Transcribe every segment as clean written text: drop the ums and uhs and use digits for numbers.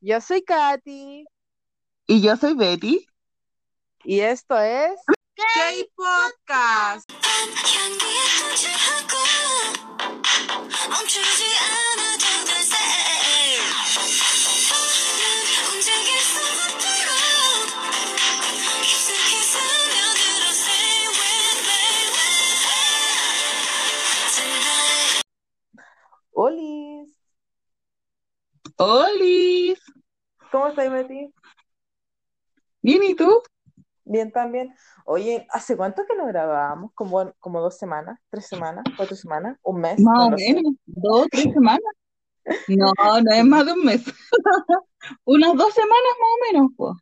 Yo soy Katy. Y yo soy Betty. Y esto es... K-Podcast. ¡Olis! ¡Olis! ¿Cómo estás, Betty? Bien, ¿y tú? Bien, también. Oye, ¿hace cuánto que no grabábamos? ¿Como 2 semanas? ¿3 semanas? ¿4 semanas? ¿Un mes? Más o menos, 2, 3 semanas. No, no es más de un mes. Unas 2 semanas más o menos, pues.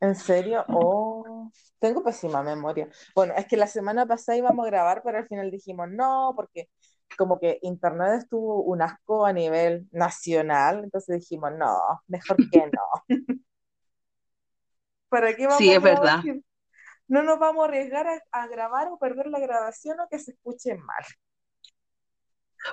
¿En serio? Oh, tengo pésima memoria. Bueno, es que la semana pasada íbamos a grabar, pero al final dijimos no, porque como que internet estuvo un asco a nivel nacional, entonces dijimos no, mejor que no. ¿Para qué vamos a grabar? Sí, es verdad. No nos vamos a arriesgar a grabar o perder la grabación o que se escuche mal.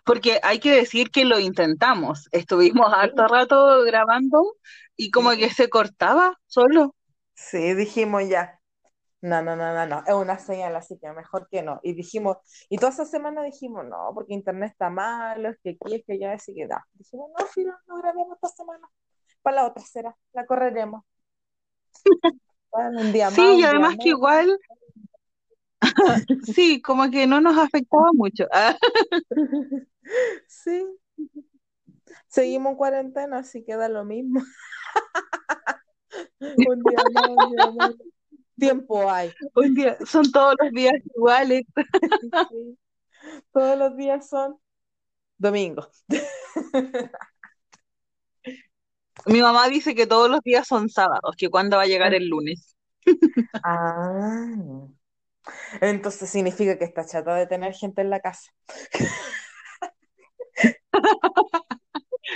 Porque hay que decir que lo intentamos. Estuvimos harto rato grabando y como que se cortaba solo. Sí, dijimos ya. No, es una señal, así que mejor que no. Y dijimos, y toda esa semana dijimos no, porque internet está malo, es que aquí, es que ya, así que da. Dijimos, no, filo, no grabemos esta semana. Para la otra será, la correremos. Bueno, un día más, sí, un y además día que más. Igual sí, como que no nos afectaba mucho. Sí, seguimos en cuarentena, así que da lo mismo. Un día más, un día más. Tiempo hay. Un día, son todos los días iguales. Sí. Todos los días son domingos. Mi mamá dice que todos los días son sábados, que cuándo va a llegar el lunes. Ah, entonces significa que está chata de tener gente en la casa.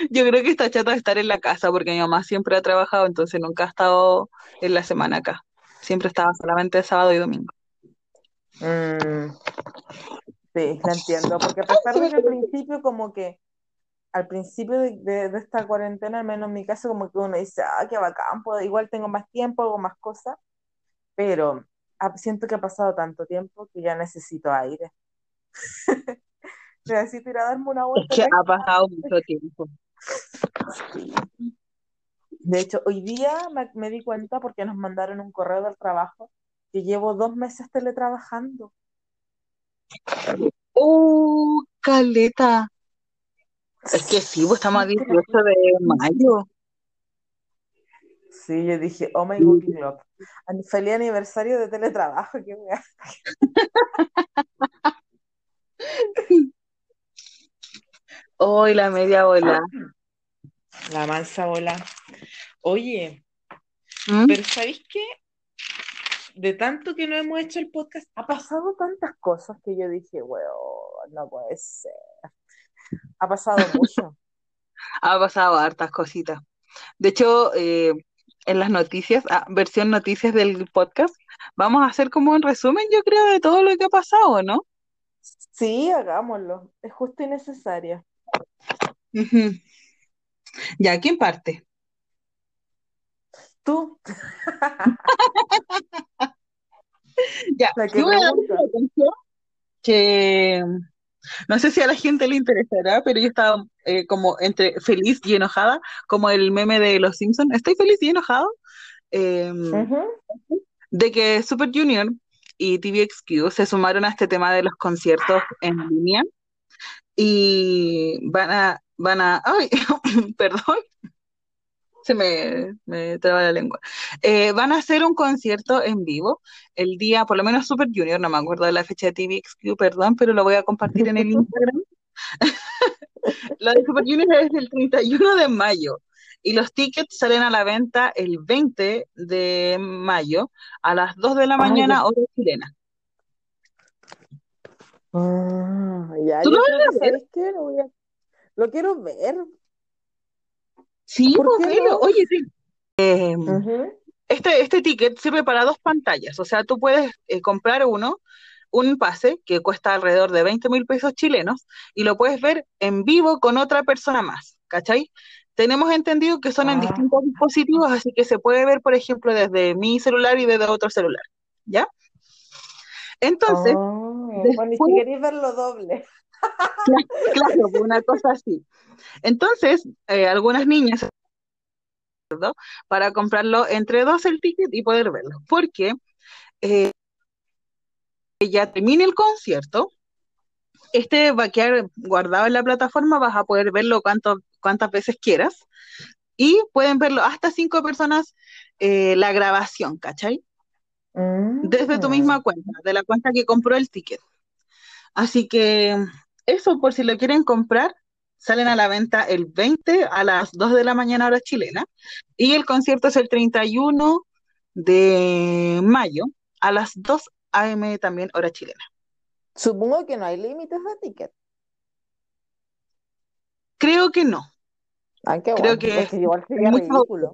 Yo creo que está chata de estar en la casa, porque mi mamá siempre ha trabajado, entonces nunca ha estado en la semana acá. Siempre estaba solamente sábado y domingo. Sí, la entiendo, porque a pesar de que al principio de esta cuarentena, al menos en mi caso, como que uno dice, ah, qué bacán, pues, igual tengo más tiempo, hago más cosas, pero siento que ha pasado tanto tiempo que ya necesito aire. Necesito ir a darme una vuelta. Es que ha pasado mucho tiempo. Sí. De hecho, hoy día me di cuenta, porque nos mandaron un correo del trabajo, que llevo 2 meses teletrabajando. ¡Oh, caleta! Es que sí, pues estamos a 18 de mayo. Sí, yo dije, oh my God, feliz aniversario de teletrabajo, qué weá. Oh, la media bola. La mansa bola. Oye, pero ¿sabéis qué? De tanto que no hemos hecho el podcast, ha pasado tantas cosas que yo dije, weón, no puede ser. Ha pasado mucho. Ha pasado hartas cositas. De hecho, en las noticias, versión noticias del podcast, vamos a hacer como un resumen, yo creo, de todo lo que ha pasado, ¿no? Sí, hagámoslo. Es justo y necesario. Uh-huh. Ya, ¿quién parte? Tú. Ya, yo voy a dar una atención que... No sé si a la gente le interesará, pero yo estaba como entre feliz y enojada, como el meme de los Simpsons. Estoy feliz y enojado de que Super Junior y TVXQ se sumaron a este tema de los conciertos en línea y van a ay, perdón, se me traba la lengua. Van a hacer un concierto en vivo el día, por lo menos Super Junior, no me acuerdo de la fecha de TVXQ, perdón, pero lo voy a compartir en el Instagram. La de Super Junior es el 31 de mayo y los tickets salen a la venta el 20 de mayo a las 2 de la mañana, hora chilena. Ya, ¿tú lo vas a ver? ¿Sabes qué? Lo quiero ver. Sí, no? Oye, sí. Este ticket sirve para 2 pantallas, o sea, tú puedes comprar un pase que cuesta alrededor de 20.000 pesos chilenos y lo puedes ver en vivo con otra persona más, ¿cachai? Tenemos entendido que son en distintos dispositivos, así que se puede ver, por ejemplo, desde mi celular y desde otro celular, ¿ya? Entonces... bueno, y si queréis verlo doble. Claro, una cosa así. Entonces, algunas niñas, ¿no?, para comprarlo entre dos el ticket y poder verlo, porque ya termine el concierto, este va a quedar guardado en la plataforma, vas a poder verlo cuantas veces quieras, y pueden verlo hasta 5 personas la grabación, ¿cachai? Desde tu misma cuenta, de la cuenta que compró el ticket. Así que eso, por si lo quieren comprar, salen a la venta el 20 a las 2 de la mañana hora chilena, y el concierto es el 31 de mayo a las 2 am también hora chilena. Supongo que no hay límites de ticket. Creo que no. Ah, qué bueno. Creo que es igual sería ridículo.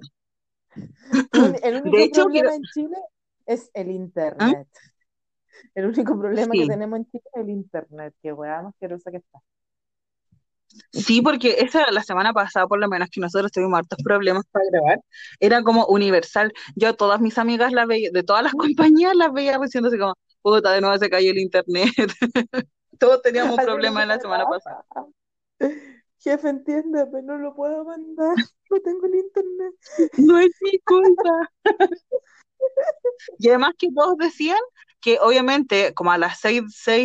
El único de hecho, problema en Chile es el internet. El único problema que tenemos en Chile es el internet. Qué weá más asquerosa que está. Sí, porque esa la semana pasada, por lo menos, que nosotros tuvimos hartos problemas para grabar, era como universal. Yo a todas mis amigas las veía, de todas las compañías las veía diciéndose como, puta, de nuevo se cayó el internet. Todos teníamos problemas la semana pasada. Jefe, entiéndame, no lo puedo mandar, no tengo el internet. No es mi culpa. Y además que todos decían que obviamente como a las 6,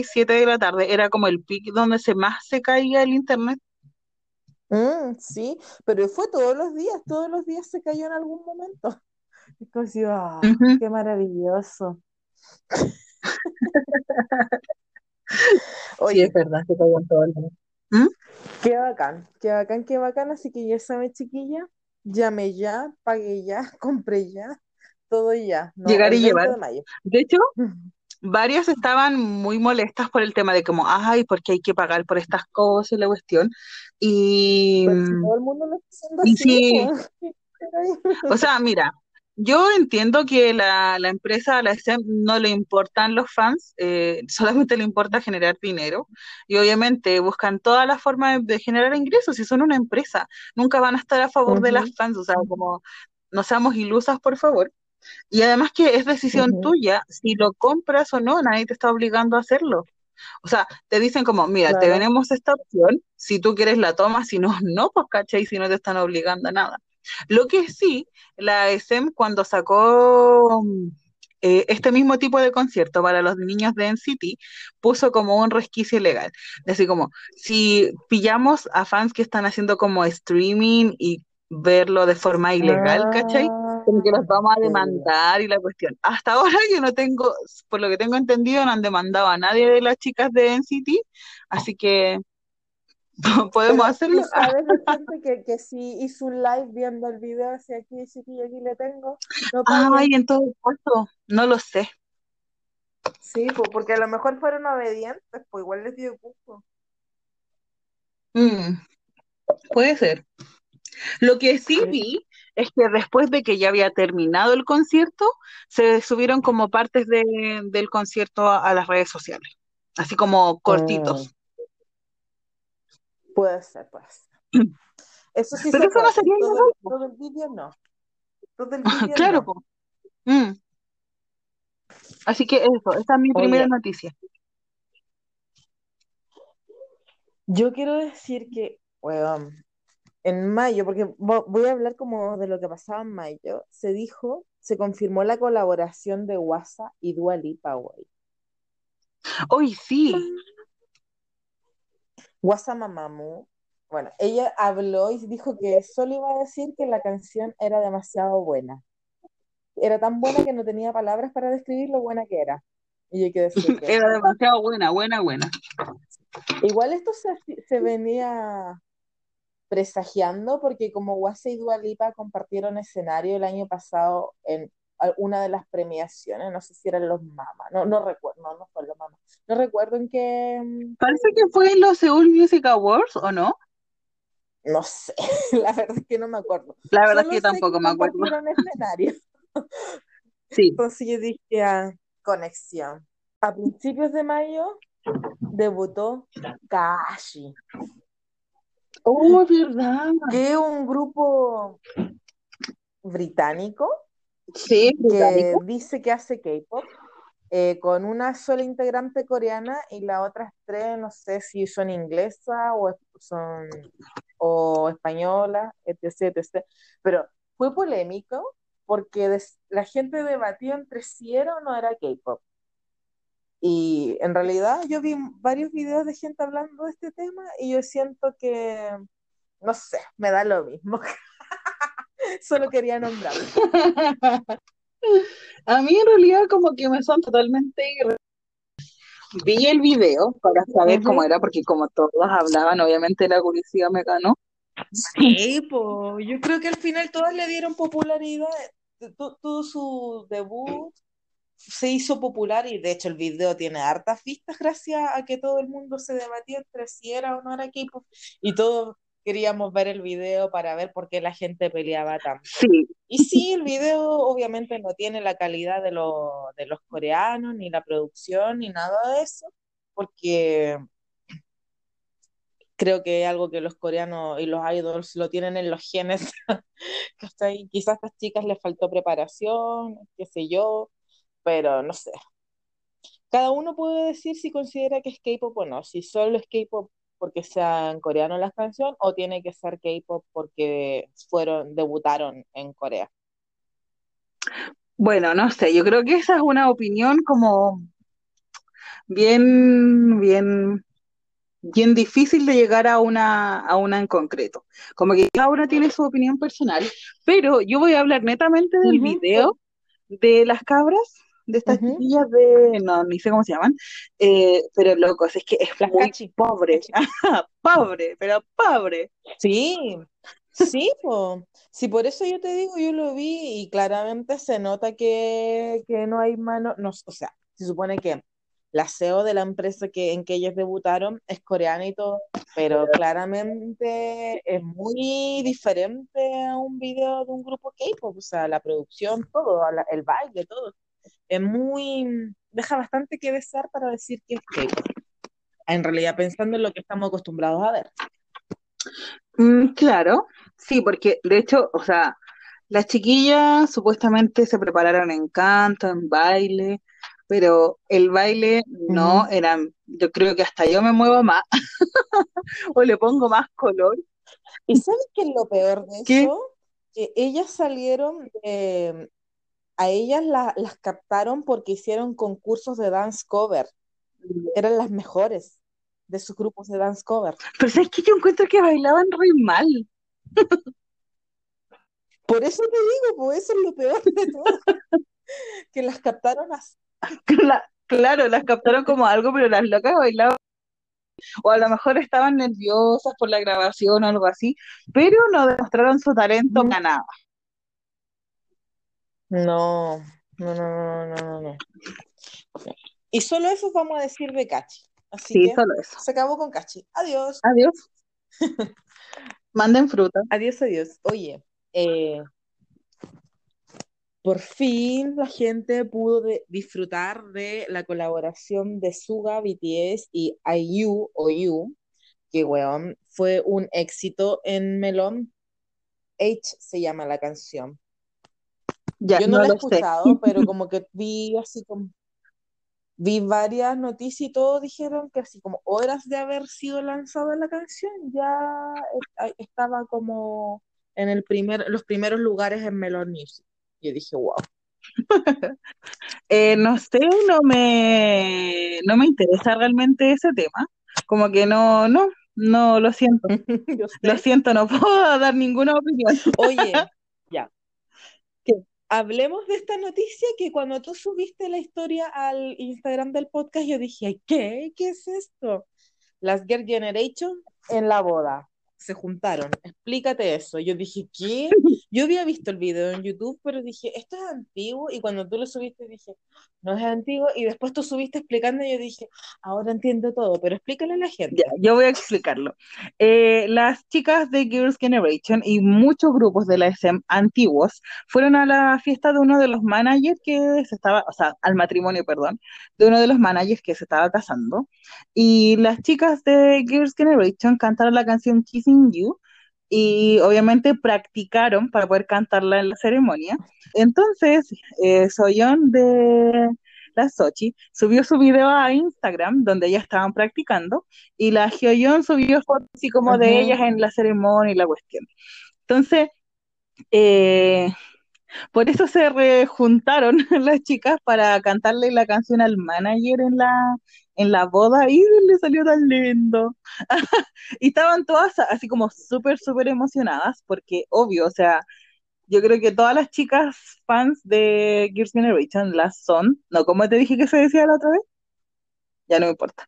7 de la tarde era como el pic donde más se caía el internet. Sí, pero fue todos los días se cayó en algún momento. Es como si, qué maravilloso. Oye, sí, es verdad, se cayó en todo el mundo. Qué bacán, así que ya saben, chiquilla, llamé ya, pagué ya, compré ya, todo ya, ¿no? Llegar y llevar. De hecho, varias estaban muy molestas por el tema de como, ay, porque hay que pagar por estas cosas y la cuestión, y si todo el mundo lo está haciendo así, sí. O sea, mira, yo entiendo que la empresa, a la SM, no le importan los fans, solamente le importa generar dinero, y obviamente buscan todas las formas de generar ingresos. Si son una empresa, nunca van a estar a favor de las fans, o sea, como, no seamos ilusas, por favor. Y además que es decisión tuya, si lo compras o no, nadie te está obligando a hacerlo. O sea, te dicen como, mira, claro, te venemos esta opción, si tú quieres la tomas, si no, no, pues cachai, si no te están obligando a nada. Lo que sí, la SM cuando sacó este mismo tipo de concierto para los niños de NCT, puso como un resquicio ilegal. Así como, si pillamos a fans que están haciendo como streaming y verlo de forma ilegal, ¿cachai?, como que los vamos a demandar y la cuestión. Hasta ahora yo no tengo, por lo que tengo entendido, no han demandado a nadie de las chicas de NCT, así que... podemos hacerlo. ¿Sabes la gente que sí hizo un live viendo el video hacia aquí, chiquillo, aquí le tengo? No, ay, en todo caso, no lo sé. Sí, pues porque a lo mejor fueron obedientes, pues igual les dio gusto. Puede ser. Lo que sí vi es que después de que ya había terminado el concierto, se subieron como partes del concierto a las redes sociales, así como cortitos. Puede ser. Eso sí. Pero eso no sería todo el vídeo, no. Todo el vídeo. Claro, no. Pues. Así que eso, esta es mi primera noticia. Yo quiero decir que, bueno, en mayo, porque voy a hablar como de lo que pasaba en mayo, se confirmó la colaboración de Hwasa y Dua Lipa, güey. ¡Hoy sí! Hwasa Mamamoo, bueno, ella habló y dijo que solo iba a decir que la canción era demasiado buena. Era tan buena que no tenía palabras para describir lo buena que era. Y hay que decir que era demasiado buena. Igual esto se venía presagiando, porque como Hwasa y Dua Lipa compartieron escenario el año pasado en una de las premiaciones, no sé si eran los Mamas, no recuerdo, no recuerdo en qué... Parece que fue en los Seoul Music Awards, ¿o no? No sé, la verdad es que no me acuerdo. La verdad es que tampoco me acuerdo. Compartieron escenario. Sí. Entonces yo dije, conexión. A principios de mayo debutó Kachi. Oh, ¿verdad? Que un grupo británico Sí, que británico. dice que hace K-pop con una sola integrante coreana y las otras tres, no sé si son inglesas o españolas, etc, etc. Pero fue polémico porque la gente debatió entre si era o no era K-pop. Y en realidad yo vi varios videos de gente hablando de este tema y yo siento que, no sé, me da lo mismo. Solo quería nombrarlo. A mí en realidad como que me son totalmente vi el video para saber cómo era, porque como todos hablaban, obviamente la curiosidad me ganó. Sí, pues yo creo que al final todas le dieron popularidad. Todo su debut se hizo popular y de hecho el video tiene hartas vistas gracias a que todo el mundo se debatía entre si era o no era K-pop y todos queríamos ver el video para ver por qué la gente peleaba tanto. Sí. Y sí, el video obviamente no tiene la calidad de los coreanos, ni la producción, ni nada de eso, porque creo que es algo que los coreanos y los idols lo tienen en los genes. Quizás a estas chicas les faltó preparación, qué sé yo, pero no sé. Cada uno puede decir si considera que es K-pop o no, si solo es K-pop porque sean coreanos las canciones o tiene que ser K-pop porque debutaron en Corea. Bueno, no sé, yo creo que esa es una opinión como bien difícil de llegar a una en concreto. Como que cada uno tiene su opinión personal, pero yo voy a hablar netamente del video de las cabras, de estas chiquillas de, no, ni sé cómo se llaman, pero locos, es que es las muy Kachi. Pobre, pobre. Sí, sí, por eso yo te digo, yo lo vi y claramente se nota que no hay mano, no, o sea, se supone que la CEO de la empresa en que ellas debutaron es coreana y todo, pero claramente es muy diferente a un video de un grupo K-pop, o sea, la producción, todo, el baile, todo. Es muy... deja bastante que desear para decir que es K-pop. En realidad, pensando en lo que estamos acostumbrados a ver. Claro, sí, porque de hecho, o sea, las chiquillas supuestamente se prepararon en canto, en baile, pero el baile no era, yo creo que hasta yo me muevo más, o le pongo más color. ¿Y sabes qué es lo peor de eso? Que ellas salieron, a ellas las captaron porque hicieron concursos de dance cover, eran las mejores de sus grupos de dance cover. Pero ¿sabes qué? Yo encuentro que bailaban re mal. Por eso te digo, pues eso es lo peor de todo, que las captaron así. Claro, las captaron como algo, pero las locas bailaban, o a lo mejor estaban nerviosas por la grabación o algo así, pero no demostraron su talento para nada. No. Y solo eso vamos a decir de Kachi. Así sí, que solo eso. Se acabó con Kachi. Adiós. Manden fruta. Adiós. Oye, por fin la gente pudo disfrutar de la colaboración de Suga, BTS y IU, que weón, fue un éxito en Melon. H se llama la canción. Ya, yo no la he escuchado, pero como que vi así como... vi varias noticias y todos dijeron que así como horas de haber sido lanzada la canción, ya estaba como en los primeros lugares en Melon Music. Yo dije, wow. No sé, no me interesa realmente ese tema. Como que no, lo siento. Lo siento, no puedo dar ninguna opinión. Oye, ya. ¿Qué? Hablemos de esta noticia que cuando tú subiste la historia al Instagram del podcast, yo dije, ¿qué es esto? Las Girls' Generation en la boda. Se juntaron, explícate eso. Yo dije, ¿qué? Yo había visto el video en YouTube, pero dije, esto es antiguo, y cuando tú lo subiste dije, no es antiguo, y después tú subiste explicando y yo dije, ahora entiendo todo, pero explícale a la gente. Ya, yo voy a explicarlo. Las chicas de Girls' Generation y muchos grupos de la SM antiguos fueron a la fiesta de uno de los managers que se estaba, o sea, al matrimonio, perdón, de uno de los managers que se estaba casando, y las chicas de Girls' Generation cantaron la canción Kiss Kissing You, y obviamente practicaron para poder cantarla en la ceremonia. Entonces, Soyeon de la Sochi subió su video a Instagram donde ellas estaban practicando, y la Hyoyeon subió fotos así como uh-huh. de ellas en la ceremonia y la cuestión. Entonces, por eso se rejuntaron las chicas para cantarle la canción al manager en la boda, y le salió tan lindo. Y estaban todas así como súper, súper emocionadas, porque obvio, o sea, yo creo que todas las chicas fans de Girls' Generation las son, ¿no? ¿Cómo te dije que se decía la otra vez? Ya no me importa.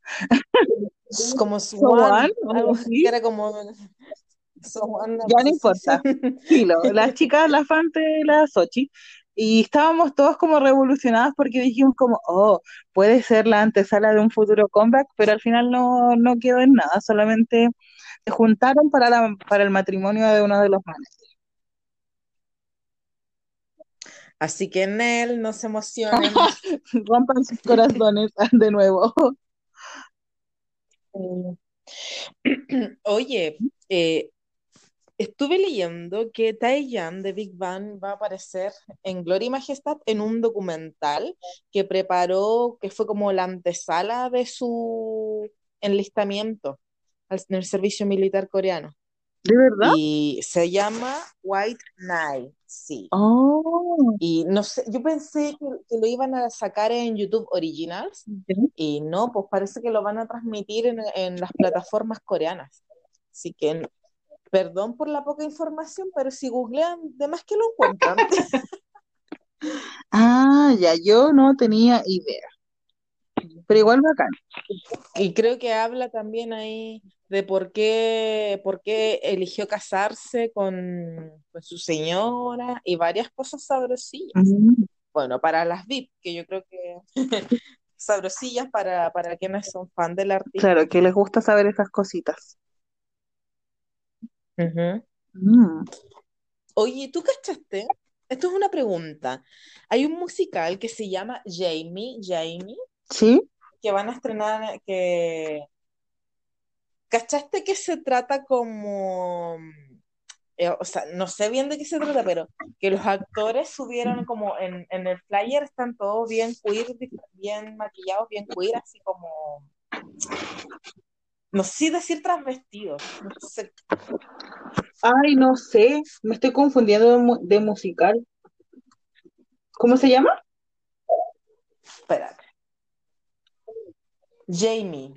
Como Swan, algo así. Era como... ya no importa. Sí, las chicas, las fans de la Sochi, y estábamos todos como revolucionadas porque dijimos como, oh, puede ser la antesala de un futuro comeback, pero al final no quedó en nada, solamente se juntaron para el matrimonio de uno de los managers. Así que en él no se emocionen. Rompan sus corazones de nuevo. Oye, estuve leyendo que Taeyang de Big Bang va a aparecer en Gloria y Majestad en un documental que preparó, que fue como la antesala de su enlistamiento en el servicio militar coreano. ¿De verdad? Y se llama White Knight, sí. Oh. Y no sé, yo pensé que lo iban a sacar en YouTube Originals, ¿sí? Y no, pues parece que lo van a transmitir en las plataformas coreanas. Así que... perdón por la poca información, pero si googlean, de más que lo encuentran. Ah, ya, yo no tenía idea. Pero igual bacán. Y creo que habla también ahí de por qué eligió casarse con su señora y varias cosas sabrosillas. Uh-huh. Bueno, para las VIP, que yo creo que sabrosillas para quienes son fan del artista. Claro, que les gusta saber esas cositas. Uh-huh. Mm. Oye, ¿tú cachaste? Esto es una pregunta. Hay un musical que se llama Jamie, ¿sí? Que van a estrenar, que... ¿Cachaste que se trata como... o sea, no sé bien de qué se trata, pero que los actores subieron como en el flyer, están todos bien queer, bien maquillados, bien queer, así como... no sé decir transvestidos. No sé. Ay, no sé. Me estoy confundiendo de musical. ¿Cómo se llama? Espérate. Jamie.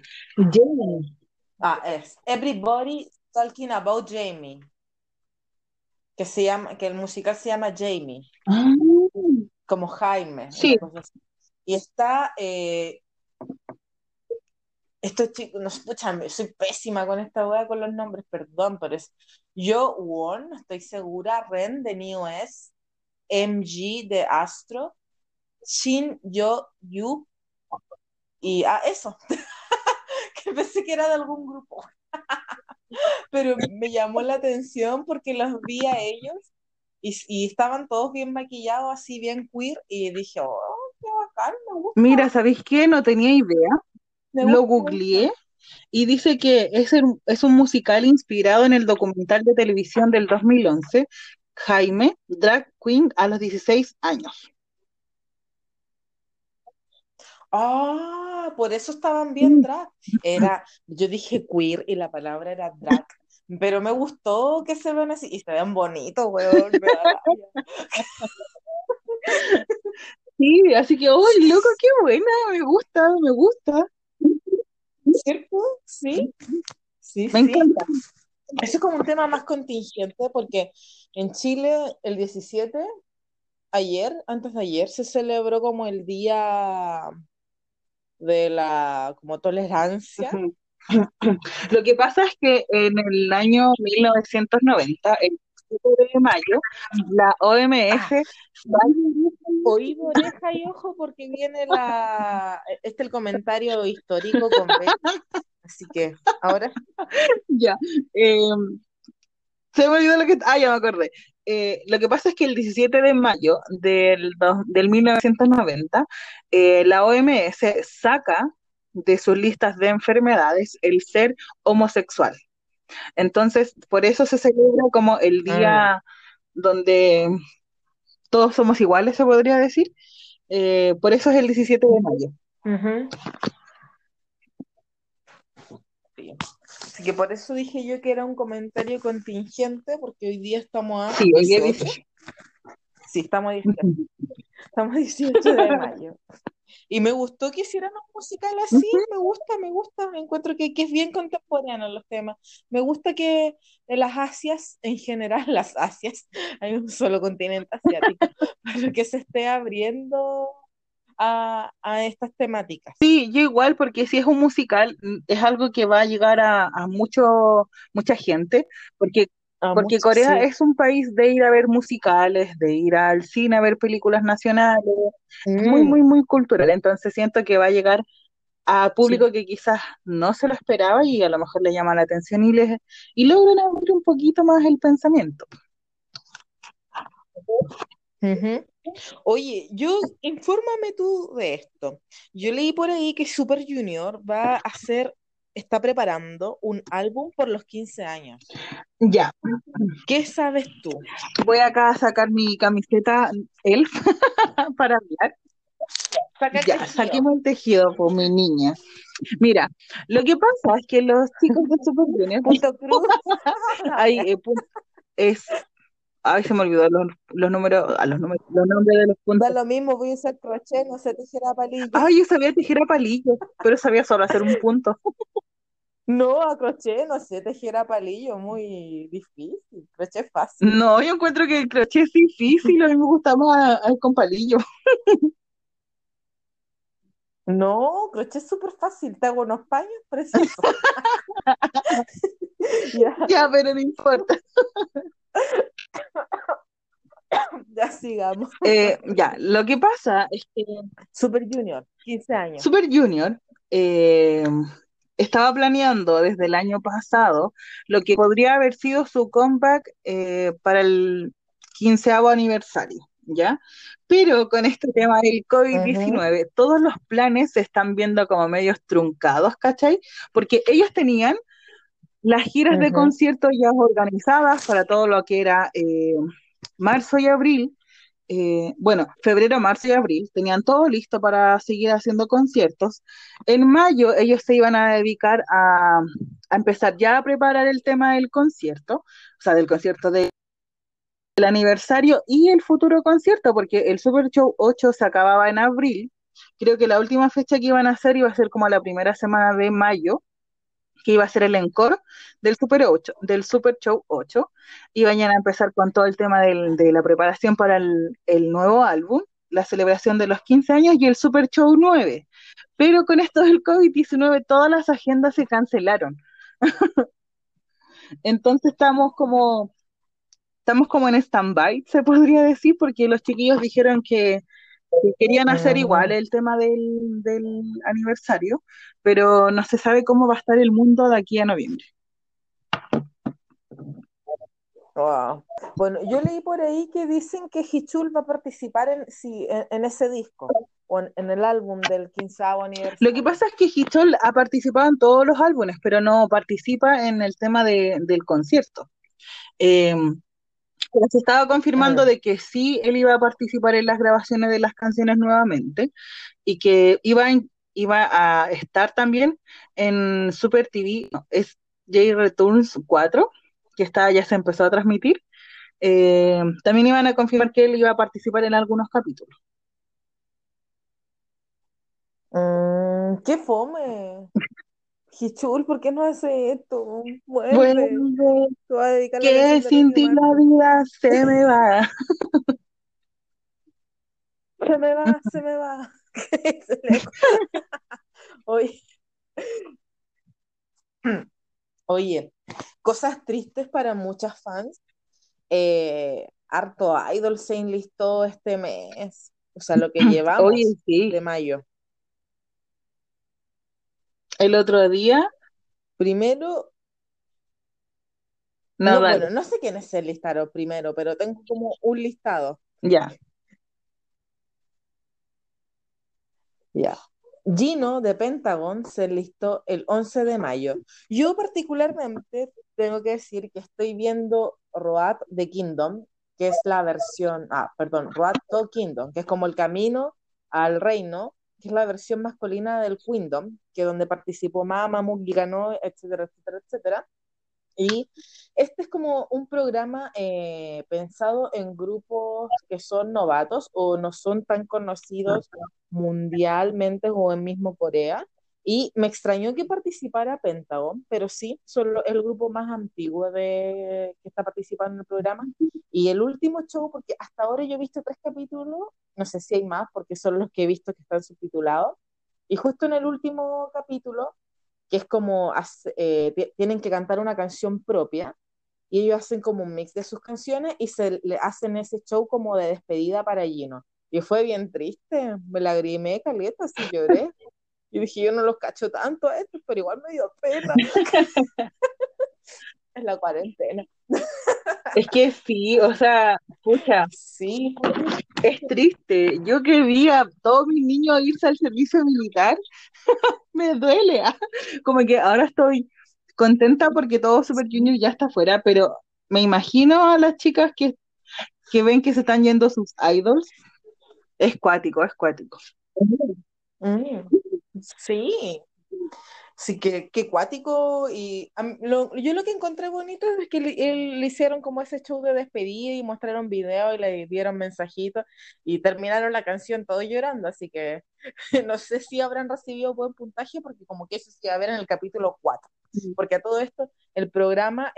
Ah, es Everybody Talking About Jamie. Que el musical se llama Jamie. Ah. Como Jaime. Sí. Y está... estos chicos, no, escúchame, soy pésima con esta wea con los nombres, perdón, pero es Yo Won, no estoy segura, Ren de Neo S, MG de Astro, Shin Yo Yu, y eso, que pensé que era de algún grupo, pero me llamó la atención porque los vi a ellos y estaban todos bien maquillados, así bien queer, y dije, oh, qué bacán, me gusta. Mira, ¿sabéis qué? No tenía idea. Lo googleé y dice que es un musical inspirado en el documental de televisión del 2011, Jaime, Drag Queen a los 16 años. Ah, por eso estaban bien drag. Yo dije queer y la palabra era drag, pero me gustó que se vean así y se vean bonitos, weón. Sí, así que, ¡oh, loco, qué buena! Me gusta. ¿Cierto? Sí. Me encanta. Eso es como un tema más contingente, porque en Chile, el 17, antes de ayer, se celebró como el día de la como tolerancia. Uh-huh. Lo que pasa es que en el año 1990, el 7 de mayo, la OMS... oído, oreja y ojo, porque viene el comentario histórico con B. Así que, ahora... ya. Se me olvidó lo que... Ah, ya me acordé. Lo que pasa es que el 17 de mayo del 1990, la OMS saca de sus listas de enfermedades el ser homosexual. Entonces, por eso se celebra como el día donde todos somos iguales, se podría decir. Por eso es el 17 de mayo. Sí. Así que por eso dije yo que era un comentario contingente, porque hoy día estamos a... Sí, hoy día 18. Sí, estamos a 18. Estamos 18 de mayo. Y me gustó que hicieran un musical así, me gusta, me encuentro que es bien contemporáneo los temas. Me gusta que las Asias, en general las Asias, hay un solo continente asiático, pero que se esté abriendo a estas temáticas. Sí, yo igual, porque si es un musical, es algo que va a llegar a mucha gente, porque Corea es un país de ir a ver musicales, de ir al cine a ver películas nacionales, muy, muy, muy cultural. Entonces siento que va a llegar a público que quizás no se lo esperaba y a lo mejor le llama la atención y logran abrir un poquito más el pensamiento. Oye, infórmame tú de esto. Yo leí por ahí que Super Junior está preparando un álbum por los 15 años. Ya. ¿Qué sabes tú? Voy acá a sacar mi camiseta elf para hablar. Ya, saquemos el tejido por mi niña. Mira, lo que pasa es que los chicos de Super Junior se me olvidó los números, los nombres de los puntos. Da lo mismo, voy a usar crochet, no sé tijera a palillo. Ay, yo sabía tijera a palillo, pero sabía solo hacer un punto. No, a crochet, no sé tijera a palillo, muy difícil. Crochet fácil. No, yo encuentro que el crochet es difícil, a mí me gusta más con palillo. No, crochet es súper fácil, te hago unos paños preciosos. Ya, pero no importa. Ya sigamos. Lo que pasa es que Super Junior, 15 años. Super Junior estaba planeando desde el año pasado lo que podría haber sido su comeback para el 15º aniversario, ¿ya? Pero con este tema del COVID-19, todos los planes se están viendo como medios truncados, ¿cachai? Porque ellos tenían las giras de conciertos ya organizadas para todo lo que era marzo y abril, febrero, marzo y abril, tenían todo listo para seguir haciendo conciertos. En mayo ellos se iban a dedicar a empezar ya a preparar el tema del concierto, o sea, del concierto del aniversario y el futuro concierto, porque el Super Show 8 se acababa en abril. Creo que la última fecha que iban a hacer iba a ser como la primera semana de mayo, que iba a ser el encore del Super Show 8, y vayan a empezar con todo el tema de la preparación para el nuevo álbum, la celebración de los 15 años y el Super Show 9. Pero con esto del COVID-19 todas las agendas se cancelaron. Entonces estamos como en stand-by, se podría decir, porque los chiquillos dijeron que querían hacer igual el tema del aniversario, pero no se sabe cómo va a estar el mundo de aquí a noviembre. Wow. Bueno, yo leí por ahí que dicen que Hichul va a participar en ese disco, o en el álbum del 15º aniversario. Lo que pasa es que Hichul ha participado en todos los álbumes, pero no participa en el tema del concierto. Se estaba confirmando de que sí, él iba a participar en las grabaciones de las canciones nuevamente y que iba a estar también en Super TV, no, es J-Returns 4, que ya se empezó a transmitir. También iban a confirmar que él iba a participar en algunos capítulos. ¡Qué fome! Hichul, ¿por qué no hace esto? Bueno, que sin ti la vida se me va. Se me va. Oye, cosas tristes para muchas fans. Harto Idol se enlistó este mes. O sea, lo que llevamos de mayo. El otro día, primero, no sé quiénes se listaron primero, pero tengo como un listado. Ya. Gino de Pentágono se listó el 11 de mayo. Yo particularmente tengo que decir que estoy viendo Road to Kingdom, que es la versión, Road to Kingdom, que es como el camino al reino, que es la versión masculina del Kingdom, que es donde participó Mamamoo, ganó, etcétera, etcétera, etcétera. Y este es como un programa pensado en grupos que son novatos o no son tan conocidos mundialmente o en mismo Corea. Y me extrañó que participara Pentágono, pero sí, son el grupo más antiguo que está participando en el programa. Y el último show, porque hasta ahora yo he visto 3 capítulos, no sé si hay más, porque son los que he visto que están subtitulados. Y justo en el último capítulo, que es como tienen que cantar una canción propia, y ellos hacen como un mix de sus canciones y se le hacen ese show como de despedida para Gino. Y fue bien triste, me lagrimé caleta, sí lloré. Y dije, yo no los cacho tanto a estos, pero igual me dio pena. Es la cuarentena. Es que sí, o sea, escucha. Sí. Es triste. Yo que vi a todos mis niños irse al servicio militar, me duele. Como que ahora estoy contenta porque todo Super Junior ya está fuera, pero me imagino a las chicas que ven que se están yendo sus idols. Es cuático, es cuático. Sí, sí, que cuático. Y yo lo que encontré bonito es que le hicieron como ese show de despedida y mostraron video y le dieron mensajitos y terminaron la canción todos llorando, así que no sé si habrán recibido buen puntaje porque como que eso se va a ver en el capítulo 4, porque a todo esto el programa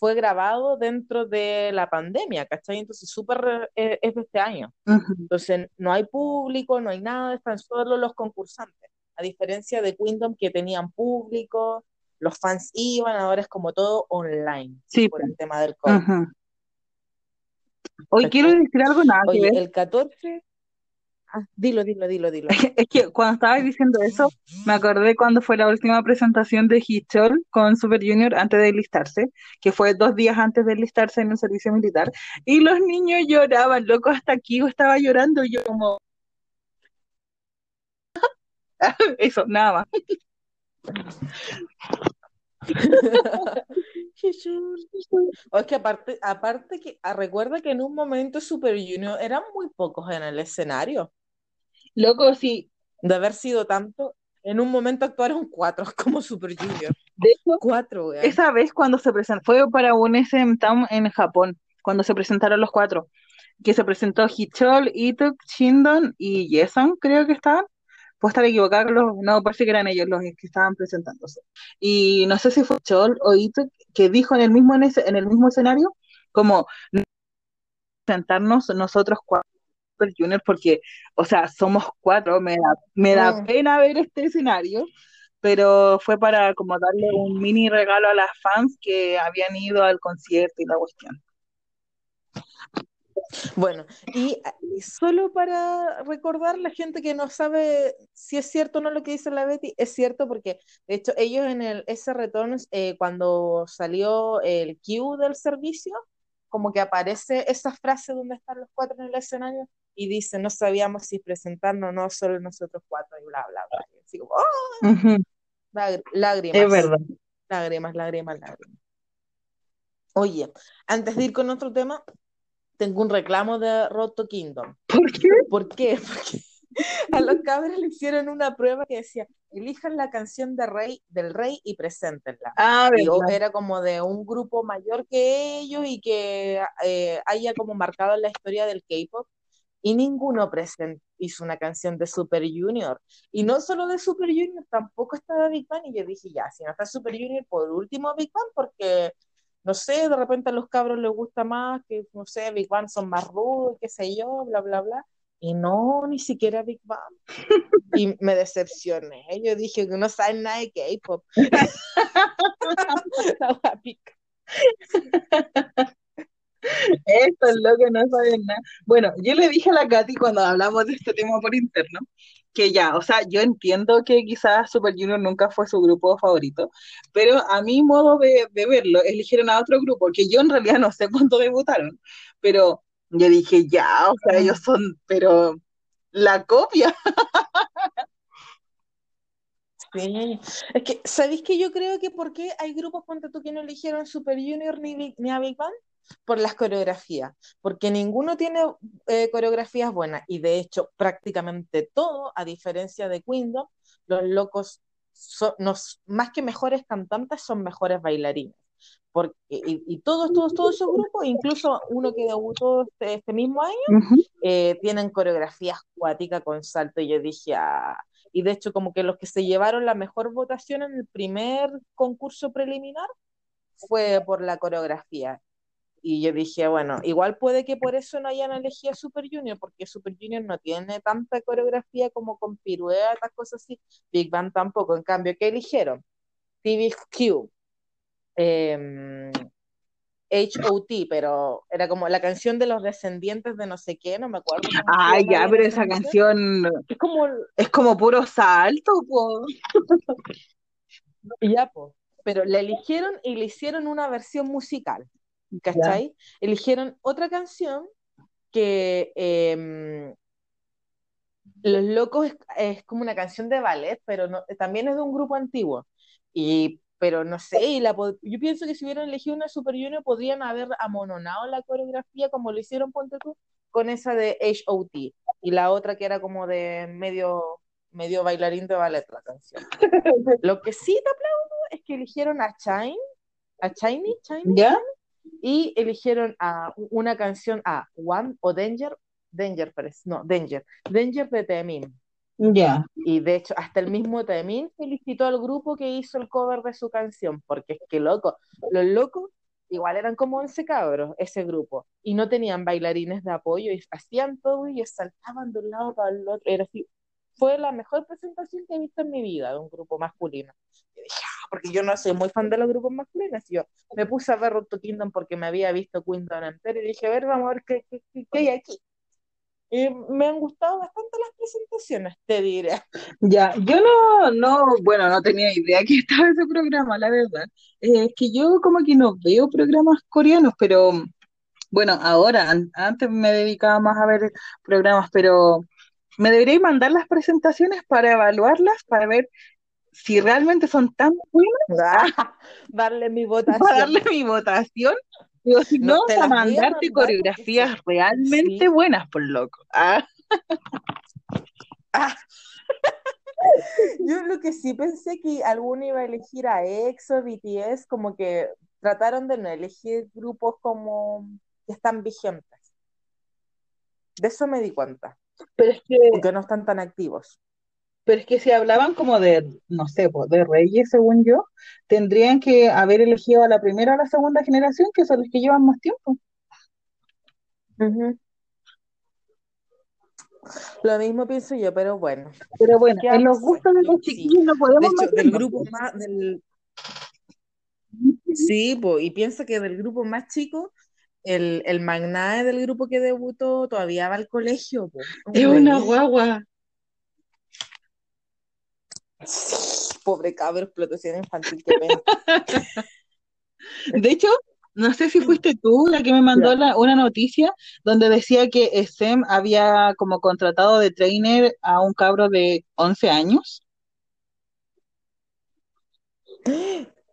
fue grabado dentro de la pandemia, ¿cachai? Entonces súper es de este año. Entonces no hay público, no hay nada, están solo los concursantes. A diferencia de Kingdom, que tenían público, los fans iban, ahora es como todo online, sí, por el tema del COVID. Hoy ¿cachai? Quiero decir algo nada. Oye, el 14... Dilo. Es que cuando estabas diciendo eso, me acordé cuando fue la última presentación de Hyeon con Super Junior antes de enlistarse, que fue 2 días antes de enlistarse en el servicio militar, y los niños lloraban, loco, hasta aquí yo estaba llorando, yo como... Eso, nada más. O es que aparte que recuerda que en un momento Super Junior eran muy pocos en el escenario. Loco, sí. De haber sido tanto, en un momento actuaron 4 como Super Junior. De hecho, 4, weón. Esa vez cuando se presentó, fue para un SM Town en Japón, cuando se presentaron los 4, que se presentó Hichol, Ituk, Shindon y Yeson, creo que estaban. Puedo estar equivocada, no, parece que eran ellos los que estaban presentándose. Y no sé si fue Chol o Ito que dijo en el mismo escenario, como, presentarnos nosotros 4 Super Junior, porque, o sea, somos 4, me da pena ver este escenario, pero fue para como darle un mini regalo a las fans que habían ido al concierto y la cuestión. Bueno, y solo para recordar la gente que no sabe si es cierto o no lo que dice la Betty, es cierto porque de hecho ellos en ese retorno cuando salió el Q del servicio, como que aparece esa frase donde están los 4 en el escenario y dice, no sabíamos si presentarnos o no, solo nosotros 4 y bla bla bla, y así como, ¡oh! Lágrimas, es verdad. Lágrimas. Oye, antes de ir con otro tema, tengo un reclamo de Road to Kingdom. ¿Por qué? ¿Por qué? Porque a los cabros le hicieron una prueba que decía, elijan la canción del rey y preséntenla. Era como de un grupo mayor que ellos y que haya como marcado en la historia del K-pop. Y ninguno hizo una canción de Super Junior. Y no solo de Super Junior, tampoco estaba Big Bang. Y yo dije, ya, si no está Super Junior, por último Big Bang, porque... no sé, de repente a los cabros les gusta más, que no sé, Big Bang son más rudos, qué sé yo, bla, bla, bla. Y no, ni siquiera Big Bang. Y me decepcioné. Yo dije que no saben nada de K-pop. Esto es lo que no saben nada. Bueno, yo le dije a la Katy cuando hablamos de este tema por interno, que ya, o sea, yo entiendo que quizás Super Junior nunca fue su grupo favorito, pero a mi modo de verlo, eligieron a otro grupo, que yo en realidad no sé cuánto debutaron, pero yo dije, ya, o sea, ellos son, pero la copia. Sí. Es que, ¿sabéis que yo creo que por qué hay grupos, ponte tú, que no eligieron Super Junior ni a Big Bang? Por las coreografías, porque ninguno tiene coreografías buenas, y de hecho prácticamente todo, a diferencia de Kingdom, los locos más que mejores cantantes son mejores bailarines, porque, y todos esos grupos, incluso uno que debutó este mismo año, uh-huh, tienen coreografías cuáticas con salto, y yo dije, ah. Y de hecho como que los que se llevaron la mejor votación en el primer concurso preliminar fue por la coreografía. Y yo dije, bueno, igual puede que por eso no hayan elegido a Super Junior, porque Super Junior no tiene tanta coreografía como con piruetas, cosas así. Big Bang tampoco. En cambio, ¿qué eligieron? TVXQ, H.O.T., pero era como la canción de los descendientes de no sé qué, no me acuerdo. Ah, ya, pero esa canción es como puro salto, po. Ya, po. Pero la eligieron y le hicieron una versión musical, ¿cachai? Yeah. Eligieron otra canción que los locos es como una canción de ballet, pero no, también es de un grupo antiguo, pero no sé, yo pienso que si hubieran elegido una Super Junior podrían haber amononado la coreografía como lo hicieron, ponte tú, con esa de H.O.T. y la otra que era como de medio bailarín de ballet la canción. Lo que sí te aplaudo es que eligieron a Shiny, ¿ya? Y eligieron a una canción, a One o Danger Press, no, Danger de Taemin. Ya. Yeah. Y de hecho, hasta el mismo Taemin felicitó al grupo que hizo el cover de su canción, porque es que los locos igual eran como 11 cabros, ese grupo, y no tenían bailarines de apoyo, y hacían todo y saltaban de un lado para el otro, era así. Fue la mejor presentación que he visto en mi vida de un grupo masculino. Yo dije, porque yo no soy muy fan de los grupos masculinos. Yo me puse a ver Road to Kingdom porque me había visto Kingdom entero y dije, a ver, vamos a ver qué hay aquí. Y me han gustado bastante las presentaciones, te diré. Ya, yo no tenía idea que estaba ese programa, la verdad. Es que yo como que no veo programas coreanos, pero bueno, ahora, antes me dedicaba más a ver programas, pero me debería mandar las presentaciones para evaluarlas, para ver si realmente son tan buenas. Darle mi votación. Digo, si no vas a mandarte coreografías realmente buenas, por loco. Yo lo que sí pensé que alguno iba a elegir a EXO, BTS, como que trataron de no elegir grupos como que están vigentes. De eso me di cuenta. Pero es que porque no están tan activos. Pero es que si hablaban como de, no sé, de reyes, según yo, tendrían que haber elegido a la primera o la segunda generación, que son los que llevan más tiempo. Uh-huh. Lo mismo pienso yo, pero bueno. Pero bueno, en los gustos de los chiquillos no podemos. De hecho, del grupo más del... Sí, pues, y pienso que del grupo más chico, el magnae del grupo que debutó todavía va al colegio, po. Es una guagua. Pobre cabro, explotación infantil, qué pena. De hecho, no sé si fuiste tú la que me mandó una noticia donde decía que SM había como contratado de trainer a un cabro de 11 años.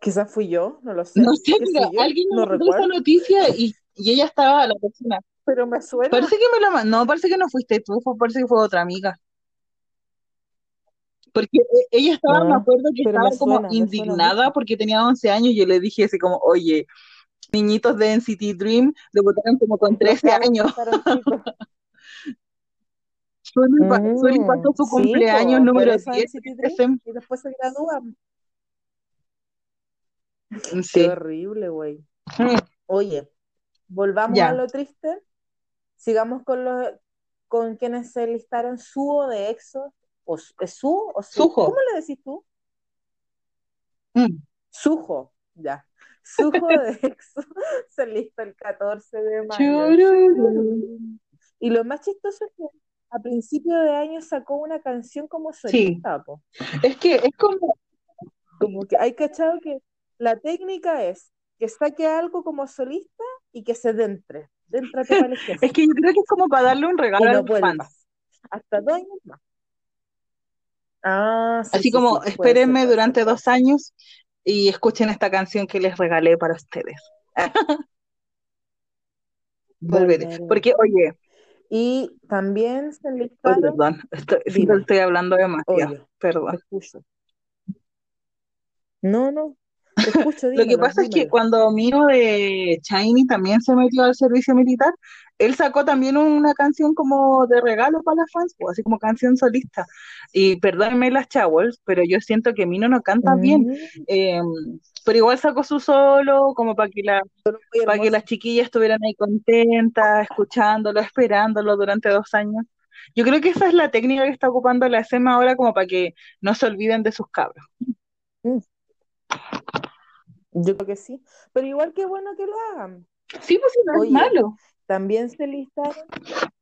Quizás fui yo, no lo sé. No sé, pero alguien me mandó esa noticia y ella estaba a la persona. Pero me suena. Parece que me lo mandó. No, parece que no fuiste tú, parece que fue otra amiga. Porque ella estaba, me acuerdo que estaba como indignada porque tenía 11 años y yo le dije así como, oye, niñitos de NCT Dream debutaron como con 13 años. Solo impactó su cumpleaños número 10. Y después se gradúan. Sí. Qué horrible, güey. Oye, volvamos a lo triste. Sigamos con quienes se listaron. Suho de EXO. Suho. ¿Cómo le decís tú? Suho, ya. Suho de EXO se listó el 14 de mayo. Y lo más chistoso es que a principio de año sacó una canción como solista. Sí. Es que es como que hay cachado que la técnica es que saque algo como solista y que se dentre. Es que yo creo que es como para darle un regalo a los fans. Hasta 2 años más. Ah, sí, Así sí, como, sí, puede ser, espérenme puede ser. durante 2 años y escuchen esta canción que les regalé para ustedes. Volveré. Volveré. Porque, oye, y también se listaron... perdón, estoy hablando demasiado, obvio, perdón. No, te escucho, dímelo. Lo que pasa es que cuando Mino de Shiny también se metió al servicio militar, él sacó también una canción como de regalo para las fans, pues, así como canción solista. Y perdónenme las chawls, pero yo siento que Mino no canta bien. Pero igual sacó su solo, como para que las chiquillas estuvieran ahí contentas, escuchándolo, esperándolo durante 2 años. Yo creo que esa es la técnica que está ocupando la SM ahora, como para que no se olviden de sus cabros. Mm. Yo creo que sí, pero igual que bueno que lo hagan. Sí, pues sí, no es malo. También se listaron,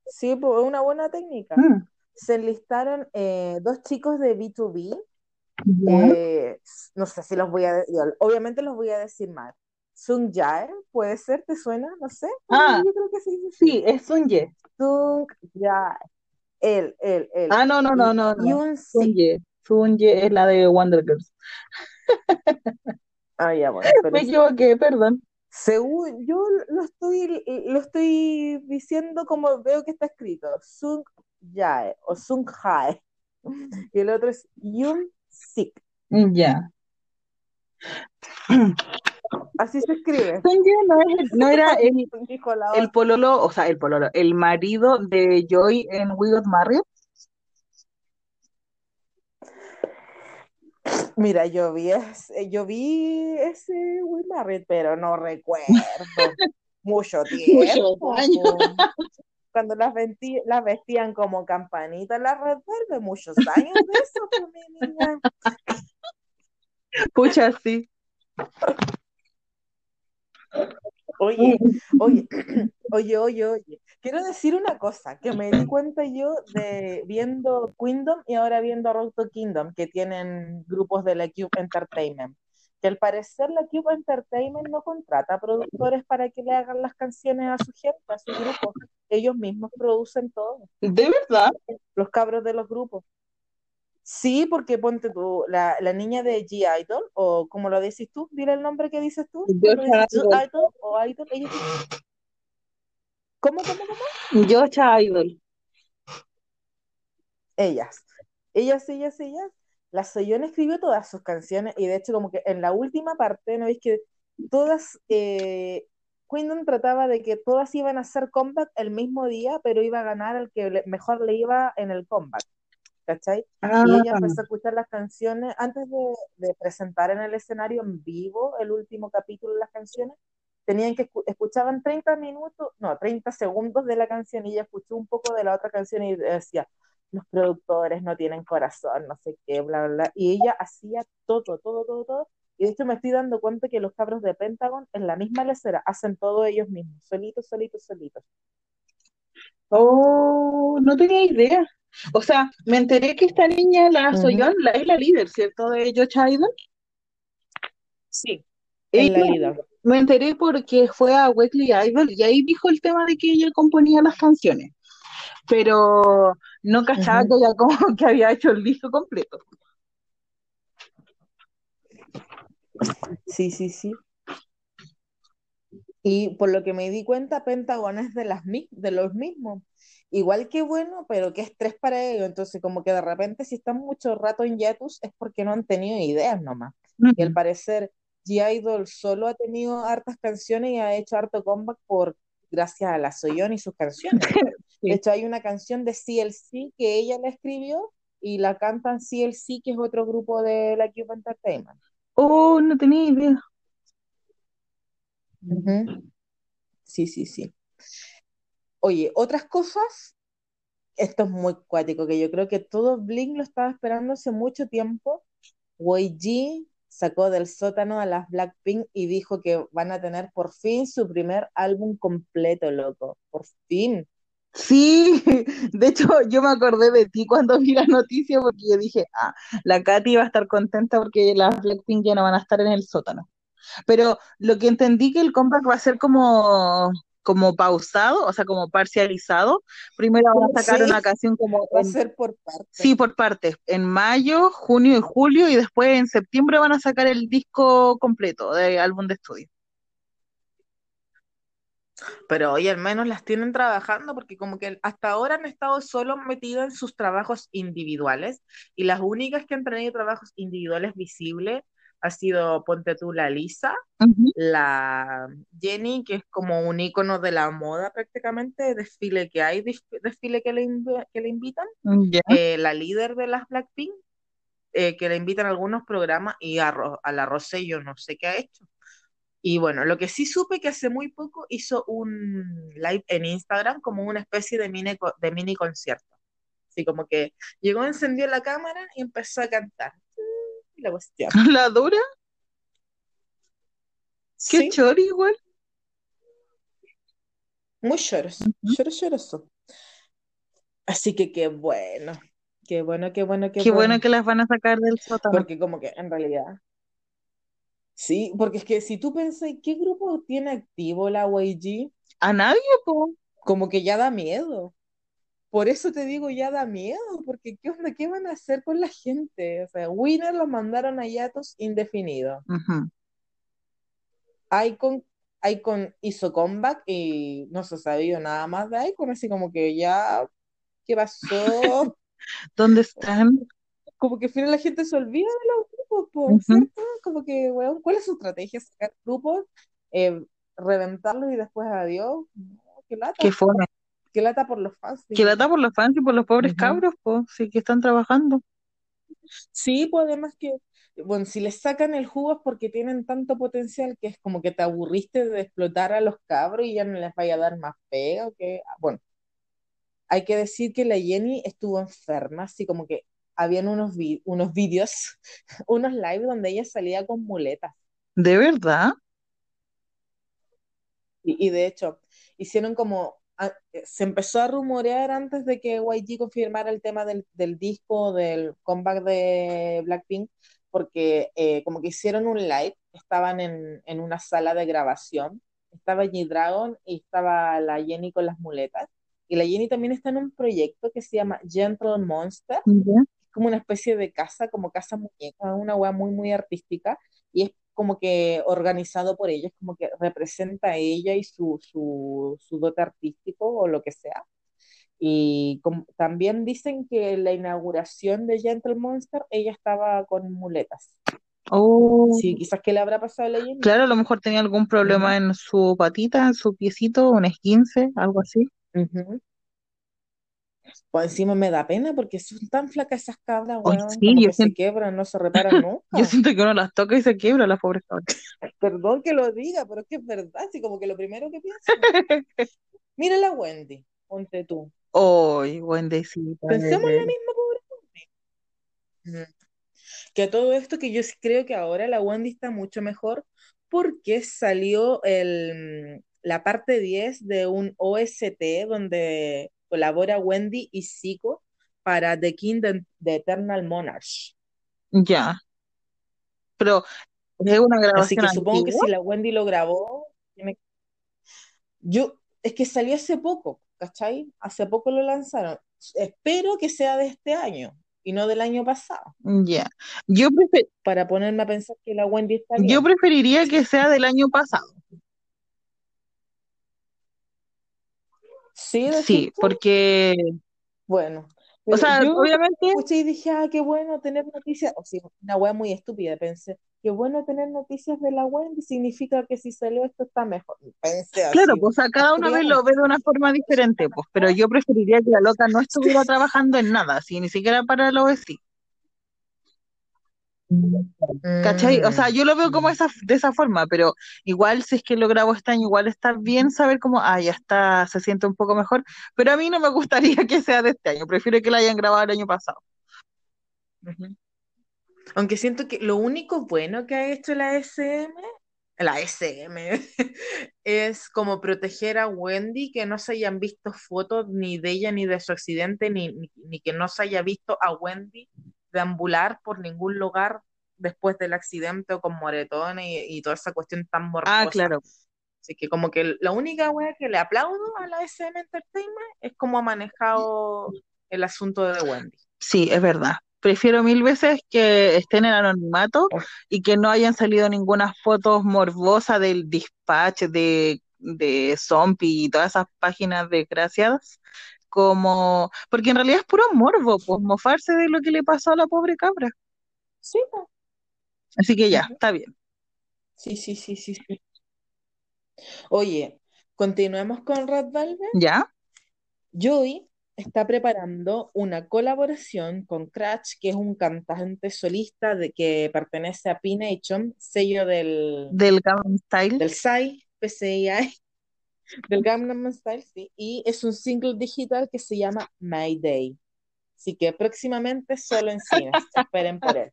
sí, pues es una buena técnica. Mm. Se listaron 2 chicos de B2B. No sé si los voy a decir, obviamente los voy a decir mal. Sung Jae, ¿puede ser? ¿Te suena? No sé. Yo creo que sí. Sí, es Sung Jae. Sung Jae. Él. Ah, no. Sung Jae es la de Wonder Girls. Ah, ya, bueno. Me equivoqué, perdón. Según yo lo estoy diciendo como veo que está escrito, Sung Jae o Sung Jae. Y el otro es Yoon Sik. Ya. Así se escribe. No era el pololo, o sea, el marido de Joy en We Got Married. Mira, yo vi ese We Married, pero no recuerdo. Mucho tiempo. Cuando las vestían como campanitas, las Red Velvet, muchos años de eso, pues, mi niña. Pucha, sí. Oye. Quiero decir una cosa, que me di cuenta yo de viendo Kingdom y ahora viendo Road to Kingdom, que tienen grupos de la Cube Entertainment. Que al parecer la Cube Entertainment no contrata productores para que le hagan las canciones a su gente, a su grupo. Ellos mismos producen todo. ¿De verdad? Los cabros de los grupos. Sí, porque ponte tú, la niña de G-Idol, o como lo decís tú, dile el nombre que dices tú. G-Idol o Idol, ellos... ¿Cómo? Yocha Idol. Ellas. La Hyoyeon escribió todas sus canciones y de hecho como que en la última parte, ¿no veis que todas, Queendom trataba de que todas iban a hacer comeback el mismo día, pero iba a ganar el que mejor le iba en el comeback, ¿cachai? Ah. Y ella empezó a escuchar las canciones antes de presentar en el escenario en vivo el último capítulo de las canciones. Tenían que escuchaban 30 segundos de la canción y ella escuchó un poco de la otra canción y decía, los productores no tienen corazón, no sé qué, bla, bla, bla. Y ella hacía todo. Y de hecho me estoy dando cuenta que los cabros de Pentágono en la misma lecera hacen todo ellos mismos, solitos. Oh, no tenía idea. O sea, me enteré que esta niña, la Hyoyeon, es la líder, ¿cierto? De Yocha Idol. Sí, es la líder. Me enteré porque fue a Weekly Idol y ahí dijo el tema de que ella componía las canciones. Pero no cachaba que ella como que había hecho el disco completo. Sí. Y por lo que me di cuenta, Pentágono es de los mismos. Igual que bueno, pero qué estrés para ellos. Entonces, como que de repente, si están mucho rato en hiatus, es porque no han tenido ideas nomás. Y al parecer, G-Idol solo ha tenido hartas canciones y ha hecho harto comeback gracias a la Hyoyeon y sus canciones. Sí. De hecho, hay una canción de CLC que ella la escribió y la cantan CLC, que es otro grupo de la Cube Entertainment. Oh, no tenía idea. Sí. Oye, otras cosas, esto es muy cuático, que yo creo que todo Blink lo estaba esperando hace mucho tiempo. YG sacó del sótano a las Blackpink y dijo que van a tener por fin su primer álbum completo, loco. Por fin. Sí, de hecho yo me acordé de ti cuando vi la noticia porque yo dije, la Katy va a estar contenta porque las Blackpink ya no van a estar en el sótano. Pero lo que entendí que el comeback va a ser como como pausado, o sea, como parcializado. Primero van a sacar una canción como... Va a ser por partes. Sí, por partes. En mayo, junio y julio, y después en septiembre van a sacar el disco completo de álbum de estudio. Pero hoy al menos las tienen trabajando, porque como que hasta ahora han estado solo metidos en sus trabajos individuales, y las únicas que han tenido trabajos individuales visibles ha sido, ponte tú, la Lisa, la Jenny, que es como un ícono de la moda prácticamente, desfile que hay, desfile que le invitan, la líder de las Blackpink, que le invitan a algunos programas, y a la Rosé yo no sé qué ha hecho. Y bueno, lo que sí supe que hace muy poco hizo un live en Instagram como una especie de mini concierto. Así como que llegó, encendió la cámara y empezó a cantar. La cuestión. ¿La dura? ¿Qué sí. Chori igual? Muy choroso, choroso. Así que qué bueno. Qué bueno que las van a sacar del sótano. Porque como que en realidad... Sí, porque es que si tú pensás, ¿qué grupo tiene activo la YG? A nadie, po. Como que ya da miedo. Por eso te digo, ya da miedo, porque ¿qué onda? ¿Qué van a hacer con la gente? O sea, Winner los mandaron a hiatos indefinidos. iKON hizo comeback y no se ha sabido nada más de iKON, así como que ya, ¿qué pasó? ¿Dónde están? Como que al final la gente se olvida de los grupos, ¿cierto? Como que, weón, ¿cuál es su estrategia? Sacar grupos, reventarlos y después adiós. Qué lata. Qué fome. Qué lata por los fans. ¿Sí? Qué lata por los fans y por los pobres cabros, po, sí, que están trabajando. Sí, pues además que, bueno, si les sacan el jugo es porque tienen tanto potencial que es como que te aburriste de explotar a los cabros y ya no les vaya a dar más pega, o que, bueno. Hay que decir que la Jenny estuvo enferma, así como que habían unos vídeos, unos live donde ella salía con muletas. ¿De verdad? Y de hecho, hicieron como... se empezó a rumorear antes de que YG confirmara el tema del disco, del comeback de Blackpink, porque como que hicieron un live, estaban en una sala de grabación, estaba G-Dragon y estaba la Jenny con las muletas. Y la Jenny también está en un proyecto que se llama Gentle Monster, como una especie de casa, como casa muñeca, una wea muy, muy artística, y es como que organizado por ella, es como que representa a ella y su dote artístico o lo que sea. Y también dicen que en la inauguración de Gentle Monster ella estaba con muletas. Oh. Sí, quizás que le habrá pasado a la Jenny. Claro, a lo mejor tenía algún problema en su patita, en su piecito, un esguince, algo así. Pues encima me da pena porque son tan flacas esas cabras, weón, sí, como que se quiebran, no se reparan nunca. Yo siento que uno las toca y se quiebra, las pobres cabras. Perdón que lo diga, pero es que es verdad, así como que lo primero que pienso. Mira la Wendy, ponte tú. Ay, Wendy, sí. Pensemos en la misma pobre Wendy. Que todo esto, que yo creo que ahora la Wendy está mucho mejor porque salió la parte 10 de un OST donde colabora Wendy y Zico para The King de Eternal Monarch. Ya. Pero es una grabación. Así que supongo antigua. Que si la Wendy lo grabó. Es que salió hace poco, ¿cachai? Hace poco lo lanzaron. Espero que sea de este año y no del año pasado. Ya. Yo para ponerme a pensar que la Wendy está bien. Yo preferiría que sea del año pasado. Sí, porque... Bueno, o sea, yo obviamente... escuché y dije, qué bueno tener noticias, o sea, una wea muy estúpida, pensé, qué bueno tener noticias de la Wendy, significa que si salió esto está mejor, pensé así. Claro, pues, o sea, cada una vez lo ve de una forma diferente, pues, pero yo preferiría que la loca no estuviera trabajando en nada, así, ni siquiera para lo OSI. ¿Cachai? O sea, yo lo veo como de esa forma, pero igual si es que lo grabo este año, igual está bien saber cómo, ya está, se siente un poco mejor, pero a mí no me gustaría que sea de este año, prefiero que la hayan grabado el año pasado. Aunque siento que lo único bueno que ha hecho la SM es como proteger a Wendy, que no se hayan visto fotos ni de ella ni de su accidente, ni que no se haya visto a Wendy deambular por ningún lugar después del accidente o con moretones y toda esa cuestión tan morbosa. Ah, claro. Así que como que la única wea que le aplaudo a la SM Entertainment es cómo ha manejado el asunto de Wendy. Sí, es verdad. Prefiero mil veces que estén en anonimato y que no hayan salido ninguna fotos morbosas del Dispatch, de Zombie y todas esas páginas desgraciadas, como porque en realidad es puro morbo, pues mofarse de lo que le pasó a la pobre cabra. Sí. Así que ya, está bien. Sí. Oye, continuemos con Red Velvet. ¿Ya? Joey está preparando una colaboración con Cratch, que es un cantante solista que pertenece a P-Nation, sello del Gangnam Style. Del PSY, PSY, del Gangnam Style, sí. Y es un single digital que se llama My Day. Así que próximamente solo en cines. Esperen por él.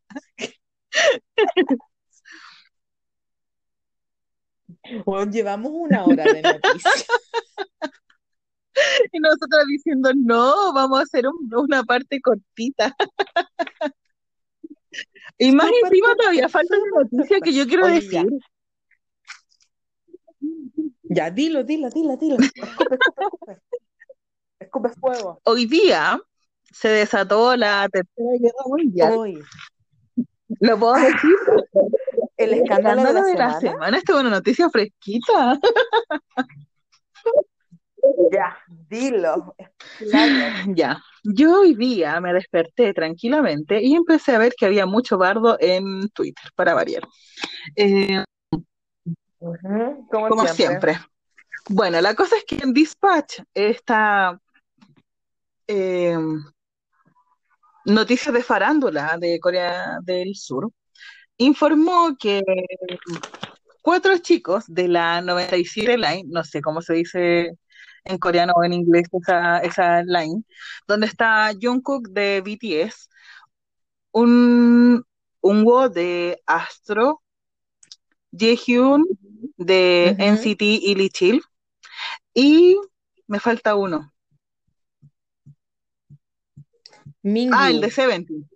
Bueno, llevamos una hora de noticias. Y nosotros diciendo, no, vamos a hacer una parte cortita. Y más encima todavía falta una noticia que yo quiero decir. Ya, dilo. Escupe. Escupe fuego. Hoy día se desató la Tercera Guerra Mundial. Hoy. ¿Lo puedo decir? El escándalo de la semana. Esta es una noticia fresquita. Ya, dilo. Claro. Ya. Yo hoy día me desperté tranquilamente y empecé a ver que había mucho bardo en Twitter, para variar. Como siempre. Bueno, la cosa es que en Dispatch está noticias de farándula de Corea del Sur. Informó que 4 chicos de la 97 Line, no sé cómo se dice en coreano o en inglés esa line, donde está Jungkook de BTS, un Woo de Astro, Hyoyeon de NCT y Lichil, y me falta uno. Mingyu. Ah, el de Seventeen.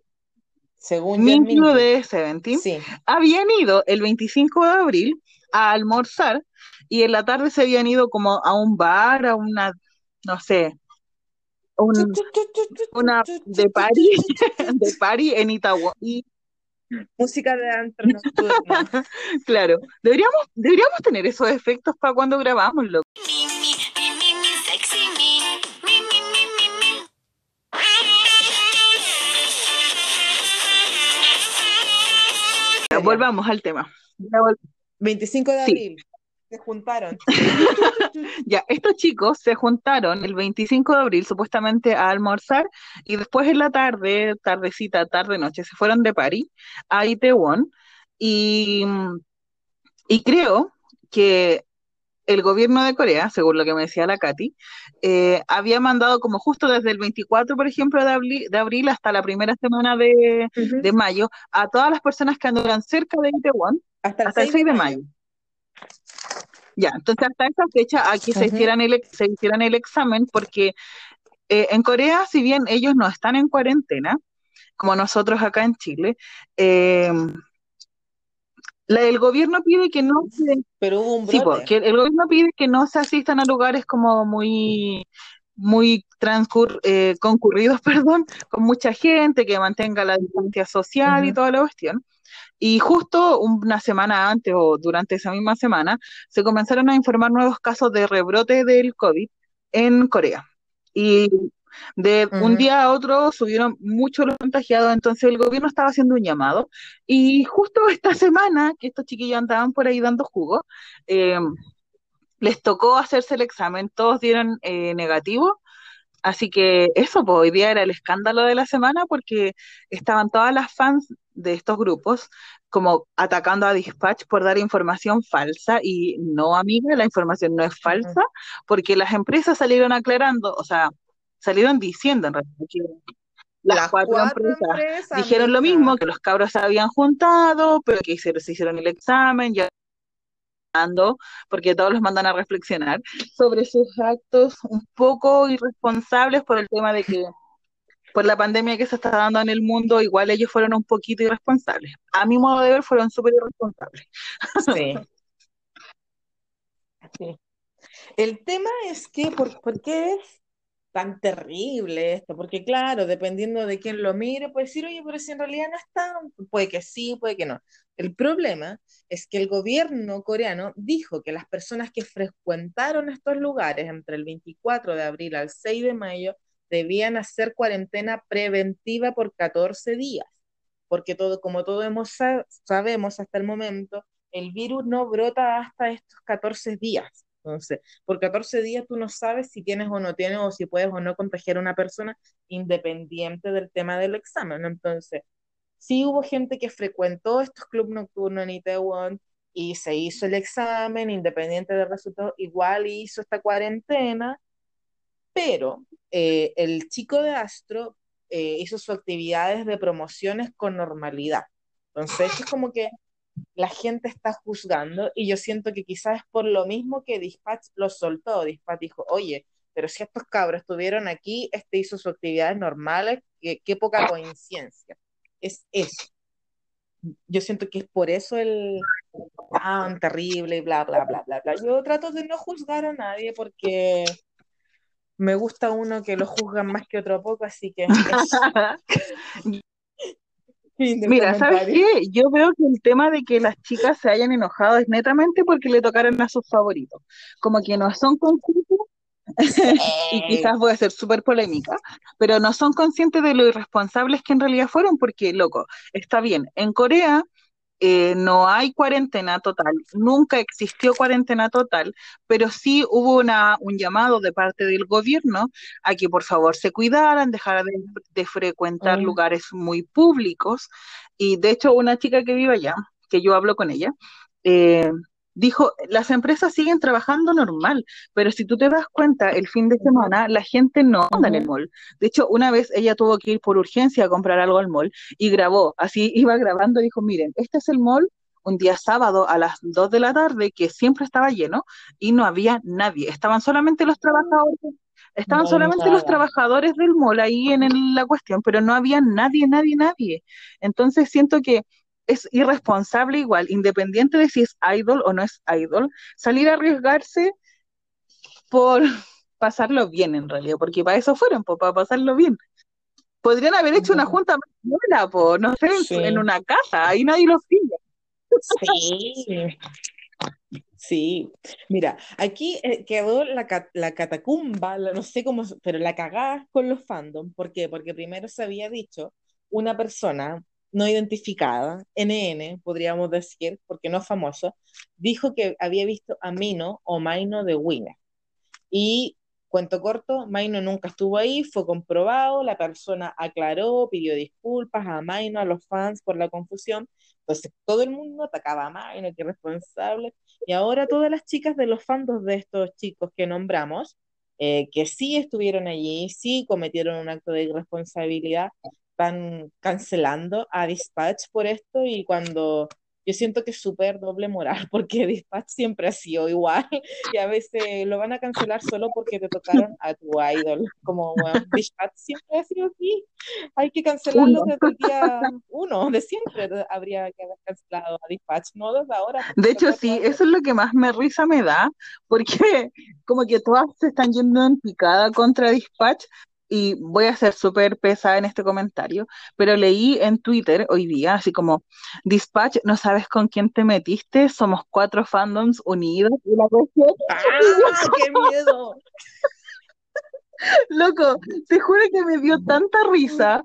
Según Mingyu de Seventeen. Sí. Habían ido el 25 de abril a almorzar y en la tarde se habían ido como a un bar, a una, no sé, una de party en Itaewon. Música de antro nocturno. Claro, deberíamos tener esos efectos para cuando grabamos, loco. Volvamos al tema. 25 de abril. Sí. Se juntaron. Ya, estos chicos se juntaron el 25 de abril supuestamente a almorzar y después en la tarde, tarde-noche, se fueron de party a Itaewon y creo que el gobierno de Corea, según lo que me decía la Katy, había mandado como justo desde el 24, por ejemplo, de abril hasta la primera semana de mayo a todas las personas que anduran cerca de Itaewon hasta el 6 de mayo. Ya, entonces hasta esa fecha aquí se hicieran el examen porque en Corea, si bien ellos no están en cuarentena, como nosotros acá en Chile, el gobierno pide que no se... Pero hubo un brote. Sí, porque el gobierno pide que no se asistan a lugares como muy concurridos, con mucha gente, que mantenga la distancia social y toda la cuestión. Y justo una semana antes o durante esa misma semana se comenzaron a informar nuevos casos de rebrote del COVID en Corea. Y de un día a otro subieron mucho los contagiados, entonces el gobierno estaba haciendo un llamado. Y justo esta semana, que estos chiquillos andaban por ahí dando jugo, les tocó hacerse el examen, todos dieron negativo. Así que eso, pues, hoy día era el escándalo de la semana porque estaban todas las fans de estos grupos como atacando a Dispatch por dar información falsa y no, amiga, la información no es falsa porque las empresas salieron aclarando, o sea, salieron diciendo en realidad que las cuatro empresas dijeron lo mismo, que los cabros se habían juntado, pero que se hicieron el examen, ya porque todos los mandan a reflexionar sobre sus actos un poco irresponsables por el tema de que por la pandemia que se está dando en el mundo, igual ellos fueron un poquito irresponsables. A mi modo de ver, fueron súper irresponsables. Sí. Sí. El tema es que, ¿por qué es tan terrible esto? Porque claro, dependiendo de quién lo mire, puede decir, oye, pero si en realidad no es tan, puede que sí, puede que no. El problema es que el gobierno coreano dijo que las personas que frecuentaron estos lugares entre el 24 de abril al 6 de mayo debían hacer cuarentena preventiva por 14 días, porque todo, como todos sabemos hasta el momento, el virus no brota hasta estos 14 días. Entonces, por 14 días tú no sabes si tienes o no tienes, o si puedes o no contagiar a una persona, independiente del tema del examen. Entonces, sí hubo gente que frecuentó estos clubes nocturnos en Itaewon y se hizo el examen, independiente del resultado, igual hizo esta cuarentena, pero el chico de Astro hizo sus actividades de promociones con normalidad. Entonces, es como que la gente está juzgando, y yo siento que quizás es por lo mismo que Dispatch lo soltó. Dispatch dijo, oye, pero si estos cabros estuvieron aquí, hizo sus actividades normales, qué poca coincidencia. Es eso. Yo siento que es por eso el tan terrible y bla, bla, bla, bla, bla. Yo trato de no juzgar a nadie porque me gusta uno que lo juzgan más que otro poco, así que eso. Mira, ¿sabes qué? Yo veo que el tema de que las chicas se hayan enojado es netamente porque le tocaron a sus favoritos. Como que no son conscientes, y quizás voy a ser súper polémica, pero no son conscientes de lo irresponsables que en realidad fueron, porque, loco, está bien, en Corea no hay cuarentena total, nunca existió cuarentena total, pero sí hubo un llamado de parte del gobierno a que por favor se cuidaran, dejaran de frecuentar lugares muy públicos, y de hecho una chica que vive allá, que yo hablo con ella, dijo, las empresas siguen trabajando normal, pero si tú te das cuenta, el fin de semana la gente no anda en el mall. De hecho, una vez ella tuvo que ir por urgencia a comprar algo al mall y grabó, así iba grabando, dijo, miren, este es el mall, un día sábado a las 2 de la tarde, que siempre estaba lleno y no había nadie, estaban solamente los trabajadores. Estaban solamente los trabajadores del mall ahí en la cuestión, pero no había nadie. Entonces siento que es irresponsable igual, independiente de si es idol o no es idol, salir a arriesgarse por pasarlo bien en realidad, porque para eso fueron, para pasarlo bien. Podrían haber hecho una junta más buena, no sé, sí, en una casa, ahí nadie los pilla. Sí. Sí, mira, aquí quedó la catacumba, no sé cómo, pero la cagada con los fandom. ¿Por qué? Porque primero se había dicho una persona no identificada, NN, podríamos decir, porque no es famoso, dijo que había visto a Mino o Mino de Winner. Y, cuento corto, Mino nunca estuvo ahí, fue comprobado, la persona aclaró, pidió disculpas a Mino, a los fans por la confusión. Entonces, todo el mundo atacaba a Mino, que responsable. Y ahora todas las chicas de los fandoms de estos chicos que nombramos, que sí estuvieron allí, sí cometieron un acto de irresponsabilidad, están cancelando a Dispatch por esto, y cuando yo siento que es súper doble moral, porque Dispatch siempre ha sido igual y a veces lo van a cancelar solo porque te tocaron a tu idol, como bueno, Dispatch siempre ha sido así, hay que cancelarlo desde el día uno, de siempre habría que haber cancelado a Dispatch, no desde ahora. De hecho sí, eso es lo que más me risa me da, porque como que todas se están yendo en picada contra Dispatch. Y voy a ser súper pesada en este comentario, pero leí en Twitter hoy día, así como, Dispatch, no sabes con quién te metiste, somos 4 fandoms unidos. Y la cuestión... ¡Ah, qué miedo! Loco, te juro que me dio tanta risa,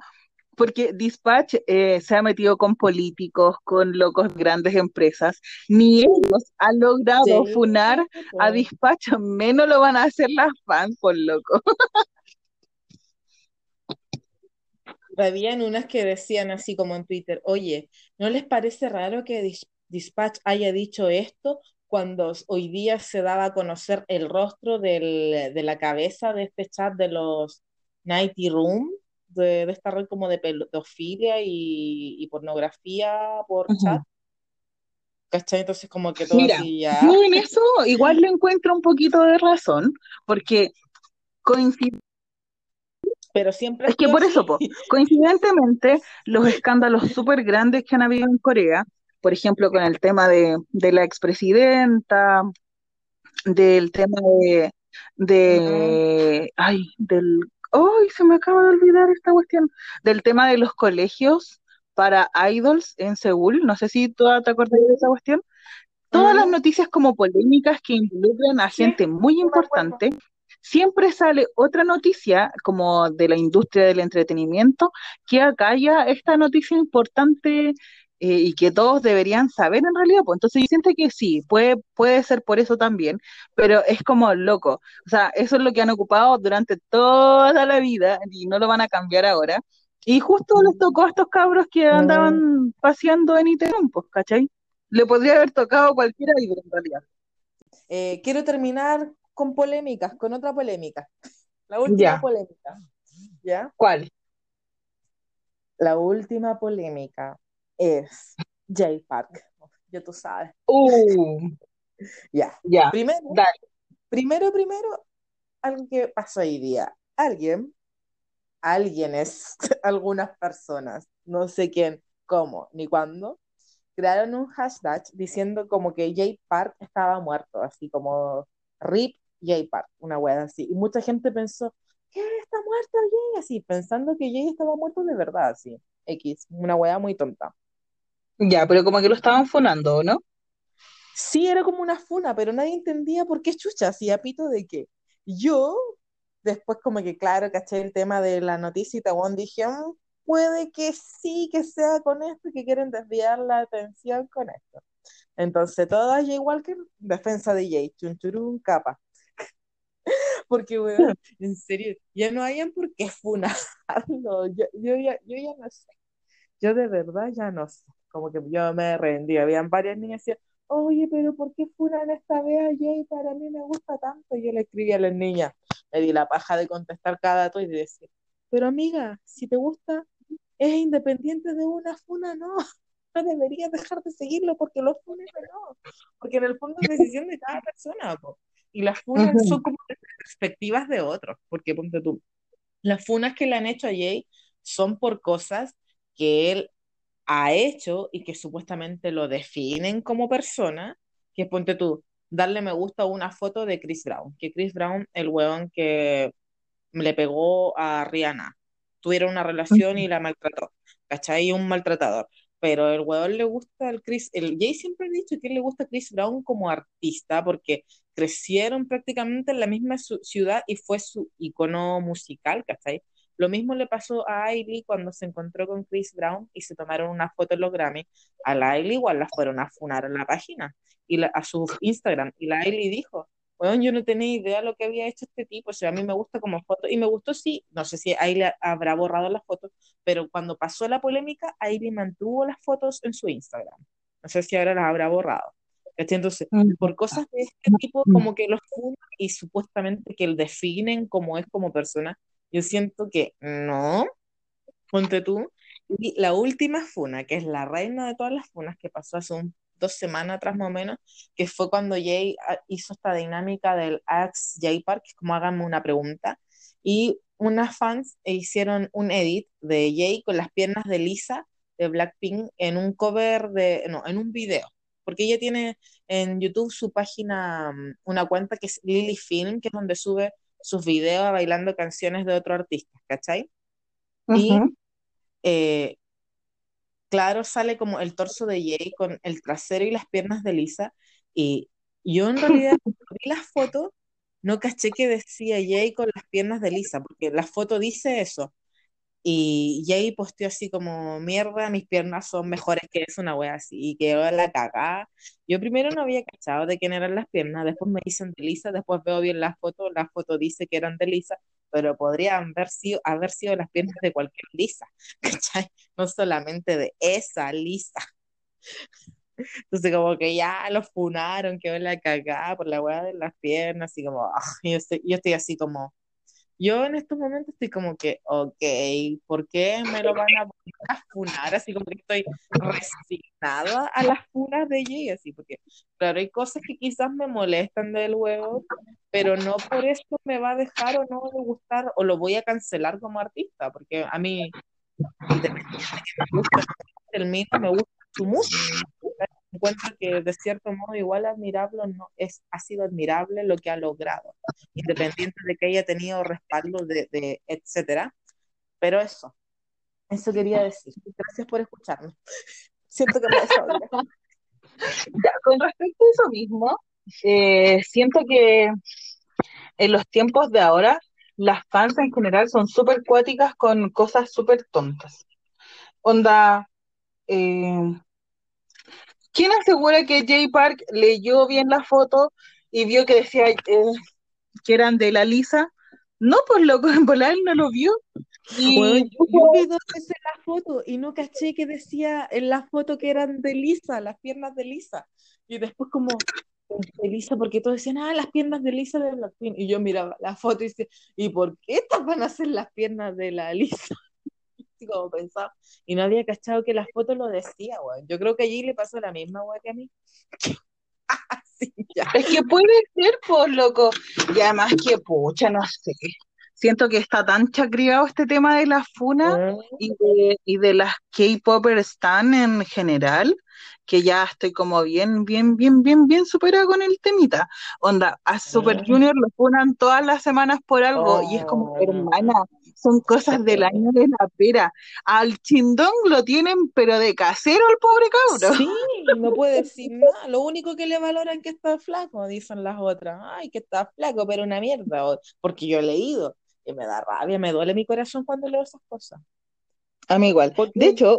porque Dispatch se ha metido con políticos, con locos de grandes empresas, ni ellos han logrado funar a Dispatch, menos lo van a hacer las fans, por loco. Habían unas que decían así como en Twitter, oye, ¿no les parece raro que Dispatch haya dicho esto cuando hoy día se daba a conocer el rostro de la cabeza de este chat de los Nighty Room, de esta red como de pedofilia y pornografía por chat? ¿Cachai? Entonces como que todo. Mira, así ya... Yo en eso igual le encuentro un poquito de razón, porque coincide. Pero siempre es que por así. Eso, coincidentemente, los escándalos súper grandes que han habido en Corea, por ejemplo, con el tema de la expresidenta, del tema se me acaba de olvidar esta cuestión, del tema de los colegios para idols en Seúl, no sé si tú te acordás de esa cuestión, todas las noticias como polémicas que involucran a gente muy importante, siempre sale otra noticia como de la industria del entretenimiento que acalla esta noticia importante y que todos deberían saber en realidad, pues. Entonces yo siento que sí, puede ser por eso también, pero es como loco, o sea, eso es lo que han ocupado durante toda la vida y no lo van a cambiar ahora, y justo les tocó a estos cabros que andaban paseando en Itaewon, pues, ¿cachai? Le podría haber tocado cualquiera ídolo en realidad. Quiero terminar con polémicas, con otra polémica. La última polémica. ¿Ya? ¿Cuál? La última polémica es J-Park. Ya tú sabes. Ya. Primero, algo que pasó hoy día. Algunas personas, no sé quién, cómo, ni cuándo, crearon un hashtag diciendo como que J-Park estaba muerto, así como RIP J-Park, una wea así. Y mucha gente pensó, ¿qué? ¿Está muerto J? Así, pensando que J estaba muerto de verdad, así. X, una wea muy tonta. Ya, pero como que lo estaban funando, ¿no? Sí, era como una funa, pero nadie entendía por qué chucha, así, a pito de qué. Yo, después como que claro, caché el tema de la noticia y Itaewon, dije... puede que sí, que sea con esto, que quieren desviar la atención con esto. Entonces, todo a Jay Walker, defensa de Jay, chunchurun, capa. Porque, weón, en serio, ya no hayan por qué funarlo. Yo ya no sé. Yo de verdad ya no sé. Como que yo me rendí. Habían varias niñas que decían, oye, pero ¿por qué funan esta vez a Jay? Para mí me gusta tanto. Yo le escribí a las niñas. Me di la paja de contestar cada tweet y decir, pero amiga, si te gusta... es independiente de una funa, no deberías dejar de seguirlo porque los funes no, porque en el fondo es decisión de cada persona, po. Y las funas son como perspectivas de otros, porque ponte tú, las funas que le han hecho a Jay son por cosas que él ha hecho y que supuestamente lo definen como persona, que ponte tú, darle me gusta a una foto de Chris Brown, que Chris Brown, el huevón que le pegó a Rihanna, tuvieron una relación y la maltrató, ¿cachai? Un maltratador, pero el weón le gusta al Chris, el Jay siempre ha dicho que le gusta a Chris Brown como artista porque crecieron prácticamente en la misma ciudad y fue su icono musical, ¿cachai? Lo mismo le pasó a Ailee cuando se encontró con Chris Brown y se tomaron una foto en los Grammy, a la Ailee igual la fueron a funar en la página, y a su Instagram, y la Ailee dijo, bueno, yo no tenía idea lo que había hecho este tipo, o sea, a mí me gusta como foto, y me gustó, sí, no sé si Ailee habrá borrado las fotos, pero cuando pasó la polémica, Ailee mantuvo las fotos en su Instagram, no sé si ahora las habrá borrado, ¿cachai? Entonces, por cosas de este tipo, como que los fuman y supuestamente que el definen como es como persona, yo siento que no, ponte tú, y la última funa, que es la reina de todas las funas, que pasó hace un 2 semanas atrás más o menos, que fue cuando Jay hizo esta dinámica del Ask J-Park, que es como háganme una pregunta, y unas fans hicieron un edit de Jay con las piernas de Lisa de Blackpink en un en un video, porque ella tiene en YouTube su página, una cuenta que es Lily Film, que es donde sube sus videos bailando canciones de otros artistas, ¿cachai? Y claro, sale como el torso de Jay con el trasero y las piernas de Lisa, y yo en realidad cuando vi las fotos, no caché que decía Jay con las piernas de Lisa, porque la foto dice eso, y Jay posteó así como, mierda, mis piernas son mejores que eso, una wea así, y quedó la cagada. Yo primero no había cachado de quién eran las piernas, después me dicen de Lisa, después veo bien la foto dice que eran de Lisa, pero podrían haber sido las piernas de cualquier Lisa, ¿cachai? No solamente de esa Lisa. Entonces como que ya los funaron, quedó la cagada por la hueá de las piernas, así como, yo estoy así como, yo en estos momentos estoy como que, ok, ¿por qué me lo van a funar? Así como que estoy resignada a las funas de Jay, así, porque claro, hay cosas que quizás me molestan del huevo, pero no por eso me va a dejar o no me gustar, o lo voy a cancelar como artista, porque a mí, independientemente de que me gusta, el Mino me gusta su música, encuentro que de cierto modo igual admirable no es, ha sido admirable lo que ha logrado, independiente de que haya tenido respaldo de etcétera. Pero eso quería decir. Gracias por escucharme. Siento que me desahogué. Con respecto a eso mismo, siento que en los tiempos de ahora las fans en general son súper cuáticas con cosas súper tontas. Onda, ¿quién asegura que Jay Park leyó bien la foto y vio que decía que eran de la Lisa? No, pues loco, en volar no lo vio. Y bueno, yo vi dos veces la foto y no caché que decía en la foto que eran de Lisa, las piernas de Lisa. Y después como, de Lisa, porque todos decían, las piernas de Lisa de Blackpink. Y yo miraba la foto y decía, ¿y por qué estas van a ser las piernas de la Lisa? Y como pensaba. Y no había cachado que la foto lo decía, güey. Yo creo que allí le pasó la misma, güey, que a mí. Sí, es que puede ser, pues, loco. Y además que, pucha, no sé. Siento que está tan chacreado este tema de las funas y de las K-popers stan en general, que ya estoy como bien superada con el temita. Onda, a Super Junior lo funan todas las semanas por algo, y es como, hermana, son cosas del año de la pera. Al chindón lo tienen, pero de casero al pobre cabro. Sí, no puede decir nada. Lo único que le valoran que está flaco, dicen las otras. Ay, que está flaco, pero una mierda, porque yo he leído. Y me da rabia, me duele mi corazón cuando leo esas cosas. A mí igual. De hecho,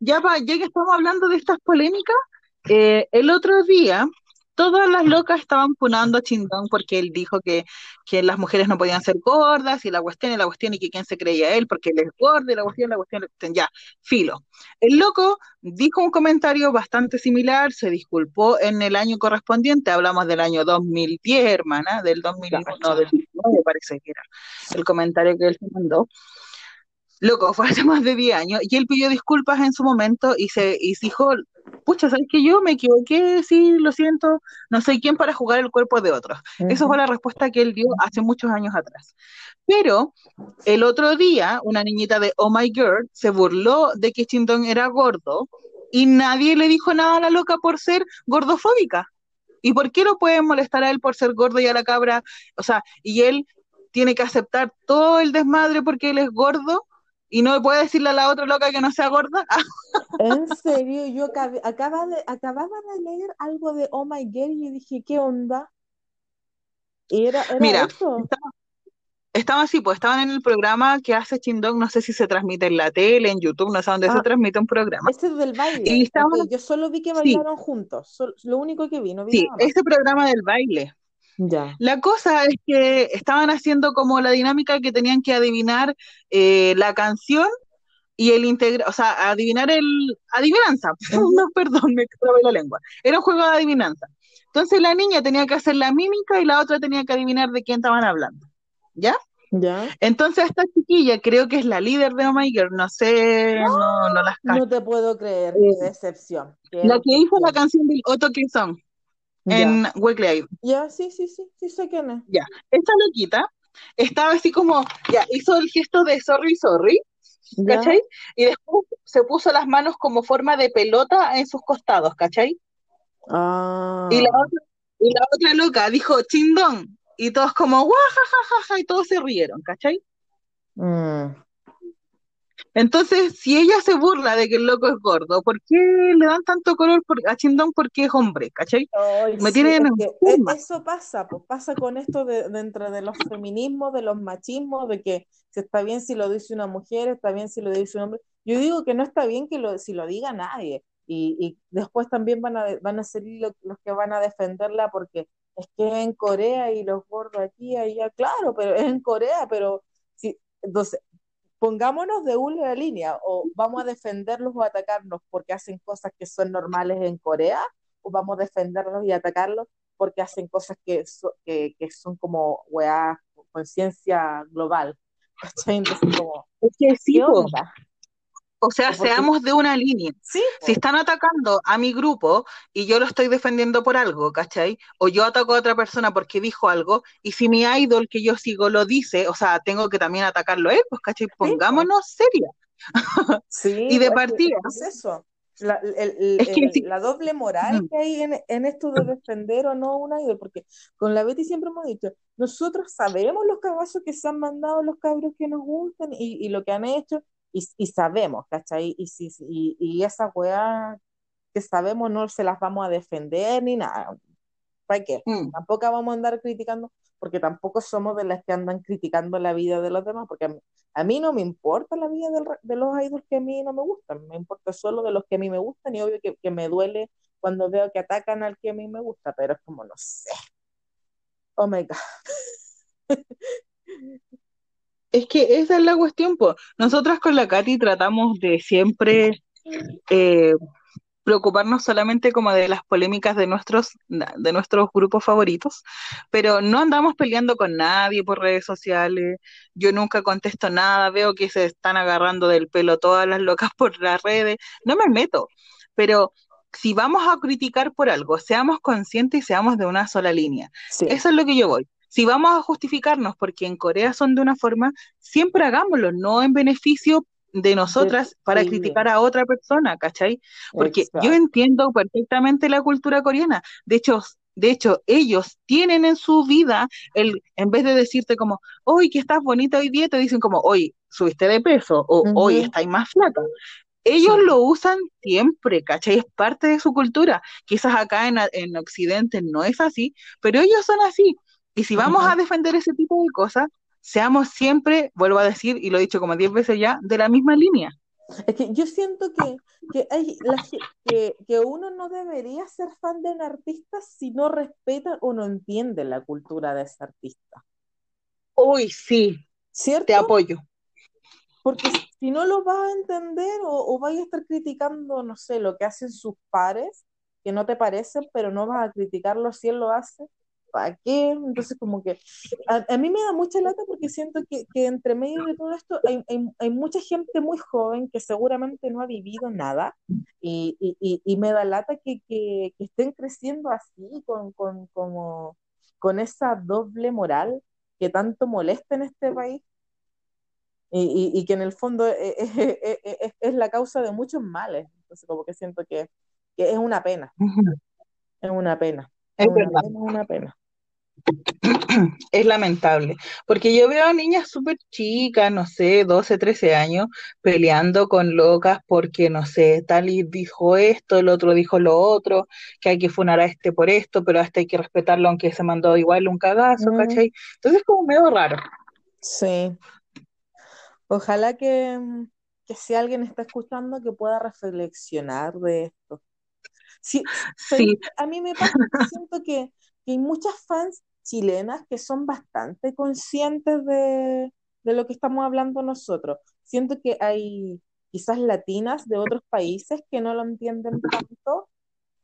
ya que estamos hablando de estas polémicas, el otro día todas las locas estaban punando a Chindong porque él dijo que las mujeres no podían ser gordas y la cuestión y que quién se creía él porque él es gordo y la cuestión. Ya, filo. El loco dijo un comentario bastante similar, se disculpó en el año correspondiente, hablamos del año 2010, hermana, del 2001, no, del 2009 parece que era el comentario que él se mandó. Loco, fue hace más de 10 años, y él pidió disculpas en su momento y dijo, pucha, ¿sabes qué? Yo me equivoqué, sí, lo siento, no soy quién para jugar el cuerpo de otros. Uh-huh. Esa fue la respuesta que él dio hace muchos años atrás. Pero el otro día, una niñita de Oh My Girl se burló de que Chindon era gordo y nadie le dijo nada a la loca por ser gordofóbica. ¿Y por qué lo pueden molestar a él por ser gordo y a la cabra? O sea, y él tiene que aceptar todo el desmadre porque él es gordo. ¿Y no puede decirle a la otra loca que no sea gorda? En serio, yo acababa de leer algo de Oh My Girl y dije, ¿qué onda? ¿Era mira, eso? Estaban así, pues estaban en el programa que hace Chindong, no sé si se transmite en la tele, en YouTube, no sé dónde se transmite un programa. Este es del baile, y yo solo vi que bailaron juntos, lo único que vi, no vi nada más. Este programa del baile. Ya. La cosa es que estaban haciendo como la dinámica que tenían que adivinar la canción y adivinar adivinanza. No, perdón, me trabé la lengua. Era un juego de adivinanza. Entonces la niña tenía que hacer la mímica y la otra tenía que adivinar de quién estaban hablando. ¿Ya? Ya. Entonces esta chiquilla creo que es la líder de Oh My Girl, no sé, no las cacho. No te puedo creer, qué decepción. La que hizo la canción del Otto Kizón. En Weekly IU. Ya, sí sé quién es. Ya, esta loquita estaba así como, hizo el gesto de sorry, ¿cachai? Y después se puso las manos como forma de pelota en sus costados, ¿cachai? Ah. Y la otra loca dijo, Chindón, y todos como, guajajajaja, y todos se rieron, ¿cachai? Entonces, si ella se burla de que el loco es gordo, ¿por qué le dan tanto color a Chindong porque es hombre? ¿Cachai? Eso pasa, pues pasa con esto dentro de los feminismos, de los machismos, de que está bien si lo dice una mujer, está bien si lo dice un hombre. Yo digo que no está bien que si lo diga nadie. Y después también van a ser los que van a defenderla porque es que en Corea y los gordos aquí, allá, claro, pero es en Corea, pero sí, entonces... Pongámonos de una línea, o vamos a defenderlos o atacarnos porque hacen cosas que son normales en Corea, o vamos a defenderlos y atacarlos porque hacen cosas que son como weá, conciencia global. Entonces, como, es que sí, o sea, seamos de una línea. ¿Sí? Si están atacando a mi grupo y yo lo estoy defendiendo por algo, ¿cachai? O yo ataco a otra persona porque dijo algo, y si mi idol que yo sigo lo dice, o sea, tengo que también atacarlo, pues, ¿cachai? Pongámonos serias. Sí, y de partida. Es eso. La doble moral que hay en esto de defender o no una idol, porque con la Betty siempre hemos dicho, nosotros sabemos los cagazos que se han mandado los cabros que nos gustan y lo que han hecho, y sabemos, ¿cachai? Y esas weas que sabemos no se las vamos a defender ni nada. ¿Para qué? Tampoco vamos a andar criticando, porque tampoco somos de las que andan criticando la vida de los demás, porque a mí no me importa la vida de los idols que a mí no me gustan, me importa solo de los que a mí me gustan, y obvio que me duele cuando veo que atacan al que a mí me gusta, pero es como, no sé. Oh my God. Es que esa es la cuestión, pues. Nosotras con la Katy tratamos de siempre preocuparnos solamente como de las polémicas de nuestros grupos favoritos, pero no andamos peleando con nadie por redes sociales, yo nunca contesto nada, veo que se están agarrando del pelo todas las locas por las redes, no me meto, pero si vamos a criticar por algo, seamos conscientes y seamos de una sola línea, sí. Eso es lo que yo voy. Si vamos a justificarnos porque en Corea son de una forma, siempre hagámoslo, no en beneficio de nosotras para criticar a otra persona, ¿cachai? Porque yo entiendo perfectamente la cultura coreana. De hecho, ellos tienen en su vida, en vez de decirte como, hoy que estás bonita hoy día, te dicen como, hoy subiste de peso, o hoy estás más flaca. Ellos lo usan siempre, ¿cachai? Es parte de su cultura. Quizás acá en Occidente no es así, pero ellos son así. Y si vamos a defender ese tipo de cosas, seamos siempre, vuelvo a decir, y lo he dicho como 10 veces ya, de la misma línea. Es que yo siento que uno no debería ser fan de un artista si no respeta o no entiende la cultura de ese artista. Uy, sí, ¿cierto? Te apoyo. Porque si no lo vas a entender o vas a estar criticando, no sé, lo que hacen sus pares, que no te parecen, pero no vas a criticarlo si él lo hace. ¿Para qué? Entonces como que a mí me da mucha lata porque siento que entre medio de todo esto hay mucha gente muy joven que seguramente no ha vivido nada y me da lata que estén creciendo así con esa doble moral que tanto molesta en este país y que en el fondo es la causa de muchos males. Entonces como que siento que es una pena. Es una pena. Es una pena. Es lamentable, porque yo veo a niñas súper chicas, no sé, 12, 13 años, peleando con locas porque, no sé, tal y dijo esto, el otro dijo lo otro, que hay que funar a este por esto, pero a este hay que respetarlo aunque se mandó igual un cagazo, ¿cachai? Entonces es como medio raro. Sí. Ojalá que si alguien está escuchando que pueda reflexionar de esto. Sí. A mí me pasa que siento que hay muchas fans chilenas que son bastante conscientes de lo que estamos hablando nosotros. Siento que hay quizás latinas de otros países que no lo entienden tanto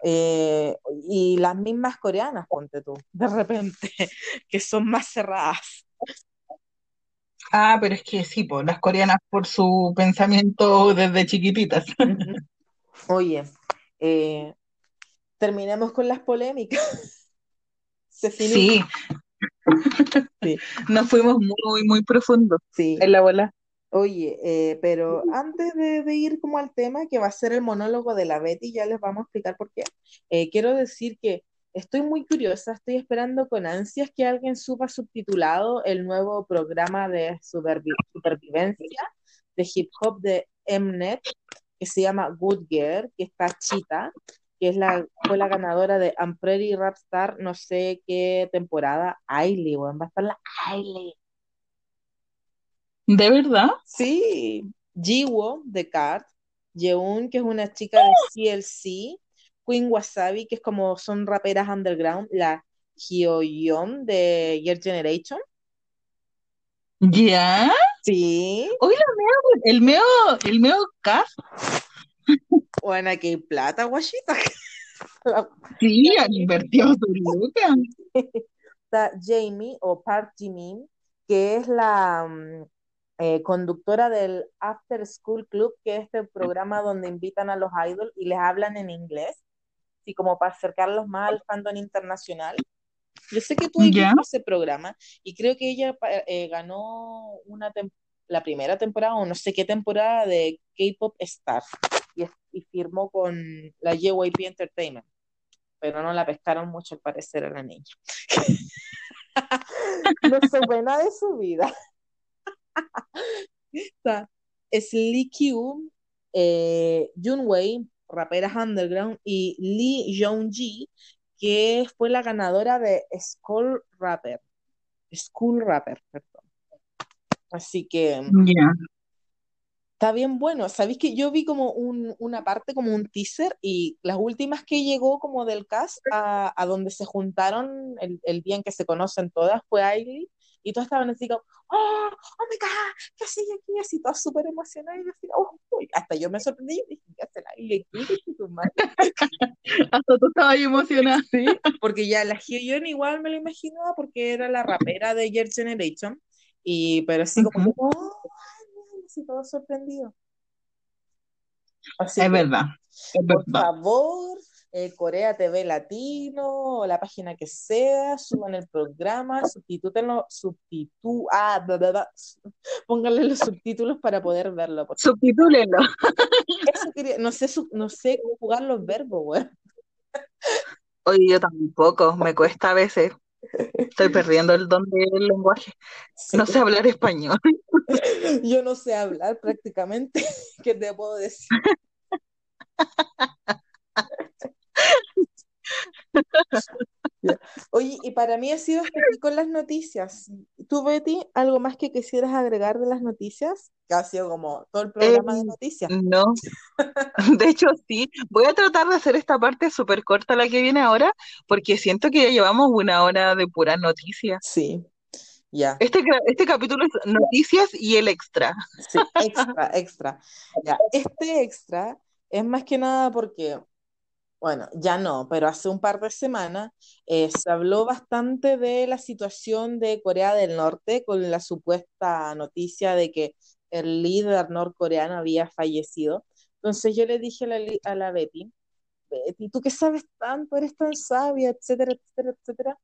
y las mismas coreanas, ponte tú, de repente, que son más cerradas. Ah, pero es que sí, las coreanas por su pensamiento desde chiquititas. Oye, terminemos con las polémicas. Se finó. Sí. Sí. Nos fuimos muy, muy profundos en la bola. Oye, pero antes de ir como al tema, que va a ser el monólogo de la Betty, ya les vamos a explicar por qué. Quiero decir que estoy muy curiosa, estoy esperando con ansias que alguien suba subtitulado el nuevo programa de supervivencia de hip hop de Mnet, que se llama Good Girl, que está Chita, que fue la ganadora de I'm Pretty Rap Star, no sé qué temporada, Ailee, va a estar la Ailee. ¿De verdad? Sí. Jiwo, de Card, Yeun, que es una chica de CLC, Queen Wasabi, que es como son raperas underground, la Hyoyeon, de Girls' Generation. ¿Ya? Sí. Hoy el meo cast. Bueno, aquí hay plata, guachita. Sí, han invertido su luca. Está Jamie, o Park Jimin, que es la conductora del After School Club, que es este programa donde invitan a los idols y les hablan en inglés, así como para acercarlos más al fandom internacional. Yo sé que tú has visto ese programa, y creo que ella ganó la primera temporada, o no sé qué temporada, de K-Pop Star. y firmó con la YG Entertainment, pero no la pescaron mucho al parecer a la niña. No supe nada de su vida. Slikiu, Junwei, raperas underground, y Lee Young-ji, que fue la ganadora de School Rapper, perdón. Así que yeah. Está bien bueno. Sabéis que yo vi como una parte, como un teaser, y las últimas que llegó como del cast a donde se juntaron el día en que se conocen todas fue Ailee, y todas estaban así como oh my god, ¿qué haces aquí? Así todas súper emocionadas, y así, hasta yo me sorprendí, y dije, ¿qué haces Ailee aquí? Hasta tú estabas emocionada, sí, porque ya la Hyoyeon igual me lo imaginaba porque era la rapera de Girls' Generation, y pero así como y todo sorprendido. Así es que, verdad. Es por verdad. Favor, Corea TV Latino, o la página que sea, suban el programa, pónganle los subtítulos para poder verlo. Porque... Subtitúlenlo. No sé cómo jugar los verbos, güey. Oye, yo tampoco, me cuesta a veces. Estoy perdiendo el don del lenguaje. Sí. No sé hablar español. Yo no sé hablar prácticamente. ¿Qué te puedo decir? Oye, y para mí ha sido con las noticias. ¿Tú, Betty, algo más que quisieras agregar de las noticias? Que ha sido como todo el programa de noticias. No. De hecho, sí. Voy a tratar de hacer esta parte súper corta, la que viene ahora, porque siento que ya llevamos una hora de puras noticias. Sí. Ya. Este capítulo es noticias y el extra. Sí, extra. Ya. Este extra es más que nada porque... Bueno, ya no, pero hace un par de semanas se habló bastante de la situación de Corea del Norte con la supuesta noticia de que el líder norcoreano había fallecido. Entonces yo le dije a la Betty, tú que sabes tanto, eres tan sabia, etcétera, etcétera, etcétera,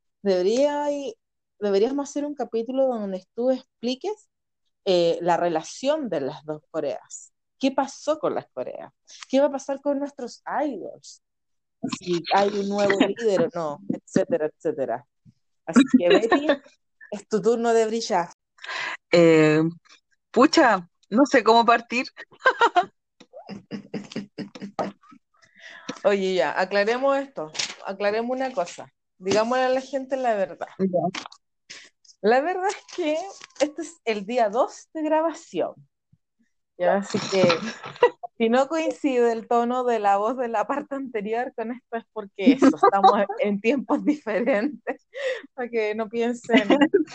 deberíamos hacer un capítulo donde tú expliques la relación de las dos Coreas. ¿Qué pasó con las Coreas? ¿Qué va a pasar con nuestros idols? Si hay un nuevo líder o no, etcétera, etcétera. Así que, Betty, es tu turno de brillar. Pucha, no sé cómo partir. Oye, ya, aclaremos esto. Aclaremos una cosa. Digámosle a la gente la verdad. La verdad es que este es el día 2 de grabación. ¿Ya? Así que... Si no coincide el tono de la voz de la parte anterior con esto es porque estamos en tiempos diferentes, para que no piensen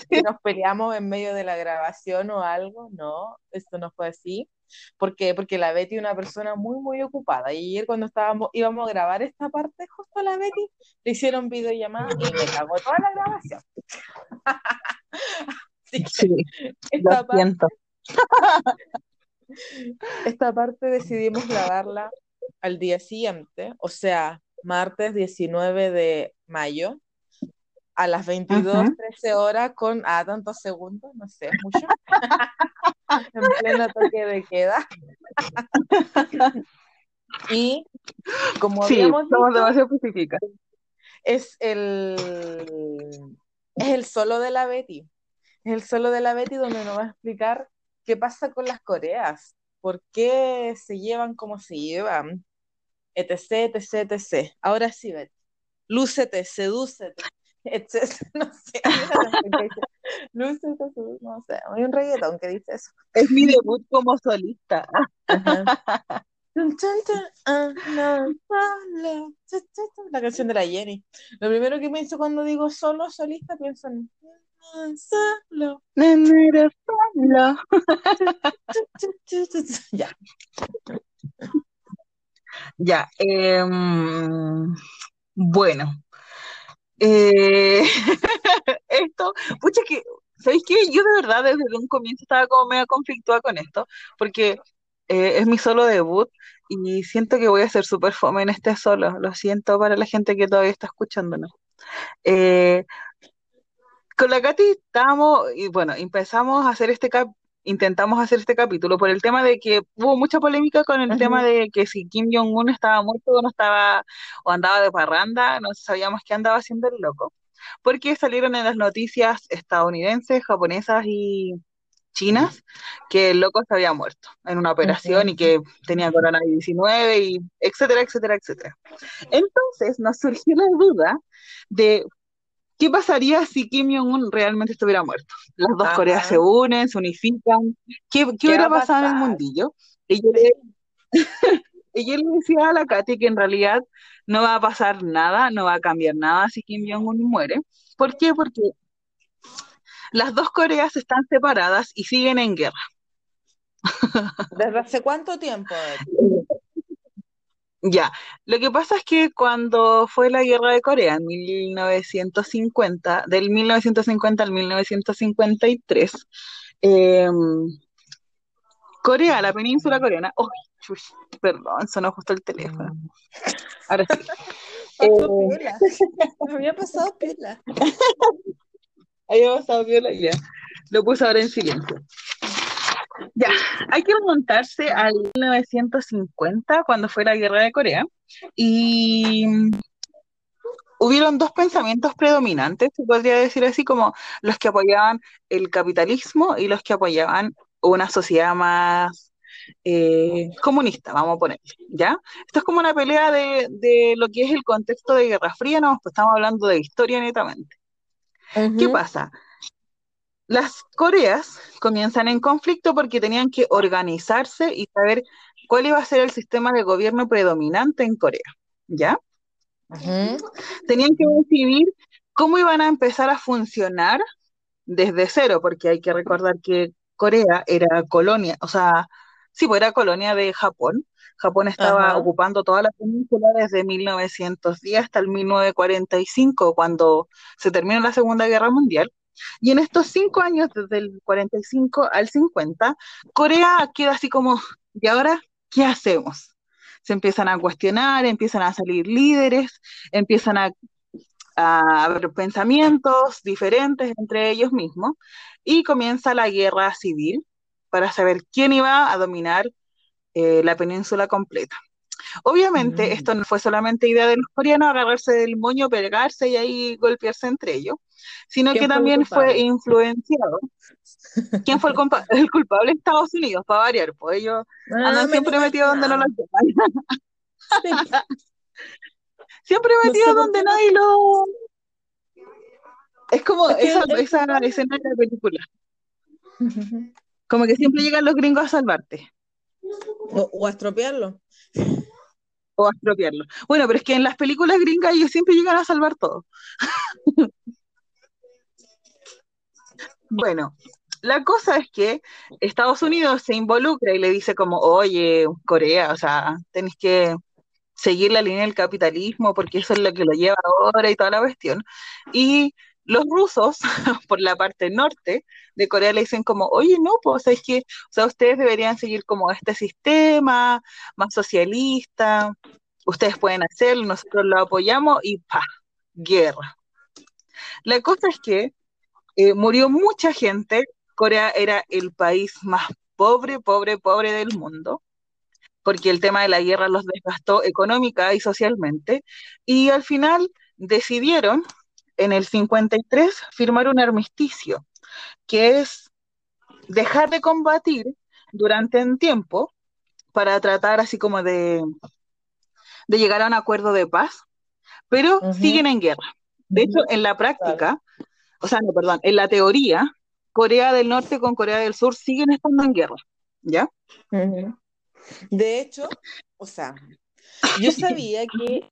que nos peleamos en medio de la grabación o algo, no, esto no fue así. ¿Por qué? Porque la Betty es una persona muy, muy ocupada, y ayer cuando íbamos a grabar esta parte, justo a la Betty le hicieron videollamada y me cagó toda la grabación. Así que sí, esta lo siento. Esta parte decidimos grabarla al día siguiente, o sea, martes 19 de mayo, a las 22:13 horas con tantos segundos, no sé, mucho, en pleno toque de queda. Y como habíamos dicho, somos demasiado específicas. Es el solo de la Betty. Es el solo de la Betty donde nos va a explicar ¿qué pasa con las Coreas? ¿Por qué se llevan como se llevan? Etc, etc, etc. Ahora sí, Betty. Lúcete, sedúcete, etc. No sé. Lúcete, no sé. Hay un reggaetón que dice eso. Es mi debut como solista. La canción de la Jenny. Lo primero que pienso cuando digo solista, pienso en... Solo. Solo. Ya. Bueno. Esto, pucha, que, ¿sabéis qué? Yo de verdad desde un comienzo estaba como medio conflictuada con esto, porque es mi solo debut y siento que voy a ser súper fome en este solo. Lo siento para la gente que todavía está escuchándonos. Con la Katy estábamos, y bueno, empezamos a hacer este intentamos hacer este capítulo por el tema de que hubo mucha polémica con el tema de que si Kim Jong-un estaba muerto o no estaba, o andaba de parranda, no sabíamos qué andaba haciendo el loco, porque salieron en las noticias estadounidenses, japonesas y chinas que el loco se había muerto en una operación y que tenía coronavirus 19 y etcétera, etcétera, etcétera. Entonces nos surgió la duda de ¿qué pasaría si Kim Jong-un realmente estuviera muerto? Las dos Coreas se unen, se unifican. ¿Qué hubiera pasado en el mundillo? Y yo le decía a la Katy que en realidad no va a pasar nada, no va a cambiar nada si Kim Jong-un muere. ¿Por qué? Porque las dos Coreas están separadas y siguen en guerra. ¿Desde hace cuánto tiempo? Ya, lo que pasa es que cuando fue la guerra de Corea en 1950, del 1950 al 1953, Corea, la península coreana, perdón, sonó justo el teléfono. Ahora sí. Había pasado piola ya. Lo puse ahora en silencio. Ya, hay que remontarse al 1950, cuando fue la guerra de Corea, y hubieron dos pensamientos predominantes, se podría decir así, como los que apoyaban el capitalismo y los que apoyaban una sociedad más comunista, vamos a poner, ¿ya? Esto es como una pelea de lo que es el contexto de Guerra Fría, no, pues estamos hablando de historia netamente. Uh-huh. ¿Qué pasa? Las Coreas comienzan en conflicto porque tenían que organizarse y saber cuál iba a ser el sistema de gobierno predominante en Corea, ¿ya? Uh-huh. Tenían que decidir cómo iban a empezar a funcionar desde cero, porque hay que recordar que Corea era colonia, o sea, sí, pues era colonia de Japón. Japón estaba ocupando toda la península desde 1910 hasta el 1945, cuando se terminó la Segunda Guerra Mundial. Y en estos 5 años, desde el 45 al 50, Corea queda así como, ¿y ahora qué hacemos? Se empiezan a cuestionar, empiezan a salir líderes, empiezan a haber pensamientos diferentes entre ellos mismos, y comienza la guerra civil para saber quién iba a dominar la península completa. Obviamente, esto no fue solamente idea de los coreanos agarrarse del moño, pegarse y ahí golpearse entre ellos, sino que también fue influenciado. ¿Quién fue el culpable? Estados Unidos, para variar, pues ellos andan siempre metidos donde no los llevan. Siempre metidos donde nadie lo... Es como esa escena de la película. Como que siempre llegan los gringos a salvarte. O a estropearlo. Bueno, pero es que en las películas gringas ellos siempre llegan a salvar todo. Bueno, la cosa es que Estados Unidos se involucra y le dice como, oye, Corea, o sea, tenés que seguir la línea del capitalismo porque eso es lo que lo lleva ahora y toda la cuestión. Y los rusos, por la parte norte de Corea, le dicen como, oye, no, pues, es que, o sea, ustedes deberían seguir como este sistema más socialista, ustedes pueden hacerlo, nosotros lo apoyamos, y ¡pah! Guerra. La cosa es que murió mucha gente, Corea era el país más pobre del mundo, porque el tema de la guerra los desgastó económica y socialmente, y al final decidieron, en el 53, firmar un armisticio, que es dejar de combatir durante un tiempo para tratar así como de llegar a un acuerdo de paz, pero siguen en guerra. De hecho, en la práctica, en la teoría, Corea del Norte con Corea del Sur siguen estando en guerra, ¿ya? Uh-huh. De hecho, yo sabía que...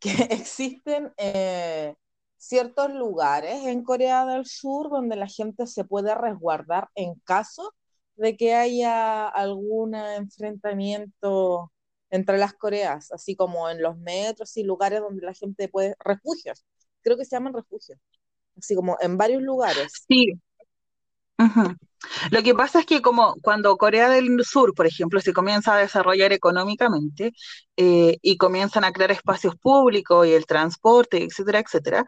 que existen ciertos lugares en Corea del Sur donde la gente se puede resguardar en caso de que haya algún enfrentamiento entre las Coreas, así como en los metros y lugares donde la gente puede... Refugios, creo que se llaman refugios, así como en varios lugares. Sí, Ujú. Lo que pasa es que como cuando Corea del Sur, por ejemplo, se comienza a desarrollar económicamente y comienzan a crear espacios públicos y el transporte, etcétera, etcétera,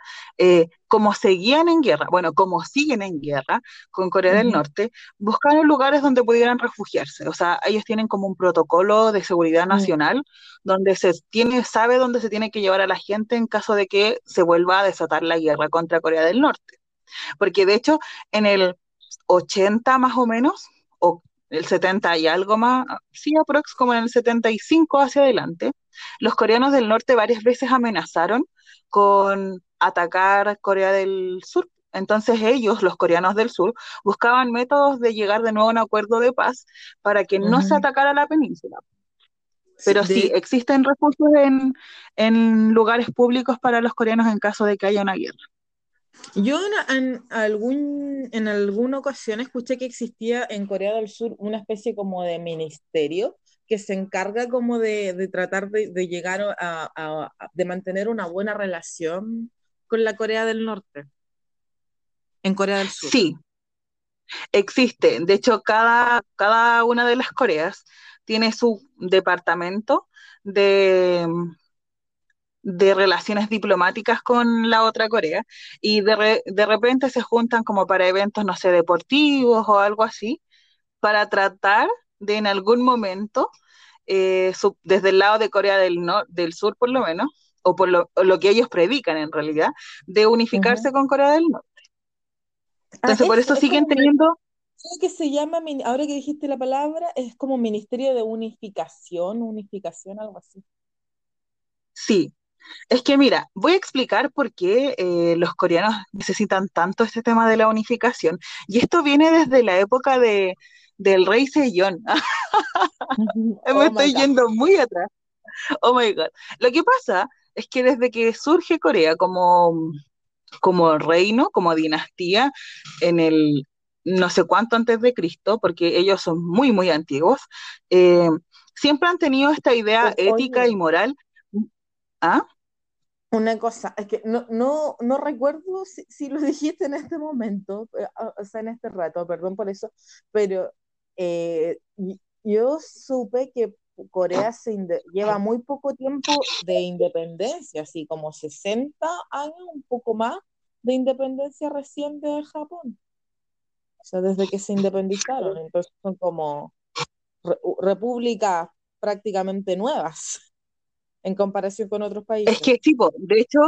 como seguían en guerra, bueno, como siguen en guerra con Corea del Ujú. Norte, buscaron lugares donde pudieran refugiarse. O sea, ellos tienen como un protocolo de seguridad Mm. nacional donde sabe dónde se tiene que llevar a la gente en caso de que se vuelva a desatar la guerra contra Corea del Norte. Porque de hecho, en el 80 más o menos, o el 70 y algo más, sí, aprox como en el 75 hacia adelante, los coreanos del norte varias veces amenazaron con atacar Corea del Sur. Entonces ellos, los coreanos del sur, buscaban métodos de llegar de nuevo a un acuerdo de paz para que no se Ujú. atacara la península. Sí, Pero sí, existen refugios en lugares públicos para los coreanos en caso de que haya una guerra. yo en alguna ocasión escuché que existía en Corea del Sur una especie como de ministerio que se encarga como de tratar de llegar de mantener una buena relación con la Corea del Norte, en Corea del Sur. Sí, existe. De hecho, cada una de las Coreas tiene su departamento de, de relaciones diplomáticas con la otra Corea y de repente se juntan como para eventos, no sé, deportivos o algo así, para tratar de en algún momento, desde el lado de Corea del Sur por lo menos, o o lo que ellos predican en realidad, de Ujú. unificarse con Corea del Norte. Ah, Entonces, por eso eso es siguen como, teniendo... creo que se llama, ahora que dijiste la palabra, es como Ministerio de Unificación, algo así. Sí, es que mira, voy a explicar por qué los coreanos necesitan tanto este tema de la unificación. Y esto viene desde la época del rey Sejong. Ujú. Me Oh my estoy God. yendo muy atrás. Oh my God. Lo que pasa es que desde que surge Corea como reino, como dinastía, en el no sé cuánto antes de Cristo, porque ellos son muy, muy antiguos, eh, siempre han tenido esta idea ética Oye, y moral. ¿Ah? una cosa, es que no recuerdo si lo dijiste en este momento, o sea, en este rato, perdón por eso, pero yo supe que Corea lleva muy poco tiempo de independencia, así como 60 años, un poco más de independencia recién de Japón, o sea, desde que se independizaron, entonces son como repúblicas prácticamente nuevas en comparación con otros Es países. que sí, po, de hecho,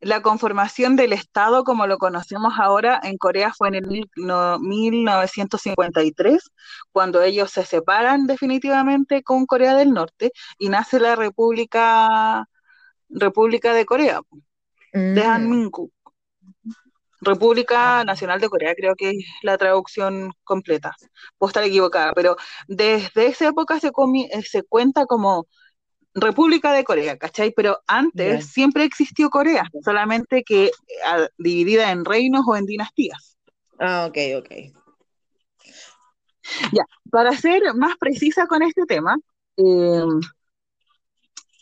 la conformación del Estado como lo conocemos ahora en Corea fue en el 1953, cuando ellos se separan definitivamente con Corea del Norte y nace la República de Corea, po, de Mm. Hanmingu, República Ah. Nacional de Corea, creo que es la traducción completa. Puedo estar equivocada, pero desde esa época se cuenta como República de Corea, ¿cachai? Pero antes Ya. siempre existió Corea, solamente que dividida en reinos o en dinastías. Ah, ok. Ya, para ser más precisa con este tema, eh,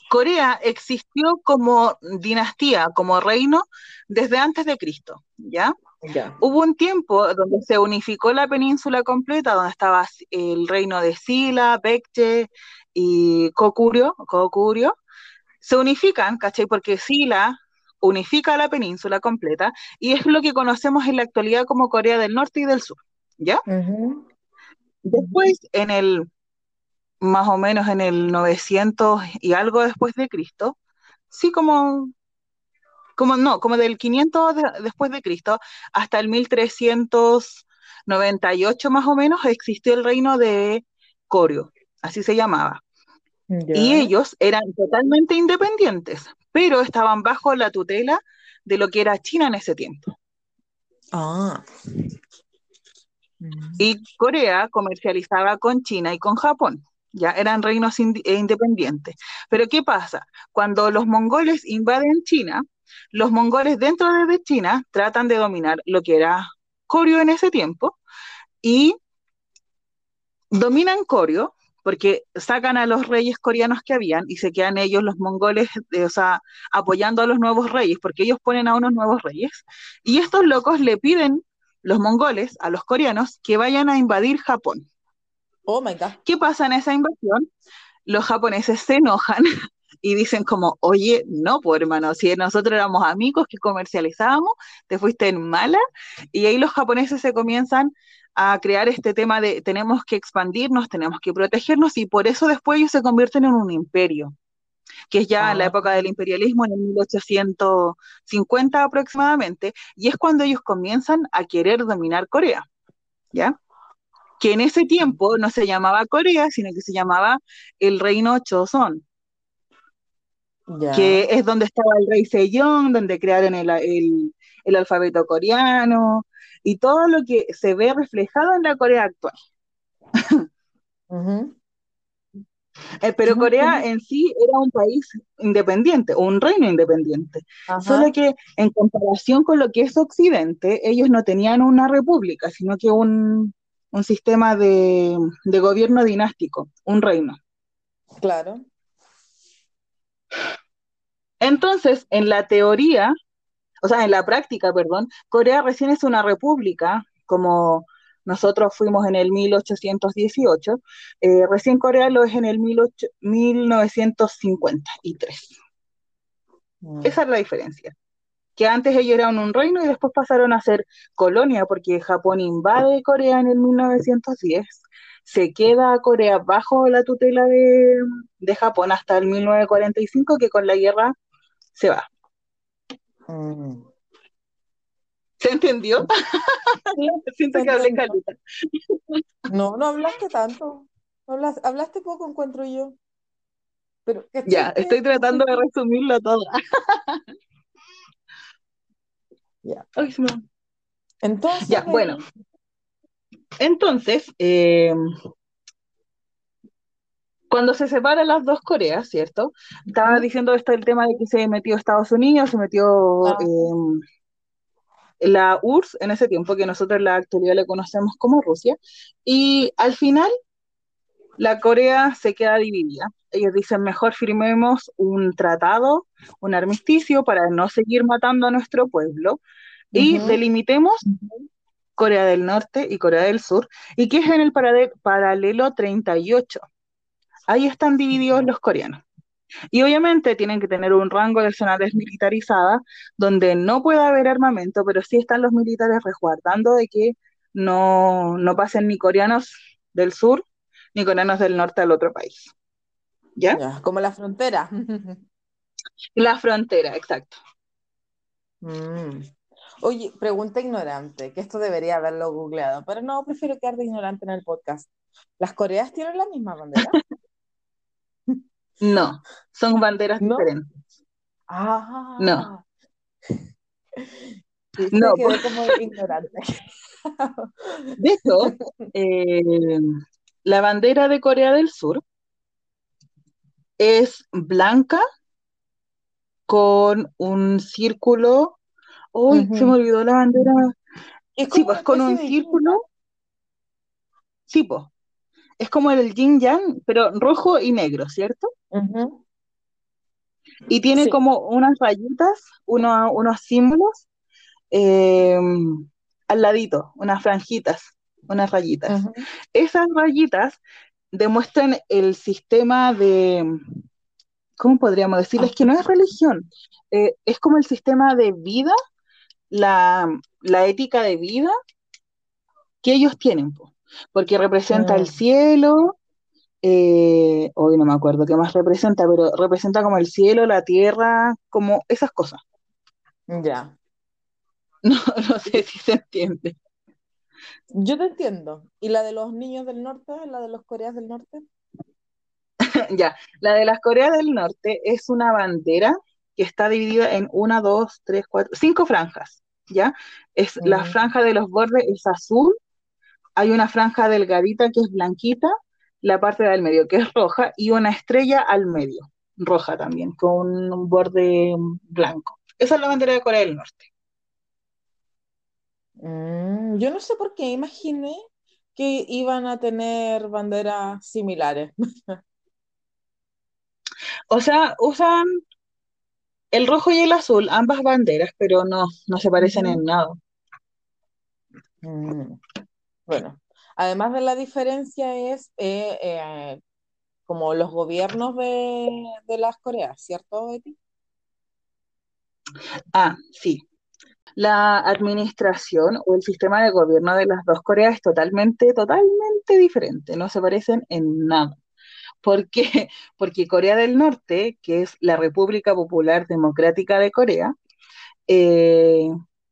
Corea existió como dinastía, como reino, desde antes de Cristo, ¿ya? Ya. Hubo un tiempo donde se unificó la península completa, donde estaba el reino de Silla, Baekje y Goguryeo. Se unifican, ¿cachai? Porque Silla unifica la península completa y es lo que conocemos en la actualidad como Corea del Norte y del Sur, ¿ya? Ujú. Después, más o menos en el 900 y algo después de Cristo, sí, no, como del 500 después de Cristo hasta el 1398 más o menos existió el reino de Goryeo, así se llamaba. Y Ya. ellos eran totalmente independientes, pero estaban bajo la tutela de lo que era China en ese tiempo. Ah. Mm. Y Corea comercializaba con China y con Japón. Ya eran reinos independientes. Pero ¿qué pasa? Cuando los mongoles invaden China, los mongoles dentro de China tratan de dominar lo que era Goryeo en ese tiempo y dominan Goryeo porque sacan a los reyes coreanos que habían y se quedan ellos, los mongoles, o sea, apoyando a los nuevos reyes, porque ellos ponen a unos nuevos reyes. Y estos locos le piden los mongoles a los coreanos que vayan a invadir Japón. Oh my God. ¿Qué pasa en esa invasión? Los japoneses se enojan y dicen como, oye, no, pues hermano, si nosotros éramos amigos que comercializábamos, te fuiste en mala. Y ahí los japoneses se comienzan a crear este tema de tenemos que expandirnos, tenemos que protegernos, y por eso después ellos se convierten en un imperio, que es ya la época del imperialismo, en el 1850 aproximadamente, y es cuando ellos comienzan a querer dominar Corea, ¿ya? Que en ese tiempo no se llamaba Corea, sino que se llamaba el Reino Choson, yeah, que es donde estaba el rey Sejong, donde crearon el alfabeto coreano, y todo lo que se ve reflejado en la Corea actual. Uh-huh. Pero Corea en sí era un país independiente, un reino independiente. Ajá. Solo que en comparación con lo que es Occidente, ellos no tenían una república, sino que un sistema de gobierno dinástico, un reino. Claro. Entonces, en la teoría, o sea, en la práctica, perdón, Corea recién es una república, como nosotros fuimos en el 1818, recién Corea lo es en el 1953. Esa es la diferencia. Que antes ellos eran un reino y después pasaron a ser colonia, porque Japón invade Corea en el 1910, se queda a Corea bajo la tutela de Japón hasta el 1945, que con la guerra se va. ¿Se entendió? Siento que hablé calita. No hablaste tanto. Hablaste poco, encuentro yo. Pero estoy tratando de resumirlo todo. Ya. Entonces. Ya, bueno. Entonces, cuando se separan las dos Coreas, ¿cierto? Estaba diciendo esto el tema de que se metió Estados Unidos, se metió. La URSS en ese tiempo, que nosotros en la actualidad le conocemos como Rusia, y al final la Corea se queda dividida. Ellos dicen, mejor firmemos un tratado, un armisticio, para no seguir matando a nuestro pueblo, y delimitemos Corea del Norte y Corea del Sur, y que es en el paralelo 38. Ahí están divididos los coreanos. Y obviamente tienen que tener un rango de zona desmilitarizada, donde no puede haber armamento, pero sí están los militares resguardando de que no pasen ni coreanos del sur, ni coreanos del norte al otro país. ¿Ya? Como la frontera. La frontera, exacto. Oye, pregunta ignorante, que esto debería haberlo googleado, pero no, prefiero quedar de ignorante en el podcast. ¿Las Coreas tienen la misma bandera? No, son banderas diferentes. Ah. No. No, quedé como ignorante. De hecho, la bandera de Corea del Sur es blanca con un círculo. Uy, se me olvidó la bandera. Es sí, pues con un círculo. Sí, pues. Es como el yin yang, pero rojo y negro, ¿cierto? Uh-huh. Y tiene como unas rayitas, unos símbolos al ladito, unas rayitas. Uh-huh. Esas rayitas demuestran el sistema de, ¿cómo podríamos decirles? Que no es religión, es como el sistema de vida, la ética de vida que ellos tienen, porque representa el cielo, hoy no me acuerdo qué más representa, pero representa como el cielo, la tierra, como esas cosas. Ya. No sé si se entiende. Yo te entiendo. ¿Y la de los niños del norte, la de los Coreas del Norte? Ya, la de las Coreas del Norte es una bandera que está dividida en 1, 2, 3, 4, 5 franjas, ¿ya? Es la franja de los bordes es azul, hay una franja delgadita que es blanquita, la parte del medio que es roja, y una estrella al medio, roja también, con un borde blanco. Esa es la bandera de Corea del Norte. Yo no sé por qué, imaginé que iban a tener banderas similares. O sea, usan el rojo y el azul, ambas banderas, pero no se parecen en nada. Bueno, además de la diferencia es como los gobiernos de las Coreas, ¿cierto, Betty? Ah, sí. La administración o el sistema de gobierno de las dos Coreas es totalmente diferente, no se parecen en nada. ¿Por qué? Porque Corea del Norte, que es la República Popular Democrática de Corea, eh,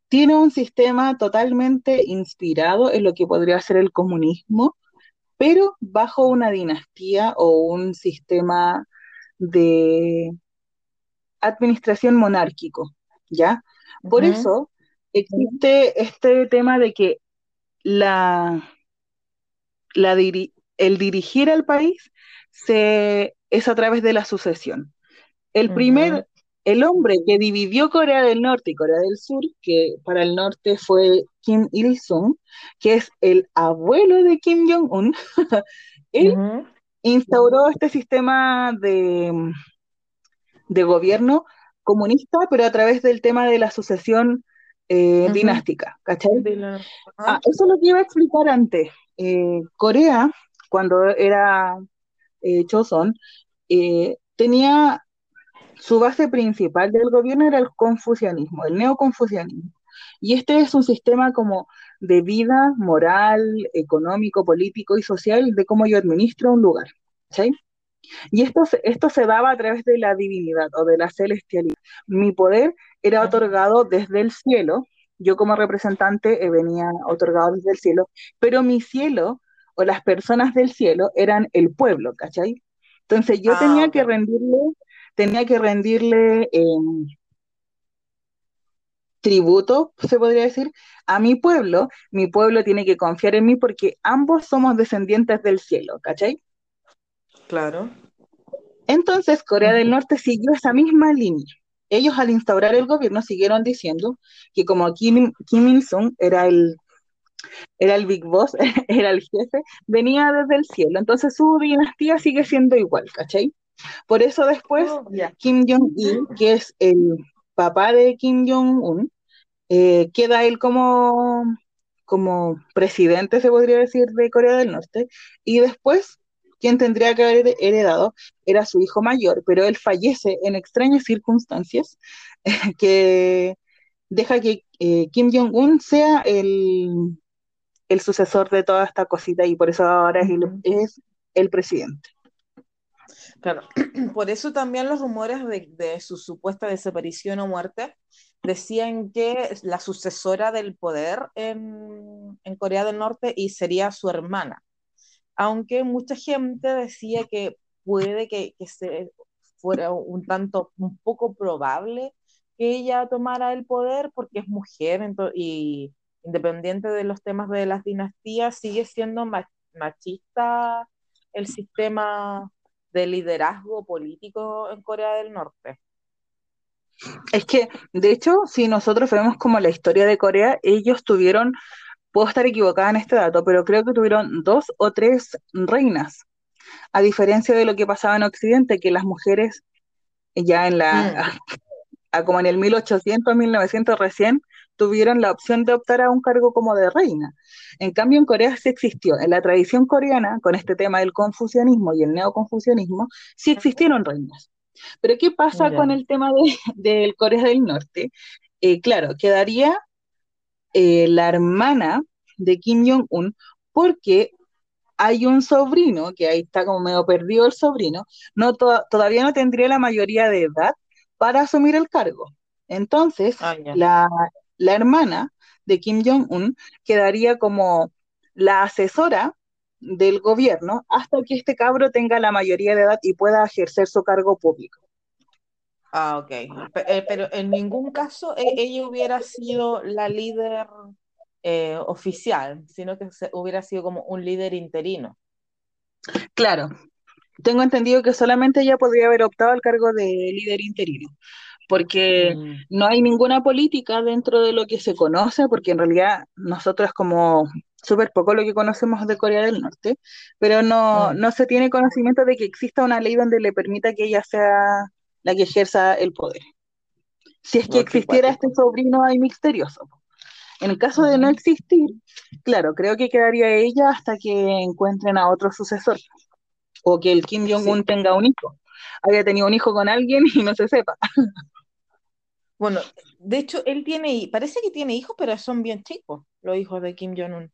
tiene un sistema totalmente inspirado en lo que podría ser el comunismo, pero bajo una dinastía o un sistema de administración monárquico, ¿ya? Por eso existe este tema de que el dirigir al país es a través de la sucesión. El hombre que dividió Corea del Norte y Corea del Sur, que para el norte fue Kim Il-sung, que es el abuelo de Kim Jong-un, él instauró este sistema de gobierno comunista, pero a través del tema de la sucesión dinástica, ¿cachai? Eso es lo que iba a explicar antes. Corea, cuando era Choson, tenía su base principal del gobierno era el confucianismo, el neoconfucianismo. Y este es un sistema como de vida moral, económico, político y social de cómo yo administro un lugar, ¿sí? Y esto se daba a través de la divinidad o de la celestialidad. Mi poder era otorgado desde el cielo, yo como representante venía otorgado desde el cielo, pero mi cielo o las personas del cielo eran el pueblo, ¿cachai? Entonces yo tenía que rendirle tributo, se podría decir, a mi pueblo. Mi pueblo tiene que confiar en mí porque ambos somos descendientes del cielo, ¿cachai? Claro. Entonces Corea del Norte siguió esa misma línea. Ellos al instaurar el gobierno siguieron diciendo que como Kim Il-sung era el Big Boss, era el jefe, venía desde el cielo, entonces su dinastía sigue siendo igual, ¿cachai? Por eso después Kim Jong-il, que es el papá de Kim Jong-un, queda él como presidente, se podría decir, de Corea del Norte, y después quien tendría que haber heredado era su hijo mayor, pero él fallece en extrañas circunstancias que deja que Kim Jong-un sea el sucesor de toda esta cosita, y por eso ahora es el presidente. Claro, por eso también los rumores de su supuesta desaparición o muerte decían que la sucesora del poder en Corea del Norte y sería su hermana, aunque mucha gente decía que puede que se fuera un poco probable que ella tomara el poder porque es mujer, y independiente de los temas de las dinastías, sigue siendo machista el sistema de liderazgo político en Corea del Norte. Es que, de hecho, si nosotros vemos como la historia de Corea, ellos tuvieron, puedo estar equivocada en este dato, pero creo que tuvieron 2 o 3 reinas, a diferencia de lo que pasaba en Occidente, que las mujeres ya en como en el 1800, 1900 recién, tuvieron la opción de optar a un cargo como de reina. En cambio, en Corea sí existió. En la tradición coreana, con este tema del confucianismo y el neoconfucianismo, sí existieron reinas. Pero ¿qué pasa con el tema de Corea del Norte? Claro, quedaría la hermana de Kim Jong-un, porque hay un sobrino, que ahí está como medio perdido el sobrino, todavía no tendría la mayoría de edad para asumir el cargo. Entonces, la hermana de Kim Jong-un quedaría como la asesora del gobierno hasta que este cabro tenga la mayoría de edad y pueda ejercer su cargo público. Ah, ok. Pero en ningún caso ella hubiera sido la líder oficial, sino que hubiera sido como un líder interino. Claro. Tengo entendido que solamente ella podría haber optado al cargo de líder interino, porque no hay ninguna política dentro de lo que se conoce, porque en realidad nosotros como súper poco lo que conocemos de Corea del Norte, pero no se tiene conocimiento de que exista una ley donde le permita que ella sea la que ejerza el poder. Si es que existiera este sobrino ahí misterioso. En el caso de no existir, claro, creo que quedaría ella hasta que encuentren a otro sucesor, o que el Kim Jong-un tenga un hijo, haya tenido un hijo con alguien y no se sepa. Bueno, de hecho, él tiene, parece que tiene hijos, pero son bien chicos los hijos de Kim Jong-un.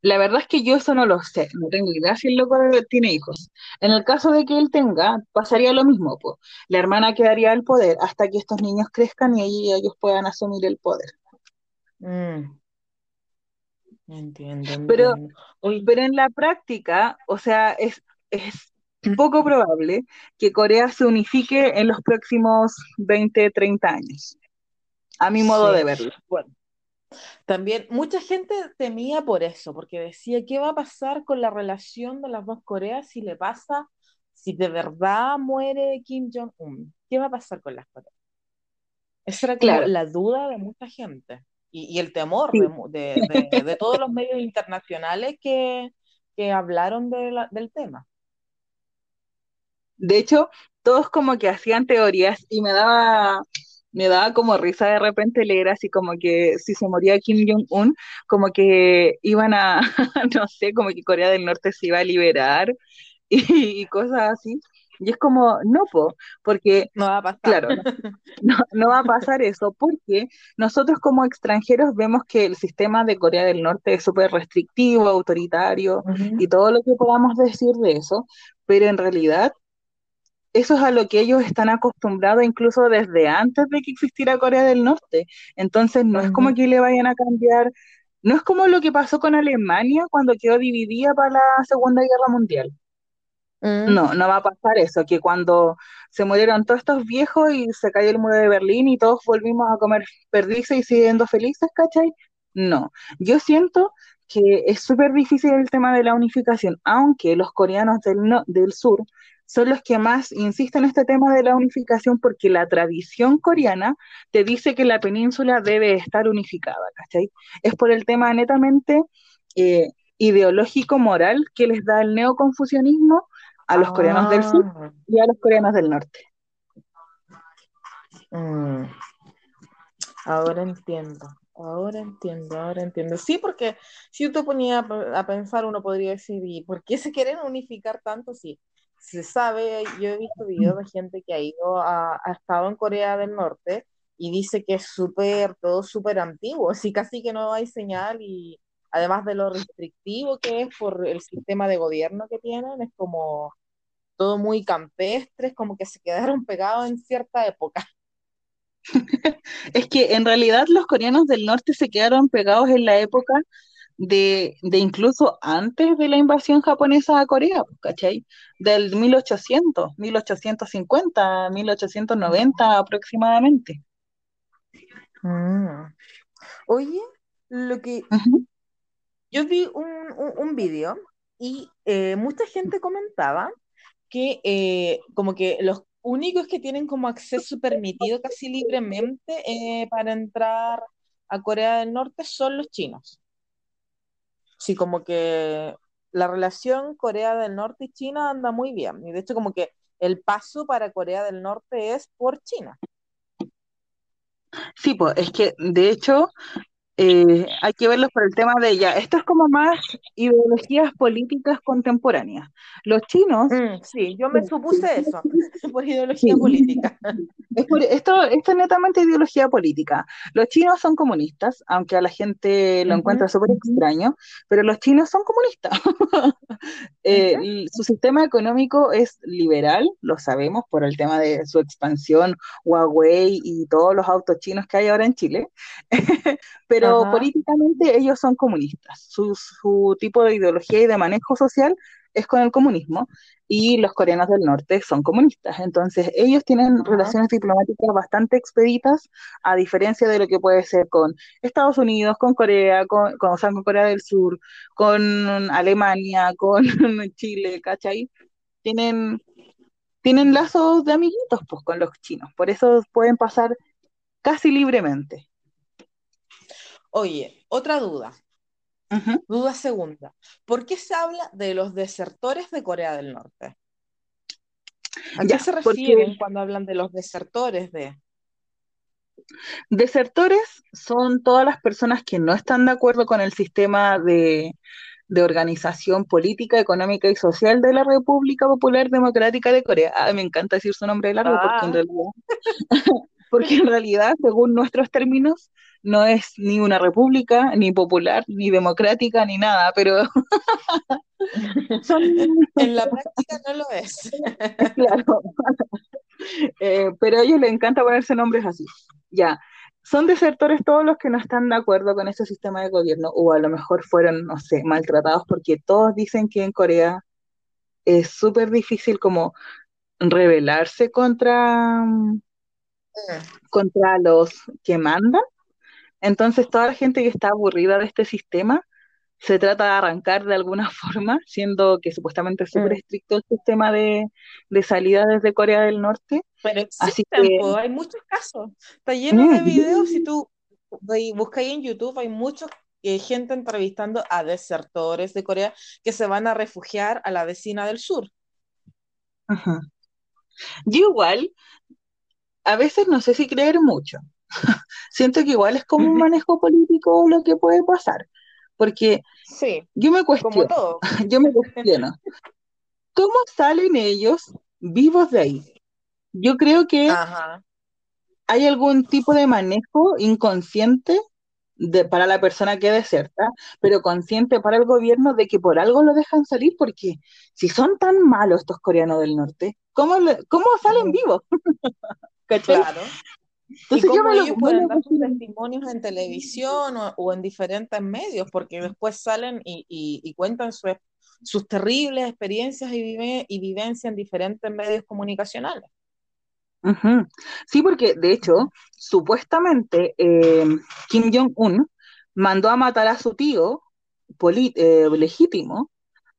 La verdad es que yo eso no lo sé, no tengo idea si el loco tiene hijos. En el caso de que él tenga, pasaría lo mismo, po. La hermana quedaría al poder hasta que estos niños crezcan y ahí ellos puedan asumir el poder. Entiendo. Pero en la práctica, o sea, es poco probable que Corea se unifique en los próximos 20, 30 años, a mi modo de verlo. Bueno. También mucha gente temía por eso, porque decía, ¿qué va a pasar con la relación de las dos Coreas si le pasa, si de verdad muere Kim Jong-un? ¿Qué va a pasar con las Coreas? Esa era claro, la duda de mucha gente y el temor de todos los medios internacionales que hablaron del tema. De hecho, todos como que hacían teorías y me daba como risa de repente leer así como que si se moría Kim Jong-un, como que iban a, no sé, como que Corea del Norte se iba a liberar y cosas así. Y es como, no, porque... No va a pasar. Claro, no va a pasar eso, porque nosotros como extranjeros vemos que el sistema de Corea del Norte es súper restrictivo, autoritario, y todo lo que podamos decir de eso, pero en realidad... Eso es a lo que ellos están acostumbrados incluso desde antes de que existiera Corea del Norte. Entonces no es como que le vayan a cambiar, no es como lo que pasó con Alemania cuando quedó dividida para la Segunda Guerra Mundial. No va a pasar eso, que cuando se murieron todos estos viejos y se cayó el muro de Berlín y todos volvimos a comer perdices y siguiendo felices, ¿cachai? No, yo siento que es súper difícil el tema de la unificación, aunque los coreanos del sur son los que más insisten en este tema de la unificación, porque la tradición coreana te dice que la península debe estar unificada, ¿cachai? Es por el tema netamente ideológico-moral que les da el neoconfucianismo a los coreanos del sur y a los coreanos del norte. Ahora entiendo. Sí, porque si tú ponías a pensar, uno podría decir, ¿y por qué se quieren unificar tanto? Sí. Se sabe, yo he visto videos de gente que ha ido ha estado en Corea del Norte y dice que es todo súper antiguo, así casi que no hay señal, y además de lo restrictivo que es por el sistema de gobierno que tienen, es como todo muy campestre, es como que se quedaron pegados en cierta época. Es que en realidad los coreanos del norte se quedaron pegados en la época de incluso antes de la invasión japonesa a Corea, ¿cachai? Del 1800, 1850, 1890 aproximadamente. Oye, lo que yo vi un video y mucha gente comentaba que como que los únicos que tienen como acceso permitido casi libremente para entrar a Corea del Norte son los chinos. Sí, como que la relación Corea del Norte y China anda muy bien. Y de hecho, como que el paso para Corea del Norte es por China. Sí, pues, es que, de hecho, hay que verlos por el tema de ella. Esto es como más ideologías políticas contemporáneas. Los chinos... sí, yo me supuse eso, por ideología política. Esto es netamente ideología política. Los chinos son comunistas, aunque a la gente lo encuentra súper extraño, pero los chinos son comunistas. Su sistema económico es liberal, lo sabemos por el tema de su expansión, Huawei y todos los autos chinos que hay ahora en Chile, pero políticamente ellos son comunistas. Su tipo de ideología y de manejo social es con el comunismo, y los coreanos del norte son comunistas. Entonces ellos tienen relaciones diplomáticas bastante expeditas, a diferencia de lo que puede ser con Estados Unidos, con Corea, con Corea del Sur, con Alemania, con Chile, ¿cachai? Tienen lazos de amiguitos pues con los chinos, por eso pueden pasar casi libremente. Oye, otra duda, duda segunda. ¿Por qué se habla de los desertores de Corea del Norte? ¿A qué se refieren cuando hablan de los desertores de...? Desertores son todas las personas que no están de acuerdo con el sistema de organización política, económica y social de la República Popular Democrática de Corea. Ah, me encanta decir su nombre largo porque en realidad, según nuestros términos, no es ni una república, ni popular, ni democrática, ni nada, pero en la práctica no lo es. Claro. Pero a ellos les encanta ponerse nombres así. Ya. Son desertores todos los que no están de acuerdo con este sistema de gobierno, o a lo mejor fueron, no sé, maltratados, porque todos dicen que en Corea es súper difícil como rebelarse contra los que mandan. Entonces toda la gente que está aburrida de este sistema se trata de arrancar de alguna forma, siendo que supuestamente es súper estricto el sistema de salida desde Corea del Norte. Pero existen, hay muchos casos. Está lleno de videos, si tú buscáis en YouTube, hay mucha gente entrevistando a desertores de Corea que se van a refugiar a la vecina del sur. Ajá. Yo igual, a veces no sé si creer mucho. Siento que igual es como un manejo político lo que puede pasar. Porque sí, yo me cuestiono, ¿cómo salen ellos vivos de ahí? Yo creo que hay algún tipo de manejo inconsciente para la persona que deserta, pero consciente para el gobierno de que por algo lo dejan salir, porque si son tan malos estos coreanos del norte, ¿cómo salen vivos? ¿Cachai? Claro. Entonces, ¿y cómo ellos pueden dar sus testimonios en televisión o en diferentes medios? Porque después salen y cuentan sus terribles experiencias y vivencias en diferentes medios comunicacionales. Uh-huh. Sí, porque de hecho, supuestamente Kim Jong-un mandó a matar a su tío legítimo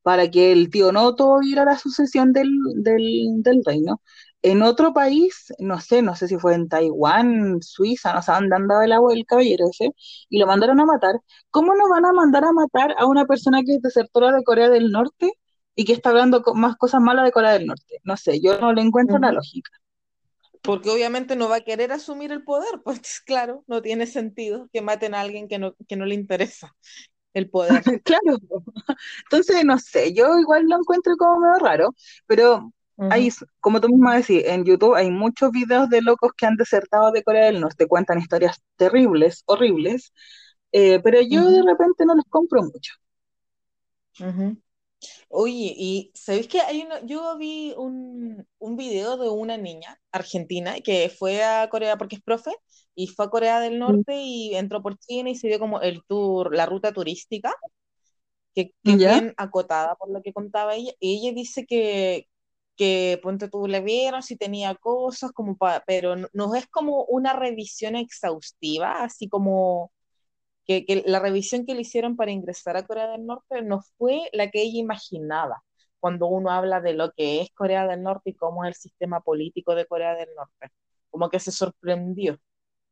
para que el tío no tuviera la sucesión del reino. En otro país, no sé si fue en Taiwán, Suiza, no sé, andaba el caballero ese, y lo mandaron a matar. ¿Cómo no van a mandar a matar a una persona que es desertora de Corea del Norte y que está hablando más cosas malas de Corea del Norte? No sé, yo no le encuentro la lógica. Porque obviamente no va a querer asumir el poder, pues claro, no tiene sentido que maten a alguien que no le interesa el poder. Claro, entonces no sé, yo igual lo encuentro como medio raro, pero... Hay, como tú misma decís, en YouTube hay muchos videos de locos que han desertado de Corea del Norte, cuentan historias terribles, horribles, pero yo de repente no les compro mucho. Oye, y ¿sabéis que yo vi un video de una niña argentina que fue a Corea porque es profe, y fue a Corea del Norte y entró por China y se dio como el tour, la ruta turística, que es bien acotada por lo que contaba ella, y ella dice que ponte tú, le vieron si tenía cosas, como pero no es como una revisión exhaustiva, así como que la revisión que le hicieron para ingresar a Corea del Norte no fue la que ella imaginaba, cuando uno habla de lo que es Corea del Norte y cómo es el sistema político de Corea del Norte. Como que se sorprendió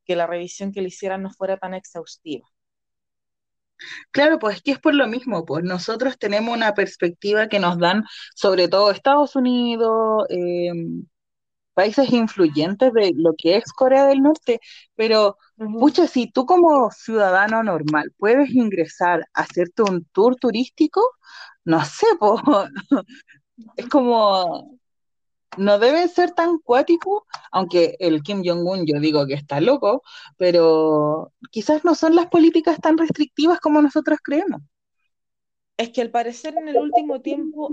que la revisión que le hicieran no fuera tan exhaustiva. Claro, pues es que es por lo mismo, pues nosotros tenemos una perspectiva que nos dan sobre todo Estados Unidos, países influyentes de lo que es Corea del Norte, pero pucha, si tú como ciudadano normal puedes ingresar a hacerte un tour turístico, no sé, pues es como... No deben ser tan cuáticos, aunque el Kim Jong-un yo digo que está loco, pero quizás no son las políticas tan restrictivas como nosotros creemos. Es que al parecer en el último tiempo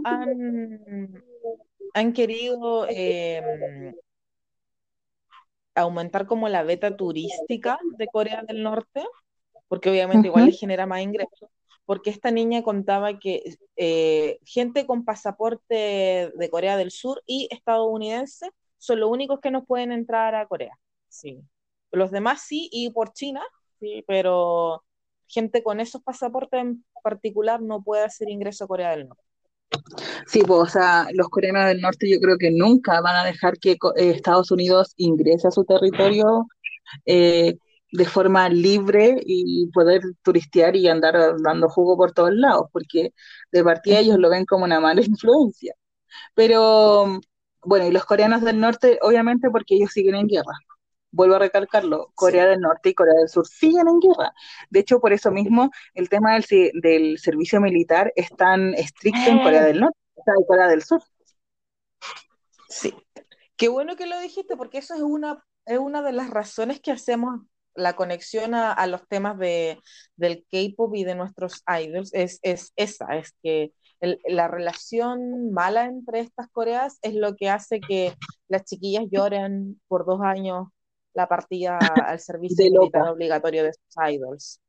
han querido aumentar como la veta turística de Corea del Norte, porque obviamente igual les genera más ingresos. Porque esta niña contaba que gente con pasaporte de Corea del Sur y estadounidense son los únicos que no pueden entrar a Corea. Sí. Los demás sí, y por China, sí, pero gente con esos pasaportes en particular no puede hacer ingreso a Corea del Norte. Sí, pues, o sea, los coreanos del norte yo creo que nunca van a dejar que Estados Unidos ingrese a su territorio de forma libre y poder turistear y andar dando jugo por todos lados, porque de partida ellos lo ven como una mala influencia. Pero, bueno, y los coreanos del norte, obviamente, porque ellos siguen en guerra. vuelvo a recalcarlo, Corea del Norte y Corea del Sur siguen en guerra. De hecho, por eso mismo, el tema del servicio militar es tan estricto en Corea del Norte, o sea, en Corea del Sur. Sí. Qué bueno que lo dijiste, porque eso es una de las razones que hacemos la conexión a los temas del K-pop y de nuestros idols. Es que la relación mala entre estas Coreas es lo que hace que las chiquillas lloren por 2 años la partida al servicio militar obligatorio de sus idols.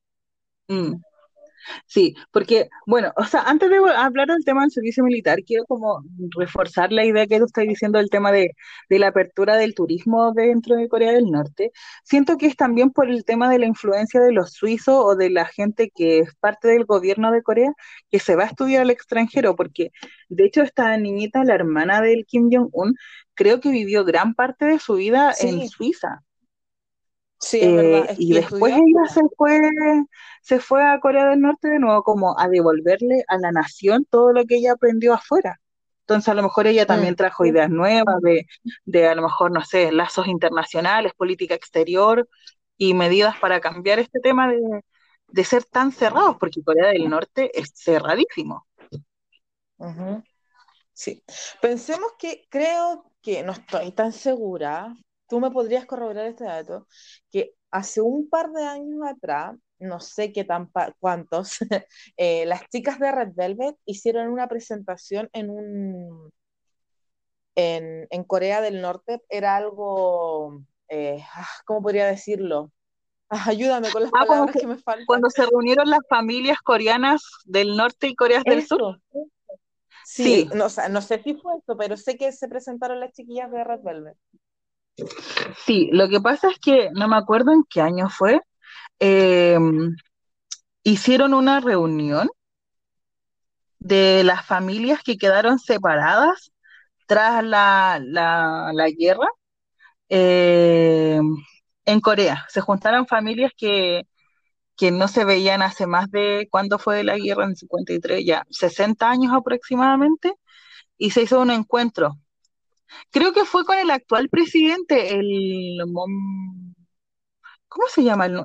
Sí, porque, bueno, o sea, antes de hablar del tema del servicio militar, quiero como reforzar la idea que tú estás diciendo del tema de la apertura del turismo dentro de Corea del Norte. Siento que es también por el tema de la influencia de los suizos o de la gente que es parte del gobierno de Corea que se va a estudiar al extranjero, porque de hecho esta niñita, la hermana del Kim Jong-un, creo que vivió gran parte de su vida en Suiza. Sí, es verdad. Y después ella se fue a Corea del Norte de nuevo, como a devolverle a la nación todo lo que ella aprendió afuera. Entonces a lo mejor ella también trajo ideas nuevas de a lo mejor, no sé, lazos internacionales, política exterior y medidas para cambiar este tema de ser tan cerrados, porque Corea del Norte es cerradísimo. Uh-huh. Sí. Pensemos que, creo que no estoy tan segura, tú me podrías corroborar este dato, que hace un par de años atrás, no sé qué tan cuántos, las chicas de Red Velvet hicieron una presentación en Corea del Norte. Era algo, ¿cómo podría decirlo? Ayúdame con las palabras que me faltan. Cuando se reunieron las familias coreanas del norte y coreanas del sur. Sí. No sé si fue eso, pero sé que se presentaron las chiquillas de Red Velvet. Sí, lo que pasa es que no me acuerdo en qué año fue, hicieron una reunión de las familias que quedaron separadas tras la guerra en Corea. Se juntaron familias que no se veían hace más de, ¿cuándo fue la guerra? En 53, ya 60 años aproximadamente, y se hizo un encuentro. Creo que fue con el actual presidente, ¿cómo se llama el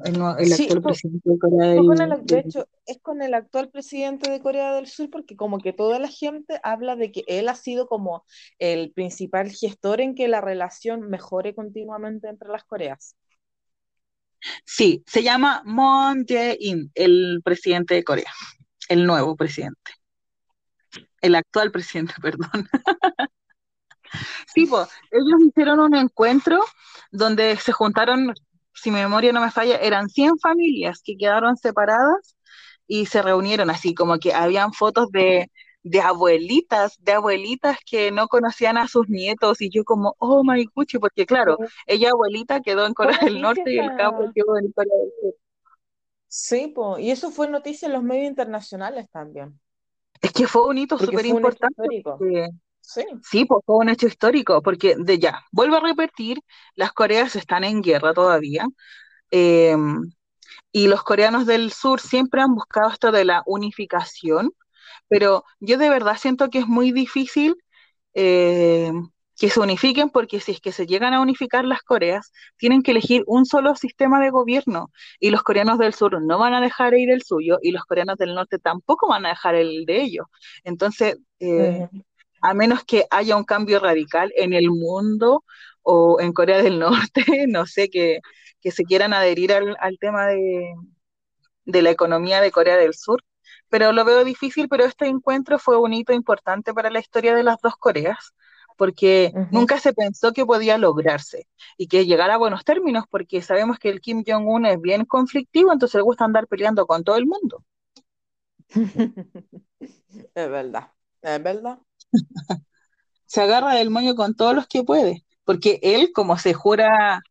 actual presidente de Corea del Sur? De hecho, es con el actual presidente de Corea del Sur, porque como que toda la gente habla de que él ha sido como el principal gestor en que la relación mejore continuamente entre las Coreas. Sí, se llama Moon Jae-in, el presidente de Corea, el nuevo presidente. El actual presidente, perdón. Sí, pues, ellos hicieron un encuentro donde se juntaron, si mi memoria no me falla, eran 100 familias que quedaron separadas y se reunieron así, como que habían fotos de abuelitas que no conocían a sus nietos, y yo como, oh my Gucci, porque claro, ella abuelita quedó en Corea del Norte y el cabo quedó en Corea del Sur. Sí, pues, y eso fue noticia en los medios internacionales también. Es que fue un hito súper importante. Sí, pues fue un hecho histórico, porque vuelvo a repetir, las Coreas están en guerra todavía, y los coreanos del sur siempre han buscado esto de la unificación, pero yo de verdad siento que es muy difícil que se unifiquen, porque si es que se llegan a unificar las Coreas, tienen que elegir un solo sistema de gobierno, y los coreanos del sur no van a dejar ir el suyo, y los coreanos del norte tampoco van a dejar el de ellos. Entonces... a menos que haya un cambio radical en el mundo o en Corea del Norte, no sé, que se quieran adherir al tema de la economía de Corea del Sur, pero lo veo difícil. Pero este encuentro fue un hito importante para la historia de las dos Coreas, porque nunca se pensó que podía lograrse y que llegara a buenos términos, porque sabemos que el Kim Jong-un es bien conflictivo, entonces le gusta andar peleando con todo el mundo. Es verdad. Se agarra del moño con todos los que puede, porque él, como se jura,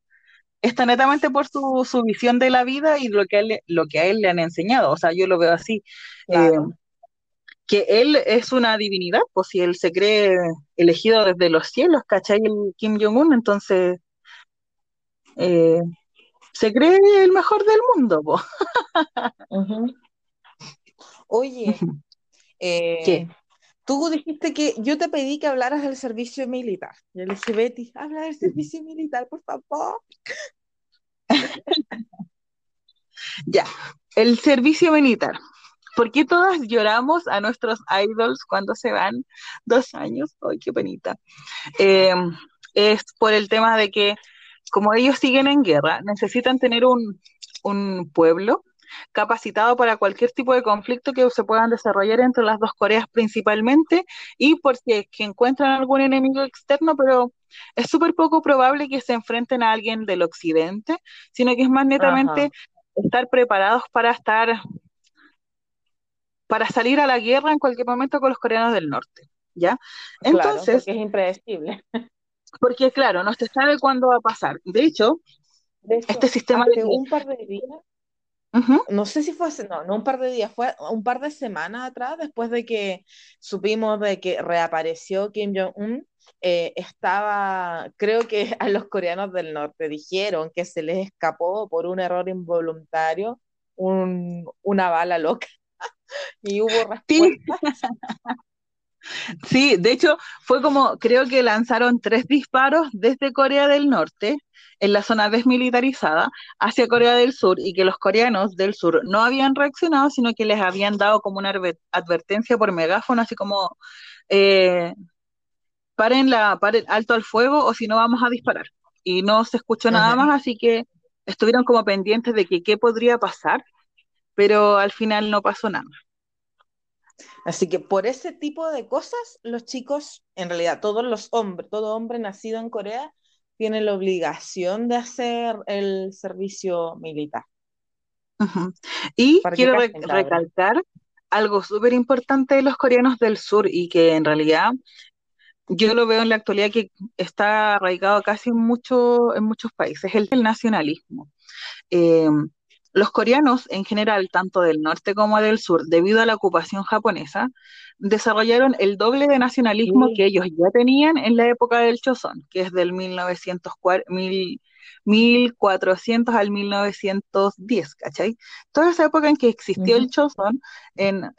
está netamente por su visión de la vida y lo que a él le han enseñado. O sea, yo lo veo así, claro. Que él es una divinidad, pues si él se cree elegido desde los cielos, ¿cachai? El Kim Jong-un, entonces se cree el mejor del mundo, po. Oye, ¿qué? Tú dijiste que yo te pedí que hablaras del servicio militar. Yo le dije, Betty, habla del servicio militar, por favor. Ya, el servicio militar. ¿Por qué todas lloramos a nuestros idols cuando se van? 2 años, ¡ay, qué penita! Es por el tema de que, como ellos siguen en guerra, necesitan tener un pueblo capacitado para cualquier tipo de conflicto que se puedan desarrollar entre las dos Coreas principalmente, y porque que encuentran algún enemigo externo, pero es súper poco probable que se enfrenten a alguien del occidente, sino que es más netamente estar preparados para salir a la guerra en cualquier momento con los coreanos del norte, ¿ya? Entonces, claro, porque es impredecible. Porque claro, no se sabe cuándo va a pasar. De hecho este sistema de un par de días, no sé si fue, no un par de días, fue un par de semanas atrás, después de que supimos de que reapareció Kim Jong-un, estaba, creo que a los coreanos del norte dijeron que se les escapó por un error involuntario una bala loca y hubo respuestas. Sí, de hecho fue como, creo que lanzaron 3 disparos desde Corea del Norte, en la zona desmilitarizada, hacia Corea del Sur, y que los coreanos del Sur no habían reaccionado, sino que les habían dado como una advertencia por megáfono, así como paren, alto al fuego, o si no vamos a disparar. Y no se escuchó nada más, así que estuvieron como pendientes de que qué podría pasar, pero al final no pasó nada. Así que por ese tipo de cosas, los chicos, en realidad todos los hombres, todo hombre nacido en Corea tiene la obligación de hacer el servicio militar. Y quiero recalcar algo súper importante de los coreanos del sur, y que en realidad yo lo veo en la actualidad que está arraigado casi en muchos países, el nacionalismo. Los coreanos en general, tanto del norte como del sur, debido a la ocupación japonesa, desarrollaron el doble de nacionalismo que ellos ya tenían en la época del Choson, que es del 1400 al 1910, ¿cachai? Toda esa época en que existió el Joseon, en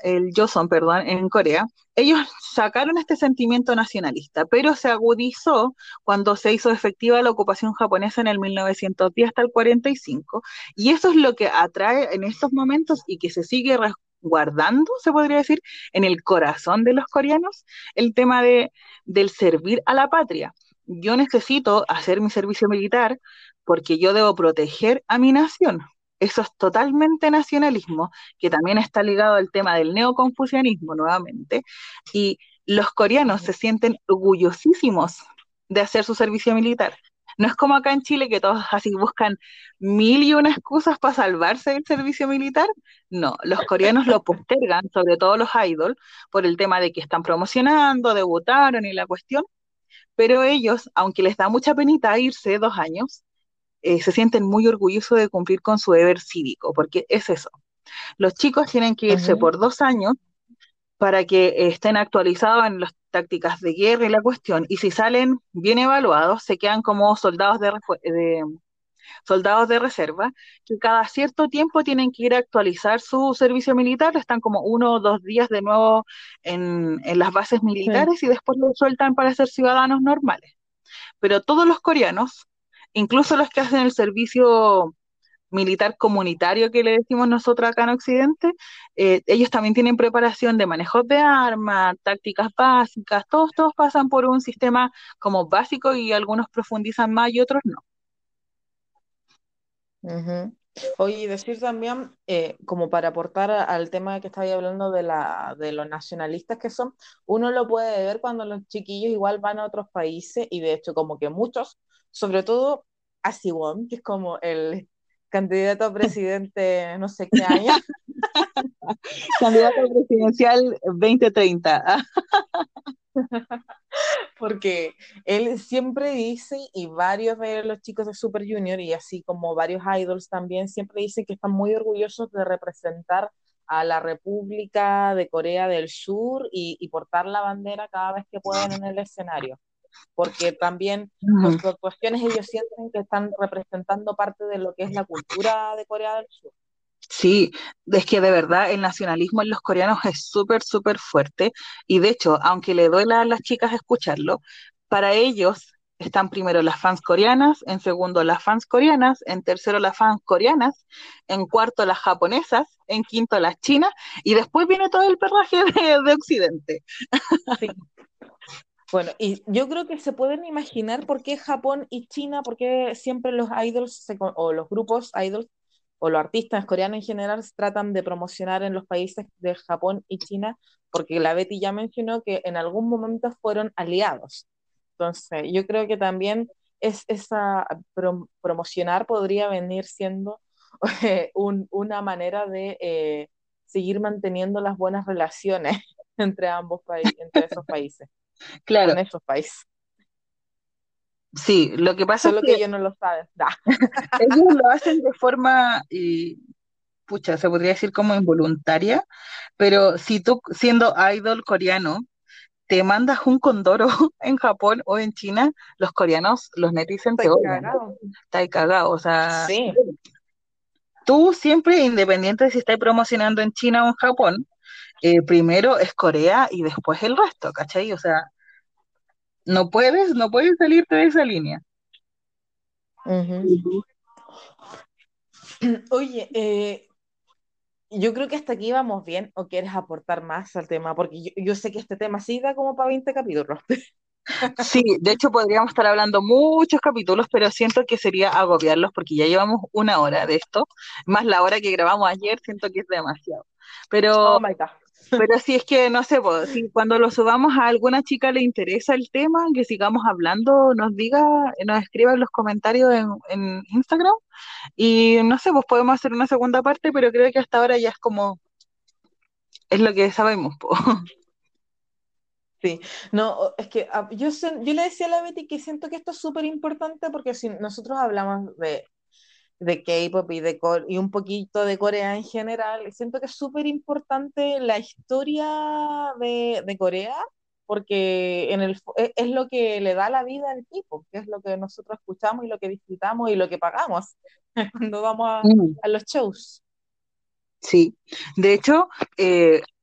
Corea, ellos sacaron este sentimiento nacionalista, pero se agudizó cuando se hizo efectiva la ocupación japonesa en el 1910 hasta el 45, y eso es lo que atrae en estos momentos y que se sigue guardando, se podría decir, en el corazón de los coreanos, el tema del servir a la patria. Yo necesito hacer mi servicio militar porque yo debo proteger a mi nación. Eso es totalmente nacionalismo, que también está ligado al tema del neoconfucianismo nuevamente, y los coreanos se sienten orgullosísimos de hacer su servicio militar. No es como acá en Chile, que todos así buscan 1000 y una excusas para salvarse del servicio militar. No, los coreanos lo postergan, sobre todo los idols, por el tema de que están promocionando, debutaron y la cuestión, pero ellos, aunque les da mucha penita irse 2 años, se sienten muy orgullosos de cumplir con su deber cívico, porque es eso. Los chicos tienen que irse por 2 años para que estén actualizados en las tácticas de guerra y la cuestión, y si salen bien evaluados, se quedan como soldados de reserva, que cada cierto tiempo tienen que ir a actualizar su servicio militar, están como 1 o 2 días de nuevo en las bases militares, y después los sueltan para ser ciudadanos normales. Pero todos los coreanos, incluso los que hacen el servicio militar comunitario que le decimos nosotros acá en Occidente, ellos también tienen preparación de manejos de armas, tácticas básicas, todos pasan por un sistema como básico, y algunos profundizan más y otros no. Oye, decir también, como para aportar al tema que estaba hablando de los nacionalistas que son, uno lo puede ver cuando los chiquillos igual van a otros países, y de hecho como que muchos, sobre todo a Siwon, que es como el candidato a presidente no sé qué año. Candidato presidencial 2030. Porque él siempre dice, y varios de los chicos de Super Junior, y así como varios idols también, siempre dicen que están muy orgullosos de representar a la República de Corea del Sur, y portar la bandera cada vez que puedan en el escenario. Porque también por sus cuestiones ellos sienten que están representando parte de lo que es la cultura de Corea del Sur. Sí, es que de verdad el nacionalismo en los coreanos es súper, súper fuerte, y de hecho, aunque le duela a las chicas escucharlo, para ellos están primero las fans coreanas, en segundo las fans coreanas, en tercero las fans coreanas, en cuarto las japonesas, en quinto las chinas, y después viene todo el perraje de Occidente. Sí. Bueno, y yo creo que se pueden imaginar por qué Japón y China, por qué siempre los idols o los grupos idols o los artistas coreanos en general tratan de promocionar en los países de Japón y China, porque la Betty ya mencionó que en algún momento fueron aliados. Entonces, yo creo que también es esa promocionar podría venir siendo una manera de seguir manteniendo las buenas relaciones entre esos países. Claro. En esos países. Sí, lo que pasa solo es que ellos no lo saben. Nah. Ellos lo hacen de forma, se podría decir como involuntaria, pero si tú, siendo idol coreano, te mandas un condoro en Japón o en China, los coreanos, los netizens te odian. Está cagado, o sea. Sí. Tú siempre, independiente de si estás promocionando en China o en Japón, primero es Corea y después el resto, ¿cachai? O sea, no puedes salirte de esa línea. Uh-huh. Oye, yo creo que hasta aquí vamos bien, ¿o quieres aportar más al tema? Porque yo sé que este tema sí da como para 20 capítulos. Sí, de hecho podríamos estar hablando muchos capítulos, pero siento que sería agobiarlos porque ya llevamos una hora de esto, más la hora que grabamos ayer, siento que es demasiado. Pero, oh my God. Pero si es que, no sé, si cuando lo subamos a alguna chica le interesa el tema, que sigamos hablando, nos escriba en los comentarios en Instagram, y no sé, pues podemos hacer una segunda parte, pero creo que hasta ahora ya es como, es lo que sabemos, po. Sí, no, es que yo le decía a la Betty que siento que esto es súper importante, porque si nosotros hablamos de K-pop y y un poquito de Corea en general, siento que es súper importante la historia de Corea, porque es lo que le da la vida al tipo, que es lo que nosotros escuchamos y lo que disfrutamos y lo que pagamos cuando vamos a los shows. Sí, de hecho,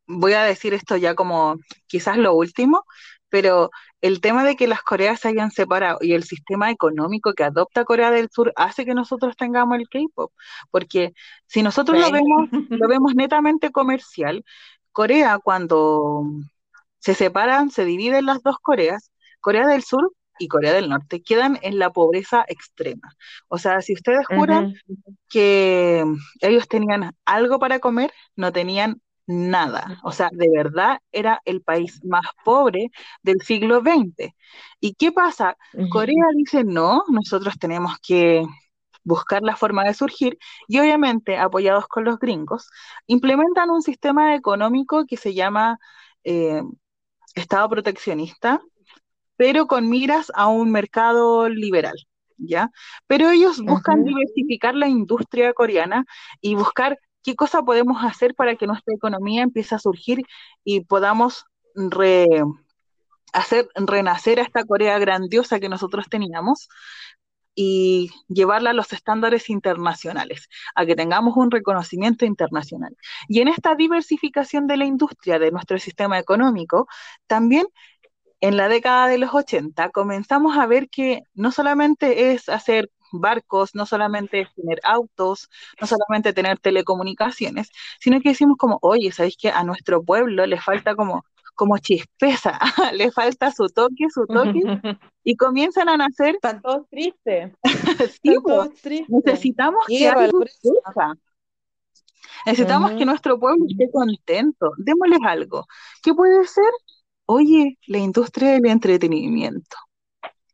voy a decir esto ya como quizás lo último, pero el tema de que las Coreas se hayan separado y el sistema económico que adopta Corea del Sur hace que nosotros tengamos el K-pop, porque si nosotros lo vemos netamente comercial, Corea cuando se separan, se dividen las dos Coreas, Corea del Sur y Corea del Norte, quedan en la pobreza extrema. O sea, si ustedes juran que ellos tenían algo para comer, no tenían nada, o sea, de verdad era el país más pobre del siglo XX. ¿Y qué pasa? Corea dice, no, nosotros tenemos que buscar la forma de surgir, y obviamente, apoyados con los gringos, implementan un sistema económico que se llama Estado proteccionista, pero con miras a un mercado liberal, ¿ya? Pero ellos buscan diversificar la industria coreana y buscar ¿qué cosa podemos hacer para que nuestra economía empiece a surgir y podamos renacer a esta Corea grandiosa que nosotros teníamos y llevarla a los estándares internacionales, a que tengamos un reconocimiento internacional? Y en esta diversificación de la industria, de nuestro sistema económico, también en la década de los 80 comenzamos a ver que no solamente es hacer barcos, no solamente es tener autos, no solamente tener telecomunicaciones, sino que decimos como, oye, ¿sabéis que a nuestro pueblo le falta como chispeza? Le falta su toque, y comienzan a nacer. Están todos tristes. Sí, necesitamos que haya chispeza. Necesitamos que nuestro pueblo esté contento. Démosles algo. ¿Qué puede ser? Oye, la industria del entretenimiento.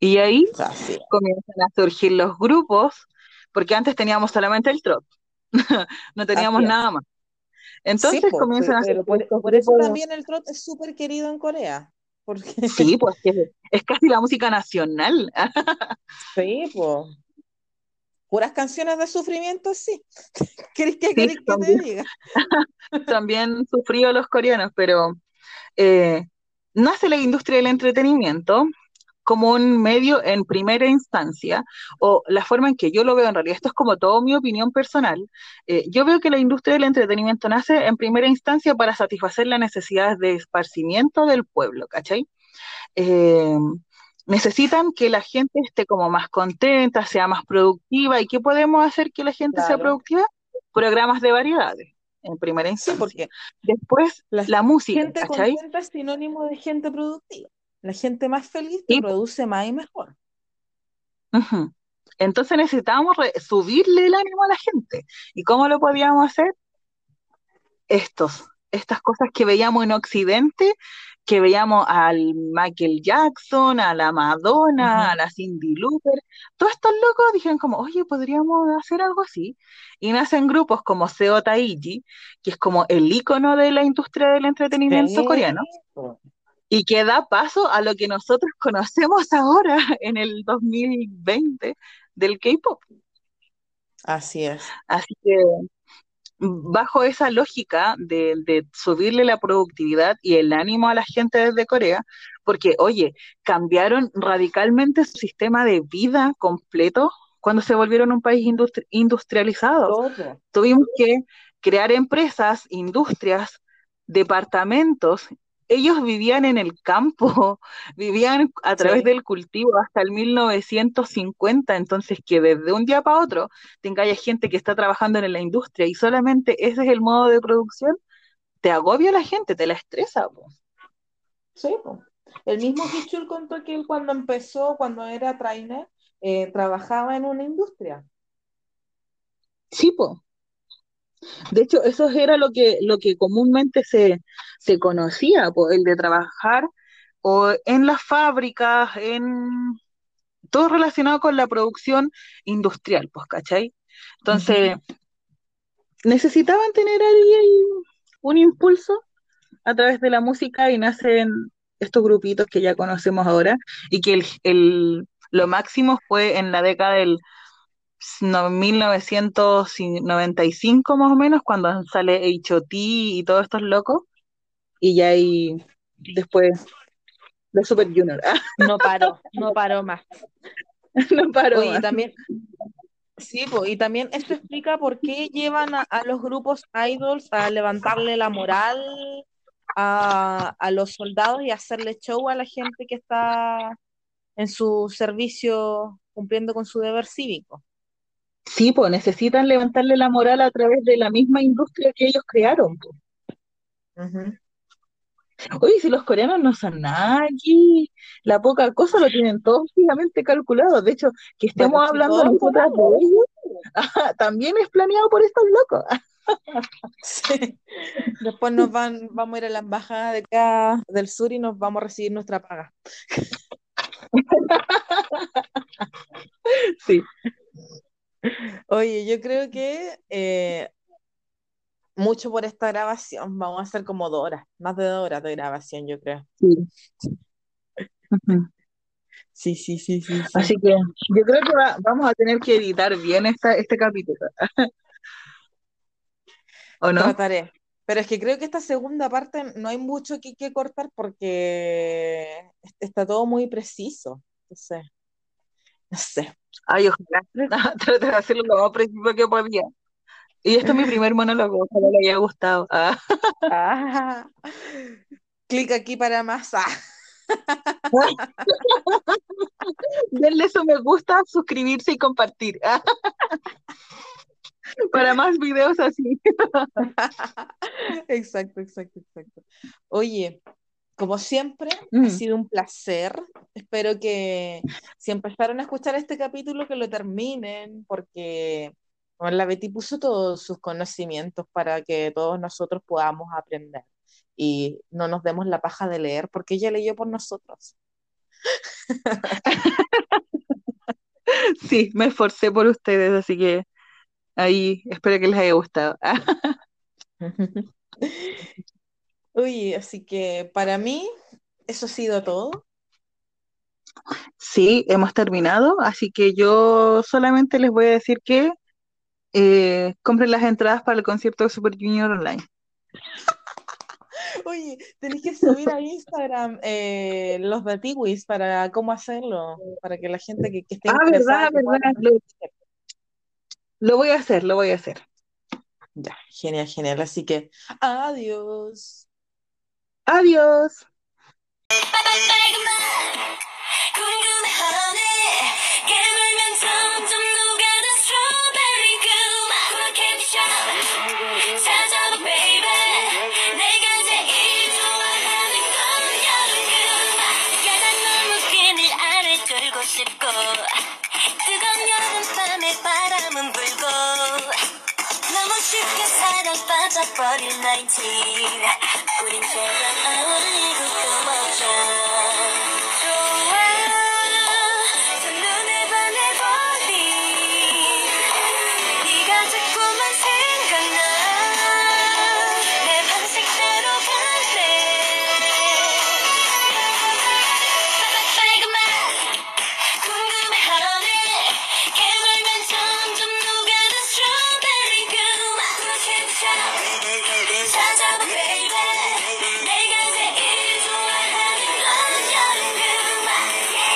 Y ahí comienzan a surgir los grupos, porque antes teníamos solamente el trot, no teníamos nada más. Entonces comienzan a surgir. Por eso también el trot es súper querido en Corea. Porque... Sí, pues es casi la música nacional. Sí, pues. Puras canciones de sufrimiento, sí. ¿Querés que te diga? También sufrió los coreanos, pero nace la industria del entretenimiento como un medio en primera instancia, o la forma en que yo lo veo en realidad, esto es como todo mi opinión personal, yo veo que la industria del entretenimiento nace en primera instancia para satisfacer las necesidades de esparcimiento del pueblo, ¿cachai? necesitan que la gente esté como más contenta, sea más productiva. ¿Y qué podemos hacer que la gente sea productiva? Programas de variedades, en primera instancia. Sí, porque después la música, gente contenta es sinónimo de gente productiva. La gente más feliz te produce más y mejor. Uh-huh. Entonces necesitábamos subirle el ánimo a la gente. ¿Y cómo lo podíamos hacer? Estas cosas que veíamos en Occidente, que veíamos al Michael Jackson, a la Madonna, uh-huh, a la Cyndi Lauper, todos estos locos dijeron como, oye, podríamos hacer algo así, y nacen grupos como Seo Taiji, que es como el ícono de la industria del entretenimiento coreano, y que da paso a lo que nosotros conocemos ahora en el 2020 del K-pop. Así es. Así que bajo esa lógica de subirle la productividad y el ánimo a la gente desde Corea, porque, oye, cambiaron radicalmente su sistema de vida completo cuando se volvieron un país industrializado. Oye. Tuvimos que crear empresas, industrias, departamentos. Ellos vivían en el campo, vivían a través del cultivo hasta el 1950, entonces que desde un día para otro tengáis gente que está trabajando en la industria y solamente ese es el modo de producción, te agobia a la gente, te la estresa. Sí, el mismo Hichul contó que él cuando empezó, cuando era trainer, trabajaba en una industria. Sí, de hecho, eso era lo que comúnmente se conocía, el de trabajar en las fábricas, en todo relacionado con la producción industrial, ¿cachai? Entonces, necesitaban tener ahí un impulso a través de la música y nacen estos grupitos que ya conocemos ahora y que lo máximo fue en la década del 1995 más o menos, cuando sale H.O.T. y todos estos locos, y ya ahí después de Super Junior. No paró más. Oye, más. También, y también esto explica por qué llevan a los grupos idols a levantarle la moral a los soldados y hacerle show a la gente que está en su servicio cumpliendo con su deber cívico. Sí, necesitan levantarle la moral a través de la misma industria que ellos crearon. Uh-huh. Oye, si los coreanos no son nada aquí, la poca cosa lo tienen todo fijamente calculado. De hecho, que estemos hablando nosotras de ellos, también es planeado por estos locos. Sí. Después vamos a ir a la embajada de acá del sur y nos vamos a recibir nuestra paga. Sí. Oye, yo creo que mucho por esta grabación. Vamos a hacer como 2 horas, más de 2 horas de grabación, yo creo. Sí. Uh-huh. Sí. Así que yo creo que vamos a tener que editar bien este capítulo. ¿O no? Trataré. Pero es que creo que esta segunda parte no hay mucho que cortar porque está todo muy preciso. No sé. Ay, ojalá. Traté de hacerlo lo más preciso que podía. Y este es mi primer monólogo, ojalá le haya gustado. Clic aquí para más. Denle su me gusta, suscribirse y compartir. Para más videos así. Exacto. Oye, como siempre, ha sido un placer. Espero que si empezaron a escuchar este capítulo, que lo terminen, porque la Betty puso todos sus conocimientos para que todos nosotros podamos aprender y no nos demos la paja de leer, porque ella leyó por nosotros. Sí, me esforcé por ustedes, así que ahí, espero que les haya gustado. Uy, así que para mí eso ha sido todo. Sí, hemos terminado, así que yo solamente les voy a decir que compren las entradas para el concierto de Super Junior online. Oye, tenés que subir a Instagram los batiwis para cómo hacerlo, para que la gente que esté interesada. Verdad. Lo voy a hacer. Ya, genial. Así que, adiós. Body 19, putting shade on Ailee.